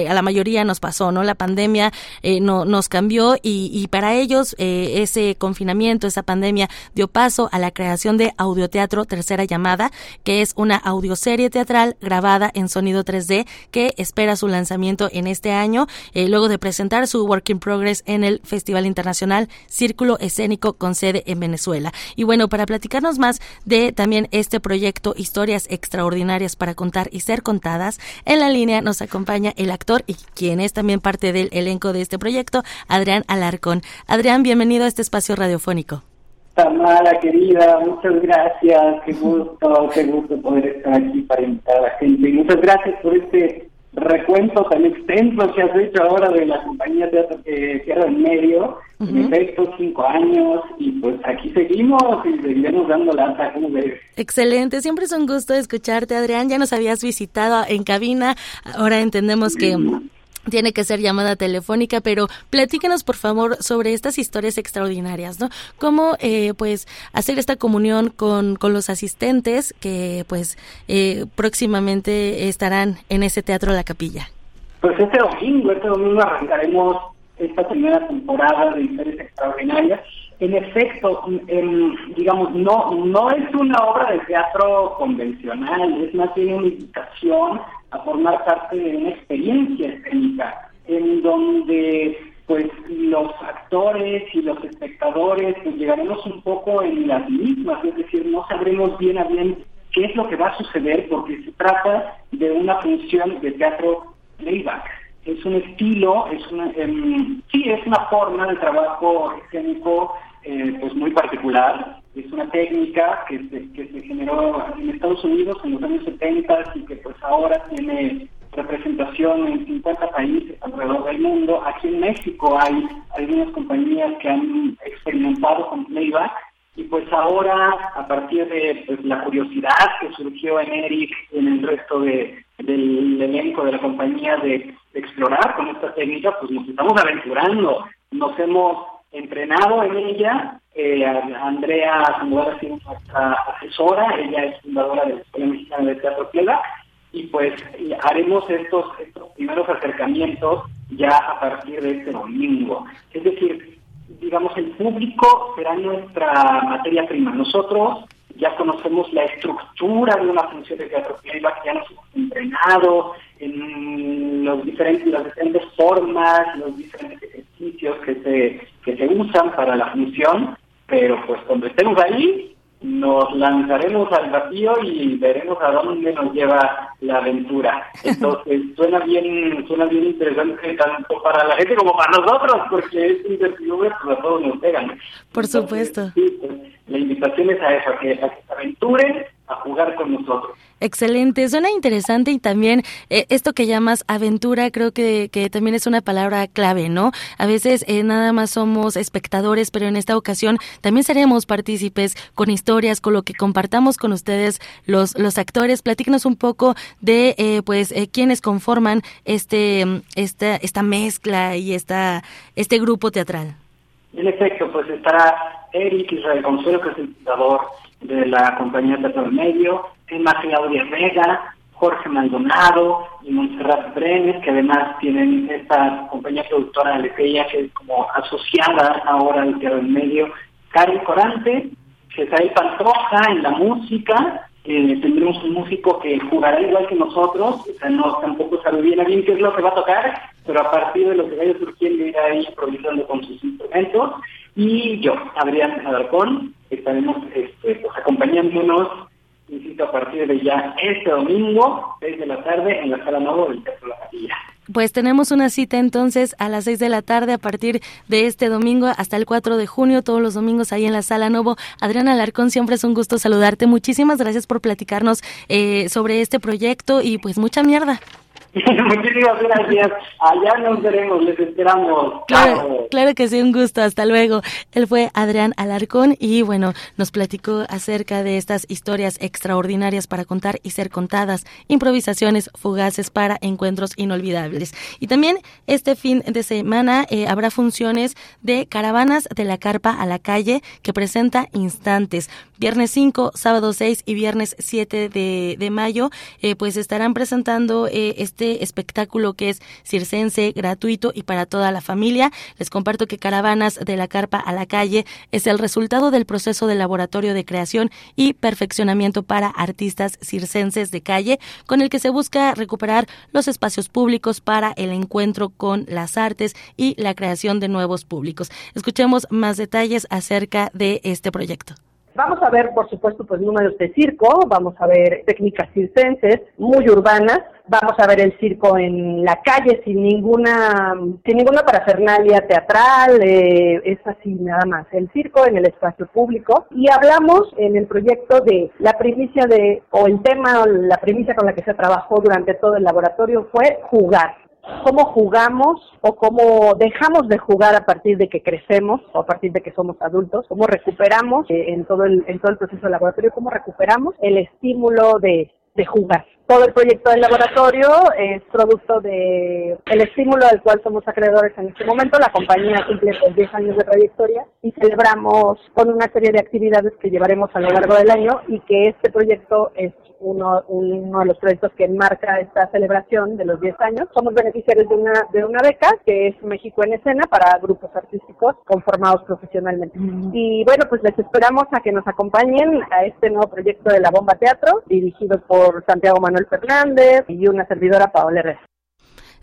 a la mayoría nos pasó, ¿no? La pandemia nos cambió y para ellos ese confinamiento, esa pandemia dio paso a la creación de Audioteatro Tercera Llamada, que es una audioserie teatral grabada en sonido 3D que espera su lanzamiento en este año, luego de presentar su Work in Progress en el Festival Internacional Círculo Escénico con sede en Venezuela. Y bueno, para platicarnos más de también este proyecto Historias Extraordinarias para Contar y Ser Contadas, en la línea nos acompaña el actor y quien es también parte del elenco de este proyecto, Adrián Alarcón. Adrián, bienvenido a este espacio radiofónico. Tamara, querida, muchas gracias, qué gusto poder estar aquí para invitar a la gente. Y muchas gracias por este recuento tan extenso que has hecho ahora de la compañía Teatro que cierra en medio, uh-huh. En efecto, 5 años, y pues aquí seguimos y seguiremos dando lata, ¿cómo ves? Excelente, siempre es un gusto escucharte, Adrián. Ya nos habías visitado en cabina, ahora entendemos que... tiene que ser llamada telefónica, pero platícanos por favor sobre estas historias extraordinarias, ¿no? Cómo pues hacer esta comunión con los asistentes que pues próximamente estarán en ese Teatro La Capilla. Pues este domingo arrancaremos esta primera temporada de Historias Extraordinarias. En efecto, digamos, no es una obra de teatro convencional, es más bien una invitación a formar parte de una experiencia escénica, en donde pues los actores y los espectadores pues, llegaremos un poco en las mismas, es decir, no sabremos bien a bien qué es lo que va a suceder, porque se trata de una función de teatro playback. Es un estilo, es una forma de trabajo escénico pues muy particular. Es una técnica que se generó en Estados Unidos en los años 70 y que pues ahora tiene representación en 50 países alrededor del mundo. Aquí en México hay algunas compañías que han experimentado con playback y pues ahora, a partir de pues, la curiosidad que surgió en Eric y en el resto del elenco de la compañía de explorar con esta técnica, pues nos estamos aventurando, nos hemos entrenado en ella. Andrea Sandoval ha sido nuestra asesora, ella es fundadora de la Escuela Mexicana de Teatro Playback, y pues haremos estos primeros acercamientos ya a partir de este domingo. Es decir, digamos, el público será nuestra materia prima. Nosotros ya conocemos la estructura de una función de teatro playback, ya nos hemos entrenado en las diferentes formas, los diferentes ejercicios que se usan para la función, pero pues cuando estemos ahí nos lanzaremos al vacío y veremos a dónde nos lleva la aventura. Entonces suena bien interesante tanto para la gente como para nosotros, porque es incertidumbre, pero a todos nos pegan. Por supuesto. Entonces, sí, pues, la invitación es a eso, a que se aventuren a jugar con nosotros. Excelente, suena interesante, y también esto que llamas aventura creo que también es una palabra clave, ¿no? A veces nada más somos espectadores, pero en esta ocasión también seremos partícipes con historias, con lo que compartamos con ustedes los actores. Platíquenos un poco de quiénes conforman esta mezcla y este grupo teatral. En efecto, pues estará Eric Israel Consuelo, que es el fundador de la compañía Teatro del Medio, Emma Claudia Vega, Jorge Maldonado y Montserrat Brenes, que además tienen esta compañía productora de Lequeya, que es como asociada ahora al Teatro del Medio, Karen Corante, Cesael Pantoja en la música. Tendremos un músico que jugará igual que nosotros, o sea, no tampoco sabe bien a bien qué es lo que va a tocar, pero a partir de lo que vaya surgiendo irá ahí improvisando con sus instrumentos. Y yo, Adrián Alarcón, estaremos acompañándonos, insisto, a partir de ya este domingo, 6 de la tarde, en la Sala Novo del Teatro La Capilla. Pues tenemos una cita entonces a las 6 de la tarde a partir de este domingo hasta el 4 de junio, todos los domingos ahí en la Sala Novo. Adriana Alarcón, siempre es un gusto saludarte. Muchísimas gracias por platicarnos sobre este proyecto y pues mucha mierda. Muchísimas gracias. Allá nos veremos, les esperamos. Claro, claro que sí, un gusto, hasta luego. Él fue Adrián Alarcón y bueno, nos platicó acerca de estas historias extraordinarias para contar y ser contadas, improvisaciones fugaces para encuentros inolvidables. Y también este fin de semana habrá funciones de Caravanas de la Carpa a la Calle, que presenta Instantes. Viernes 5, sábado 6 y viernes 7 de mayo, pues estarán presentando este espectáculo que es circense, gratuito y para toda la familia. Les comparto que Caravanas de la Carpa a la Calle es el resultado del proceso de laboratorio de creación y perfeccionamiento para artistas circenses de calle, con el que se busca recuperar los espacios públicos para el encuentro con las artes y la creación de nuevos públicos. Escuchemos más detalles acerca de este proyecto. Vamos a ver, por supuesto, pues números de circo, vamos a ver técnicas circenses muy urbanas, vamos a ver el circo en la calle sin ninguna parafernalia teatral, es así nada más, el circo en el espacio público. Y hablamos en el proyecto de la primicia la primicia con la que se trabajó durante todo el laboratorio fue jugar. Cómo jugamos o cómo dejamos de jugar a partir de que crecemos o a partir de que somos adultos, cómo recuperamos en todo el proceso de laboratorio, cómo recuperamos el estímulo de jugar. Todo el proyecto del laboratorio es producto del estímulo al cual somos acreedores en este momento. La compañía cumple 10 años de trayectoria y celebramos con una serie de actividades que llevaremos a lo largo del año y que este proyecto es uno de los proyectos que enmarca esta celebración de los 10 años. Somos beneficiarios de una beca que es México en Escena para grupos artísticos conformados profesionalmente. Y bueno, pues les esperamos a que nos acompañen a este nuevo proyecto de La Bomba Teatro, dirigido por Santiago Manuel Fernández y una servidora, Paola Herrera.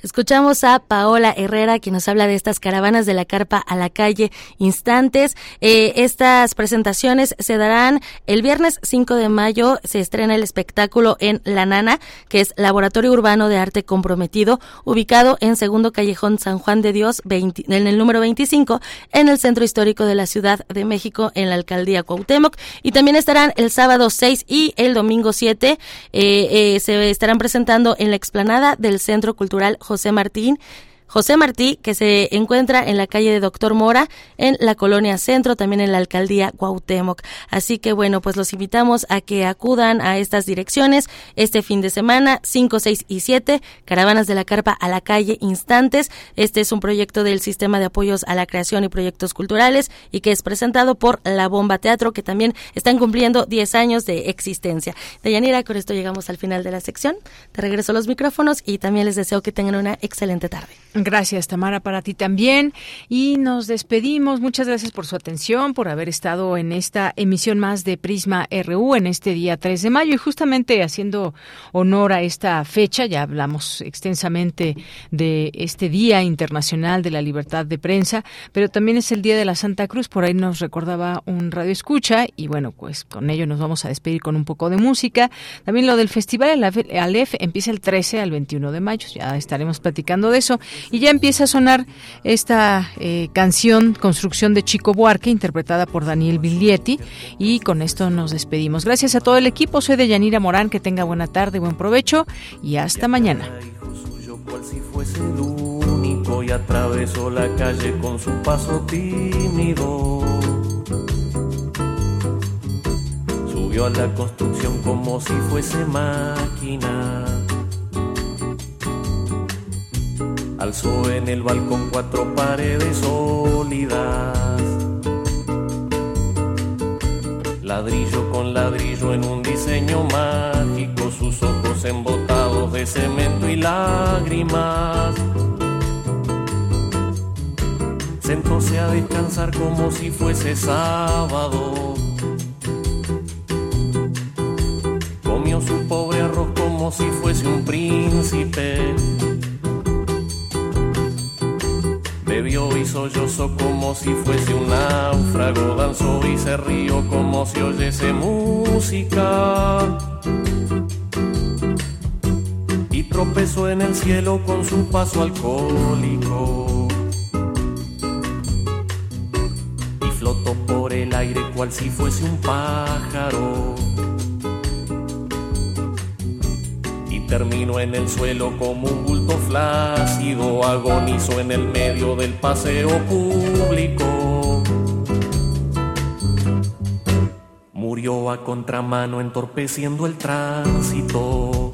Escuchamos a Paola Herrera, quien nos habla de estas Caravanas de la Carpa a la Calle, Instantes. Estas presentaciones se darán el viernes 5 de mayo, se estrena el espectáculo en La Nana, que es Laboratorio Urbano de Arte Comprometido, ubicado en Segundo Callejón San Juan de Dios, en el número 25, en el Centro Histórico de la Ciudad de México, en la Alcaldía Cuauhtémoc. Y también estarán el sábado 6 y el domingo 7, se estarán presentando en la explanada del Centro Cultural José Martí, que se encuentra en la calle de Doctor Mora, en la Colonia Centro, también en la Alcaldía Cuauhtémoc. Así que bueno, pues los invitamos a que acudan a estas direcciones este fin de semana, 5, 6 y 7, Caravanas de la Carpa a la Calle, Instantes. Este es un proyecto del Sistema de Apoyos a la Creación y Proyectos Culturales y que es presentado por La Bomba Teatro, que también están cumpliendo 10 años de existencia. Deyanira, con esto llegamos al final de la sección. Te regreso los micrófonos y también les deseo que tengan una excelente tarde. Gracias, Tamara, para ti también. Y nos despedimos. Muchas gracias por su atención, por haber estado en esta emisión más de Prisma RU en este día 3 de mayo. Y justamente haciendo honor a esta fecha, ya hablamos extensamente de este Día Internacional de la Libertad de Prensa, pero también es el Día de la Santa Cruz. Por ahí nos recordaba un radioescucha. Y bueno, pues con ello nos vamos a despedir con un poco de música. También lo del Festival Aleph empieza el 13 al 21 de mayo. Ya estaremos platicando de eso. Y ya empieza a sonar esta canción Construcción de Chico Buarque, interpretada por Daniel Biglietti, y con esto nos despedimos. Gracias a todo el equipo, soy Deyanira Morán, que tenga buena tarde, buen provecho y hasta mañana. Hijo suyo, cual si fuese el único, y atravesó la calle con su paso tímido. Subió a la construcción como si fuese máquina. Alzó en el balcón 4 paredes sólidas, ladrillo con ladrillo en un diseño mágico, sus ojos embotados de cemento y lágrimas. Sentóse a descansar como si fuese sábado, comió su pobre arroz como si fuese un príncipe. Bebió y sollozó como si fuese un náufrago, danzó y se rió como si oyese música. Y tropezó en el cielo con su paso alcohólico. Y flotó por el aire cual si fuese un pájaro. termino en el suelo como un bulto flácido, agonizo en el medio del paseo público. Murió a contramano entorpeciendo el tránsito.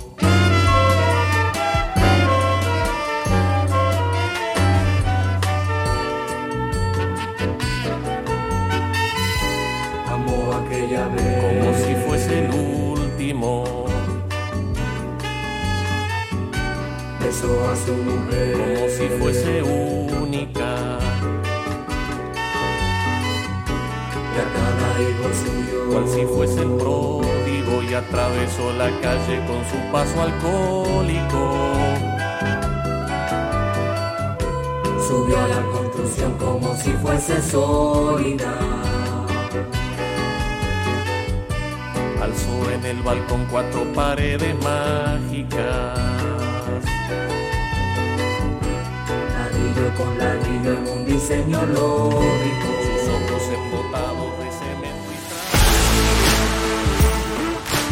Amó aquella vez como si fuese el último. Besó a su mujer como si fuese única. Y a cada hijo suyo cual si fuese el pródigo, y atravesó la calle con su paso alcohólico. Subió a la construcción como si fuese sólida. Alzó en el balcón cuatro paredes mágicas. Con ladrillo en un diseño lógico, sus ojos embotados de cemento